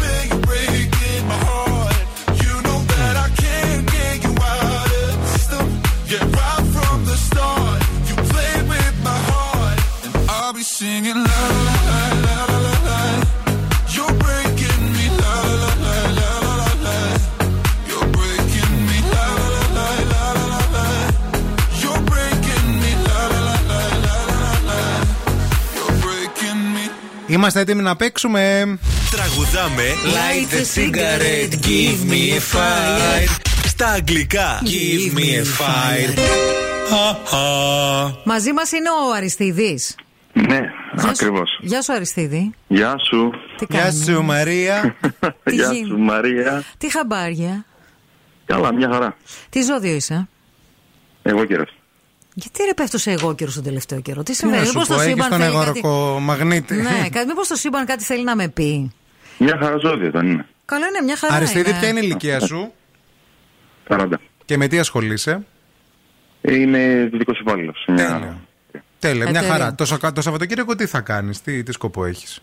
when you're breaking my heart. You know that I can't get you out of the system. Yeah, right from the start, you play with my heart, and I'll be singing la la la la la la. You're breaking me, la la la la la la. You're breaking me, la la la la la la. You're breaking me, la la la la la. Είμαστε έτοιμοι να παίξουμε. Τραγουδάμε Light a cigarette, give me a fire. Στα αγγλικά give me a fire. Μαζί μας είναι ο Αριστείδης. Ναι, ακριβώς. Γεια σου Αριστείδη. Γεια σου. Γεια σου Μαρία. Γεια σου Μαρία. Τι χαμπάρια. Καλά, μια χαρά. Τι ζώδιο είσαι? Εγώ κύριος. Γιατί ρε πέφτωσε εγώ καιρό στον τελευταίο καιρό? Τι συμβαίνει? Μήπως το σύμπαν θέλει κάτι... ναι, κα... μήπως το σύμπαν κάτι θέλει να με πει. Μια χαρά ζώδια δεν είναι? Καλό είναι, μια χαρά. Αριστείδη, ποια είναι η ηλικία σου? σαράντα. Και με τι ασχολείσαι? Είναι δυτικός υπάλληλος. Τέλεια, Τέλεια. μια χαρά. Το, σα... το Σαββατοκύριακο τι θα κάνεις? Τι, τι σκοπό έχεις?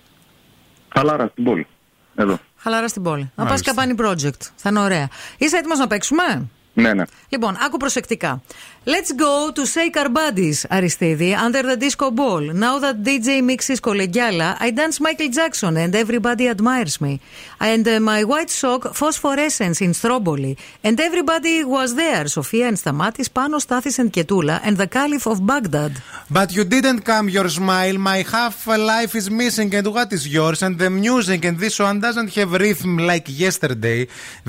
Χαλάρα στην πόλη. Εδώ. Χαλάρα στην πόλη. Να πας καπάνι project. Θα είναι ωραία. Είσαι έτοιμος να παίξουμε? Ναι, ναι. Λοιπόν, άκου προσεκτικά. Let's go to shake our bodies, Αριστείδη, under the disco ball. Now that ντι τζέι mixes collegiala, I dance Michael Jackson and everybody admires me. And uh, my white sock phosphorescence in Stromboli. And everybody was there, Sofia and Stamatis, Panos, Stathis and Ketula, and the Caliph of Baghdad. But you didn't come, your smile. My half life is missing, and what is yours? And the music, and this one doesn't have rhythm like yesterday.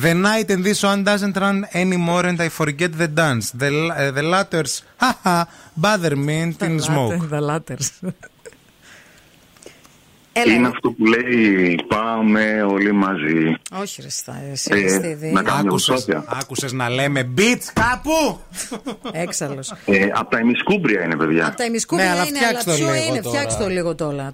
The night, and this one doesn't run anymore. And I forget the dance. The, uh, the latters, haha, bother me and in smoke. The latters. Είναι αυτό που λέει πάμε όλοι μαζί. Όχι ρε Σταύρο. Να κάνουμε προσπάθεια. Άκουσες να λέμε μπιτς κάπου? Έξαλλος. Απ' τα ημισκούμπρια είναι παιδιά. Απ' τα ημισκούμπρια είναι, αλλά ποιο είναι? Φτιάξτε το λίγο τώρα.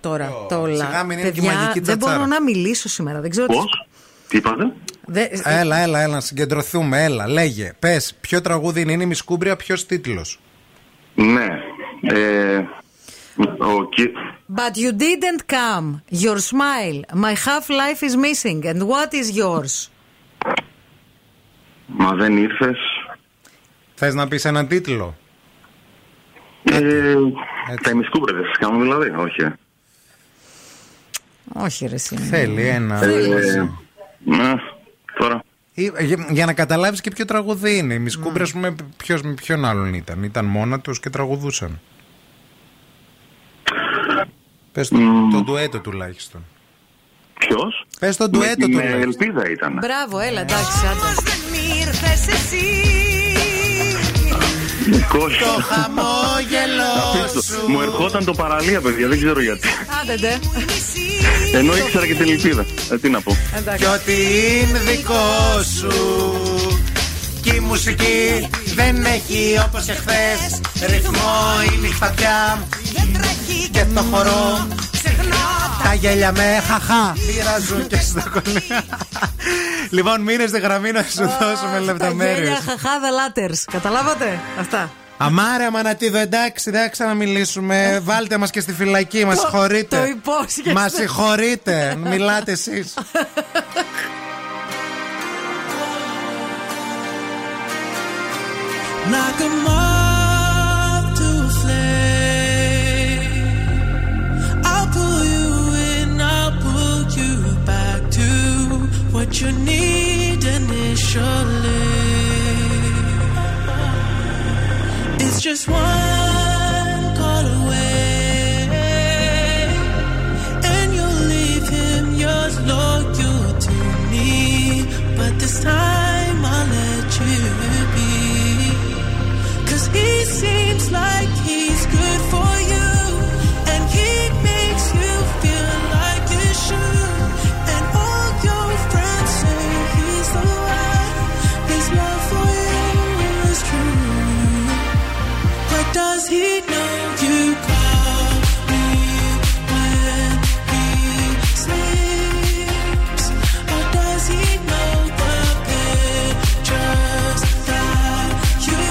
Παιδιά, δεν μπορώ να μιλήσω σήμερα. Πώς? Τι είπατε? Δε... Έλα, έλα, έλα, να συγκεντρωθούμε. Έλα, λέγε. Πες, ποιο τραγούδι είναι, είναι η Μισκούμπρια, ποιος τίτλος? Ναι. Ε, okay. But you didn't come. Your smile. My half life is missing. And what is yours? Μα δεν ήρθες. Θες να πεις έναν τίτλο? Ε, τα Μισκούμπρια δεν σας κάνουν δηλαδή, όχι. Όχι ρε σύμμα. Θέλει ένα... Ε, ναι, τώρα. Για, για να καταλάβεις και ποιο τραγούδι είναι. Οι Μισκούμπρες mm. με, ποιος, με ποιον άλλον ήταν? Ήταν μόνα τους και τραγουδούσαν. Πες το, mm. το ντουέτο τουλάχιστον. Ποιος? Πες το ντουέτο με, τουλάχιστον. Με ελπίδα ήταν. Μπράβο, έλα, εντάξει. Όμως δεν ήρθες εσύ. Το χαμόγελό σου. Μου ερχόταν το παραλία, παιδιά, δεν ξέρω γιατί. Άντε. Ενώ ήξερα και την ελπίδα. Ε, τι να πω. Εντάξει. Κι ό,τι είναι δικό σου. Κι η μουσική δεν έχει όπως εχθές ρυθμό η νυχτατιά. Και το χορό ξεχνά. Τα γέλια με χαχά μοιράζουν και στα κονέα. Λοιπόν, μείνε στη γραμμή να σου δώσουμε λεπτομέρειες. Τα γέλια χαχά δελάτερς. Καταλάβατε αυτά. Αμάρε Αμανατίδου, εντάξει, δεν θα ξαναμιλήσουμε. Βάλτε μας και στη φυλακή, μας συγχωρείτε. Το υπόσχεστε. Μας συγχωρείτε, μιλάτε εσείς. Knock 'em off to a flame. I'll pull you in, I'll pull you back to what you need initially. It's just one call away, and you'll leave him, you're loyal to me, but this time I'll let you be. He seems like he's good for you, and he makes you feel like you should. And all your friends say he's the one, his love for you is true. But does he know you call me when he sleeps? Or does he know the pictures that you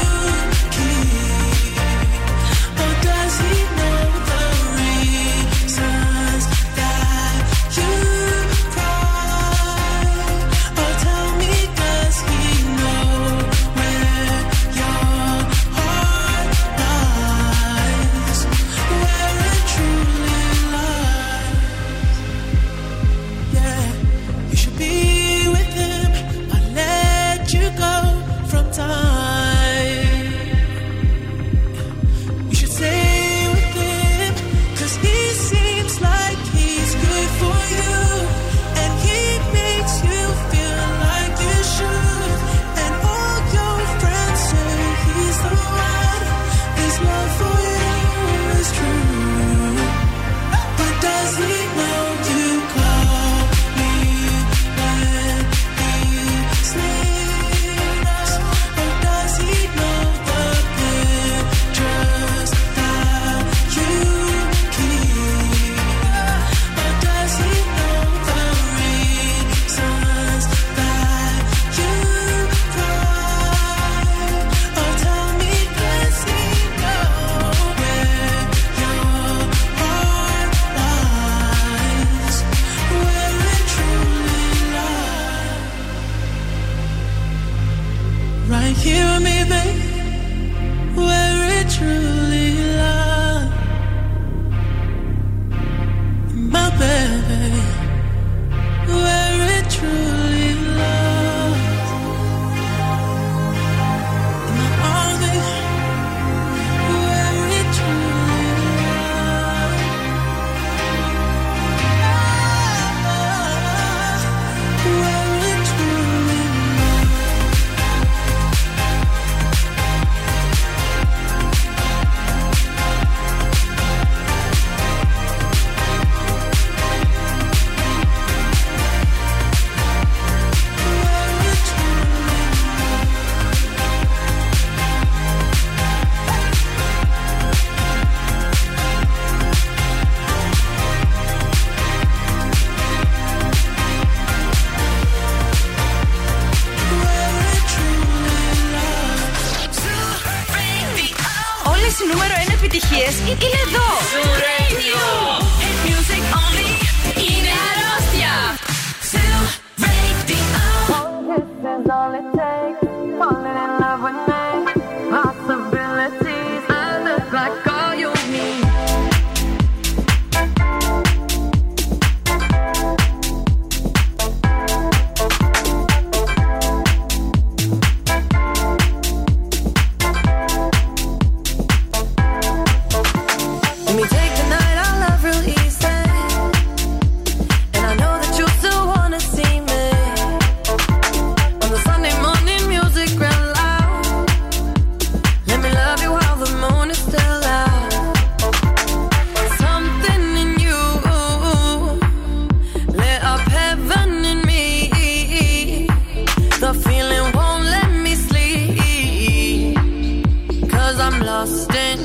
lost in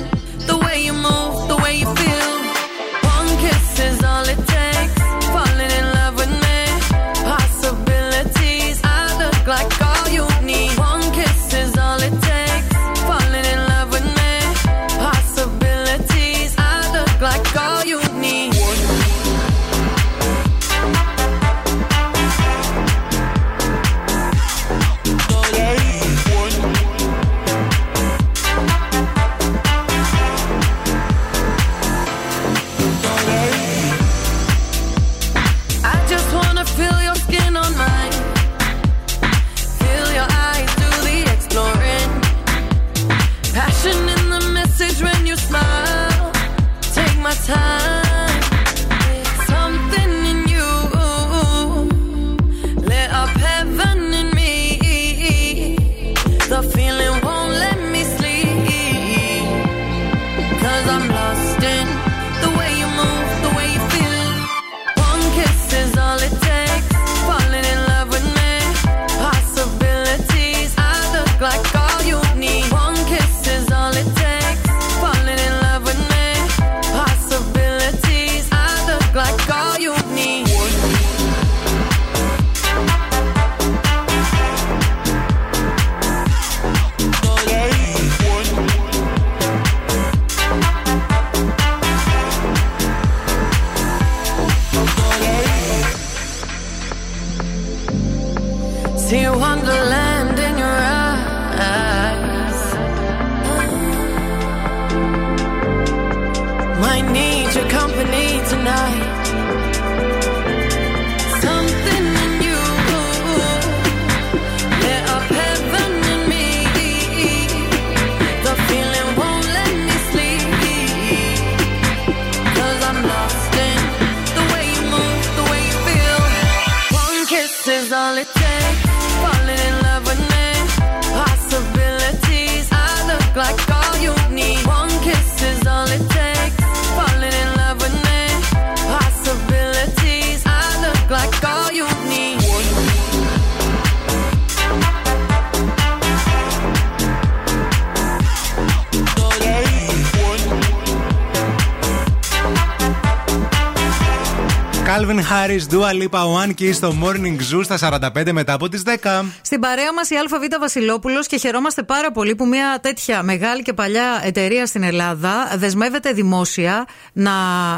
the way you move, the way you feel. One kiss Dua Lipa One και στο Morning Zoo στα σαράντα πέντε μετά από τις δέκα. Στην παρέα μας η ΑΒ Βασιλόπουλος και χαιρόμαστε πάρα πολύ που μια τέτοια μεγάλη και παλιά εταιρεία στην Ελλάδα δεσμεύεται δημόσια να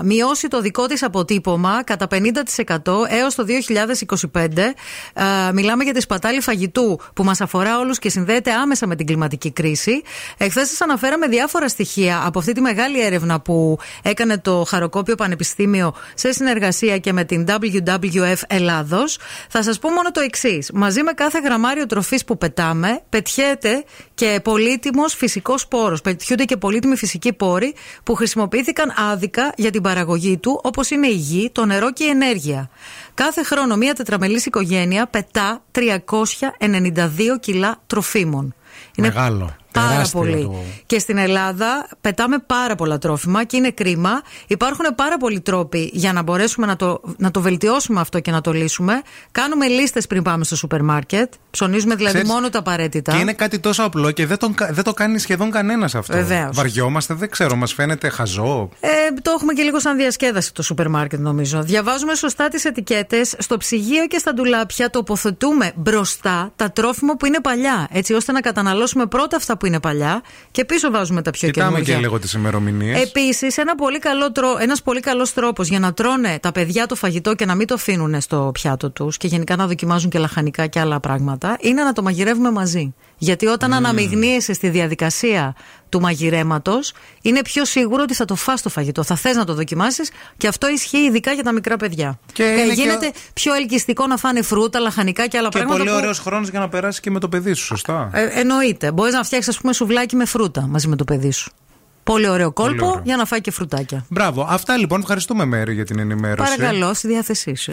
μειώσει το δικό της αποτύπωμα κατά πενήντα τοις εκατό έως το δύο χιλιάδες είκοσι πέντε. Ε, μιλάμε για τη σπατάλη φαγητού που μας αφορά όλους και συνδέεται άμεσα με την κλιματική κρίση. Εχθές σας αναφέραμε διάφορα στοιχεία από αυτή τη μεγάλη έρευνα που έκανε το Χαροκόπιο Πανεπιστήμιο σε συνεργασία και με την ντάμπλιου ντάμπλιου εφ Ελλάδος. Θα σας πω μόνο το εξής. Μαζί με κάθε γραμμάριο τροφής που πετάμε, πετιέται και πολύτιμος φυσικός πόρος. Πετιούνται και πολύτιμοι φυσικοί πόροι που χρησιμοποιήθηκαν άδικα για την παραγωγή του, όπως είναι η γη, το νερό και η ενέργεια. Κάθε χρόνο μία τετραμελής οικογένεια πετά τριακόσια ενενήντα δύο κιλά τροφίμων. Είναι μεγάλο. Πάρα πολύ. Το... Και στην Ελλάδα πετάμε πάρα πολλά τρόφιμα και είναι κρίμα. Υπάρχουν πάρα πολλοί τρόποι για να μπορέσουμε να το, να το βελτιώσουμε αυτό και να το λύσουμε. Κάνουμε λίστες πριν πάμε στο σούπερ μάρκετ. Ψωνίζουμε δηλαδή Ξέρεις, μόνο τα απαραίτητα. Και είναι κάτι τόσο απλό και δεν, τον, δεν το κάνει σχεδόν κανένας αυτό. Βεβαίως. Βαριόμαστε, δεν ξέρω, μας φαίνεται χαζό. Ε, το έχουμε και λίγο σαν διασκέδαση το σούπερ μάρκετ, νομίζω. Διαβάζουμε σωστά τις ετικέτες. Στο ψυγείο και στα ντουλάπια τοποθετούμε μπροστά τα τρόφιμα που είναι παλιά. Έτσι ώστε να καταναλώσουμε πρώτα αυτά που είναι παλιά και πίσω βάζουμε τα πιο καινούργια. Κοιτάμε και λίγο τις ημερομηνίες. Επίσης, ένα πολύ καλό τρο... ένας πολύ καλός τρόπος για να τρώνε τα παιδιά το φαγητό και να μην το αφήνουν στο πιάτο τους και γενικά να δοκιμάζουν και λαχανικά και άλλα πράγματα είναι να το μαγειρεύουμε μαζί. Γιατί όταν mm. αναμειγνύεσαι στη διαδικασία του μαγειρέματος, είναι πιο σίγουρο ότι θα το φας το φαγητό. Θα θες να το δοκιμάσεις και αυτό ισχύει ειδικά για τα μικρά παιδιά. Και ε, γίνεται και... πιο ελκυστικό να φάνε φρούτα, λαχανικά και άλλα και πράγματα. Και πολύ που... ωραίος χρόνος για να περάσει και με το παιδί σου, σωστά. Ε, εννοείται. Μπορείς να φτιάξεις, ας πούμε, σουβλάκι με φρούτα μαζί με το παιδί σου. Πολύ ωραίο κόλπο πολύ ωραίο. Για να φάει και φρουτάκια. Μπράβο. Αυτά λοιπόν. Ευχαριστούμε, Μέρη, για την ενημέρωση. Παρακαλώ, στη διάθεσή σου.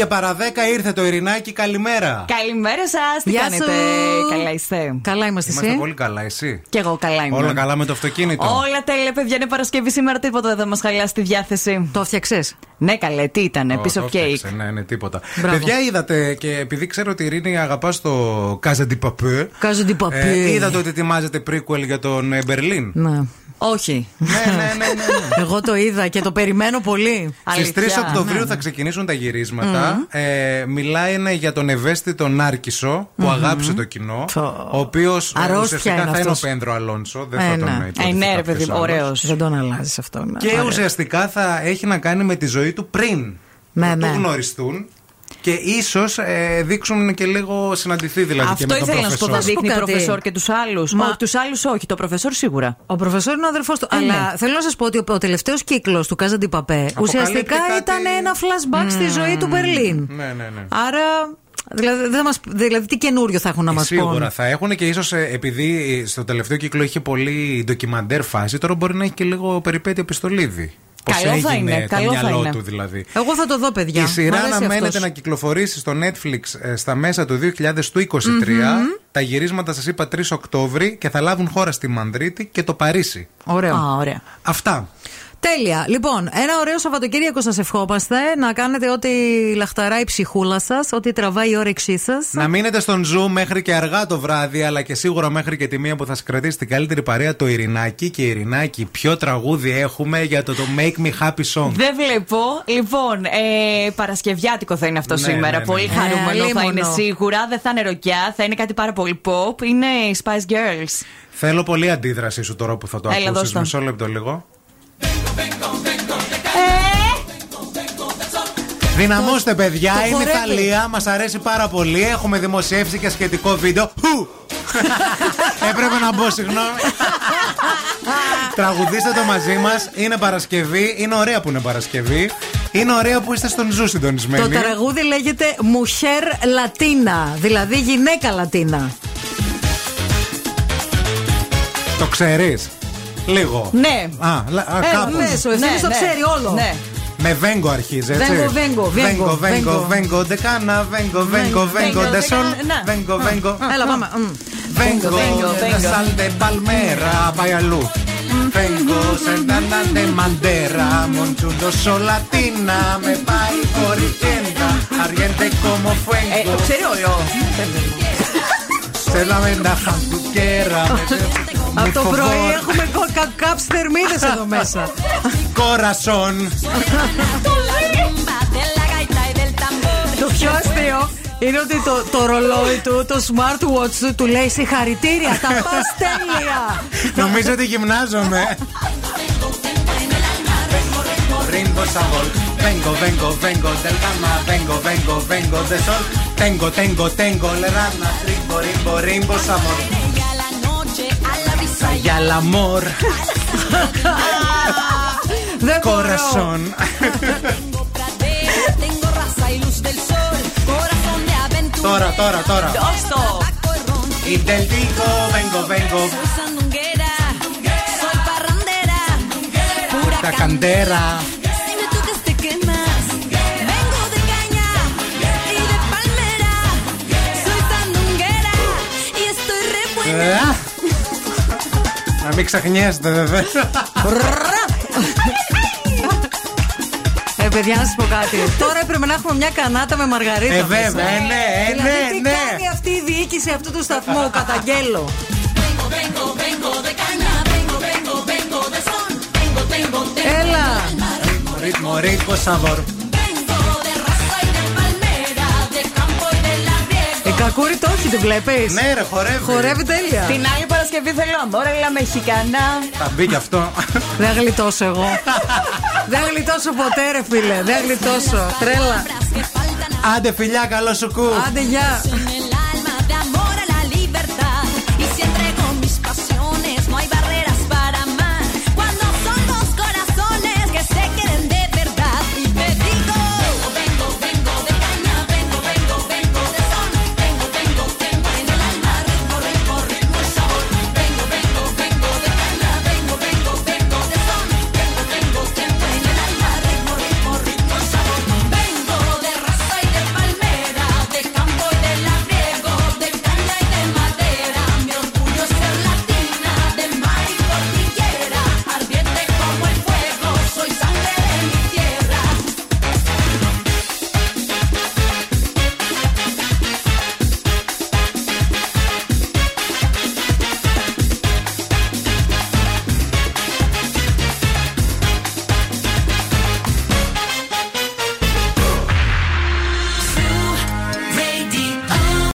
και παρά δέκα ήρθε το Ειρηνάκι, καλημέρα. Καλημέρα σας, τι κάνετε? Καλά είστε? Καλά είμαστε, εσύ? Είμαστε πολύ καλά, εσύ? Κι εγώ καλά είμαι. Όλα καλά με το αυτοκίνητο? Όλα τέλεια, παιδιά, είναι Παρασκευή σήμερα, τίποτα δεν θα μας χαλάσει τη διάθεση. Το φτιάξες? Ναι, καλέ, τι ήταν, oh, piece of cake. Ναι, ναι, τίποτα. Μπράβο. Παιδιά, είδατε, και επειδή ξέρω ότι η Ειρήνη αγαπά το Casa de Papel. Casa de Papel. Ε, είδατε ότι ετοιμάζεται prequel για τον Μπερλίν. Ναι. Όχι. ναι, ναι, ναι, ναι, ναι. Εγώ το είδα και το περιμένω πολύ. Στις τρεις Οκτωβρίου θα ξεκινήσουν τα γυρίσματα. Mm-hmm. Ε, μιλάει είναι για τον ευαίσθητο Νάρκισο που mm-hmm. αγάπησε το κοινό. Το... Ο οποίος ουσιαστικά είναι θα αυτός. Είναι ο Πέντρο Αλόνσο. Δεν θα τον ε, ναι, ρε παιδί, ωραίος. Δεν τον αλλάζει αυτό. Ναι. Και ουσιαστικά θα έχει να κάνει με τη ζωή του πριν ναι, ναι. του γνωριστούν. Και ίσως ε, δείξουν και λίγο συναντηθεί δηλαδή. Αυτό και με τον προφεσόρ. Αυτό ήθελα να σου πω, δείχνει προφεσόρ και τους άλλους. Μα... Τους άλλους όχι, το προφεσόρ σίγουρα. Ο προφεσόρ είναι ο αδερφός του. Είναι. Αλλά θέλω να σας πω ότι ο τελευταίος κύκλος του Casa de Papel ουσιαστικά κάτι... ήταν ένα flashback mm. στη ζωή του Μπερλίν. Ναι, ναι, ναι. Άρα... Δηλαδή, δεν μας, δηλαδή τι καινούριο θα έχουν να μας πούν? Σίγουρα θα έχουν και ίσως επειδή στο τελευταίο κύκλο είχε πολύ ντοκιμαντέρ φάση, τώρα μπορεί να έχει και λίγο περιπέτεια επιστολίδη. Πώς καλό θα είναι, το καλό μυαλό θα είναι. Του δηλαδή. Εγώ θα το δω, παιδιά. Η σειρά αναμένεται αυτός. Να κυκλοφορήσει στο Netflix ε, στα μέσα του δύο χιλιάδες είκοσι τρία. Mm-hmm. Τα γυρίσματα σας είπα τρεις Οκτώβρη και θα λάβουν χώρα στη Μανδρίτη και το Παρίσι. Ωραίο. Α, ωραία. Αυτά. Τέλεια. Λοιπόν, ένα ωραίο Σαββατοκύριακο σας ευχόμαστε. Να κάνετε ό,τι λαχταράει η ψυχούλα σας, ό,τι τραβάει η όρεξή σας. Να μείνετε στον Zoom μέχρι και αργά το βράδυ, αλλά και σίγουρα μέχρι και τη μία που θα σας κρατήσει την καλύτερη παρέα, το Ειρηνάκι. Και Ειρηνάκι, ποιο τραγούδι έχουμε για το, το Make Me Happy Song? Δεν βλέπω. Λοιπόν, ε, παρασκευιάτικο θα είναι αυτό ναι, σήμερα. Ναι, ναι. Πολύ χαρούμενο ε, θα είναι σίγουρα. Δεν θα είναι ροκιά, θα είναι κάτι πάρα πολύ pop. Είναι Spice Girls. Θέλω πολύ αντίδρασή σου τώρα που θα το ακούσεις. Μισό λεπτό λίγο. Δυναμώστε, παιδιά, είναι η Θαλία, μας αρέσει πάρα πολύ. Έχουμε δημοσιεύσει και σχετικό βίντεο. Έπρεπε να μπω, συγγνώμη. Τραγουδίστε το μαζί μας. Είναι Παρασκευή, είναι ωραία που είναι Παρασκευή. Είναι ωραία που είστε στον Ζου συντονισμένοι. Το τραγούδι λέγεται Mujer Latina, δηλαδή γυναίκα Λατίνα. Το ξέρεις? Λίγο. Ναι. Α, α, κάπως. Ε, ο Ευθύμης το ξέρει όλο. Ναι. Με βέγκο αρχίζει, έτσι. Βέγκο, βέγκο, βέγκο, βέγκο, βέγκο, ντεκάνα, βέγκο, βέγκο, βέγκο, ντεσόλ, βέγκο, βέγκο. Έλα, πάμε. Βέγκο, σάλτε παλμέρα, πάει αλλού. Βέγκο, σεντανάντε μαντέρα, μοντζούντο σολατίνα, με πάει κορικέντα, αργέντε κόμο φέγκο. Το ξέρει όλο. Σε λαμβέντα χαμπουκέρα. Από το πρωί έχουμε κάψει θερμίδες εδώ μέσα. Κορασόν. Το πιο αστείο είναι ότι το, το ρολόι του, το smartwatch του, του λέει συγχαρητήρια, τα πας τέλεια. Νομίζω ότι γυμνάζομαι. Vengo, vengo, vengo del cama, vengo, vengo, vengo del sol. Tengo, tengo, tengo le rana, rimbo, rimbo, rimbo, amor. Venga la noche a la vista y al amor. Corazón. Tengo pradera, tengo raza y luz del sol. Corazón de aventura. Tora, tora, tora. Osto. Y del digo, vengo, vengo. Soy sandunguera, soy parrandera, pura candera. Να μην ξεχνιέστε, βέβαια. Ε, παιδιά, να σας πω κάτι. Τώρα έπρεπε να έχουμε μια κανάτα με Μαργαρίτα. Ε, βέβαια, ναι, ναι, ναι. Τι κάνει αυτή η διοίκηση αυτού του σταθμού, καταγγέλλω. Έλα. Ρίτμο, ρίτμο, σαβόρ. Κακούρι το όχι, την βλέπεις? Ναι ρε, χορεύει. Χορεύει τέλεια. Την άλλη Παρασκευή θέλω αμπόρελα μεχικανά. Θα μπει κι αυτό. Δεν γλιτώσω εγώ. Δεν γλιτώσω ποτέ ρε φίλε. Δεν γλιτώσω. Τρέλα. Άντε φιλιά, καλό σου κου. Άντε γεια.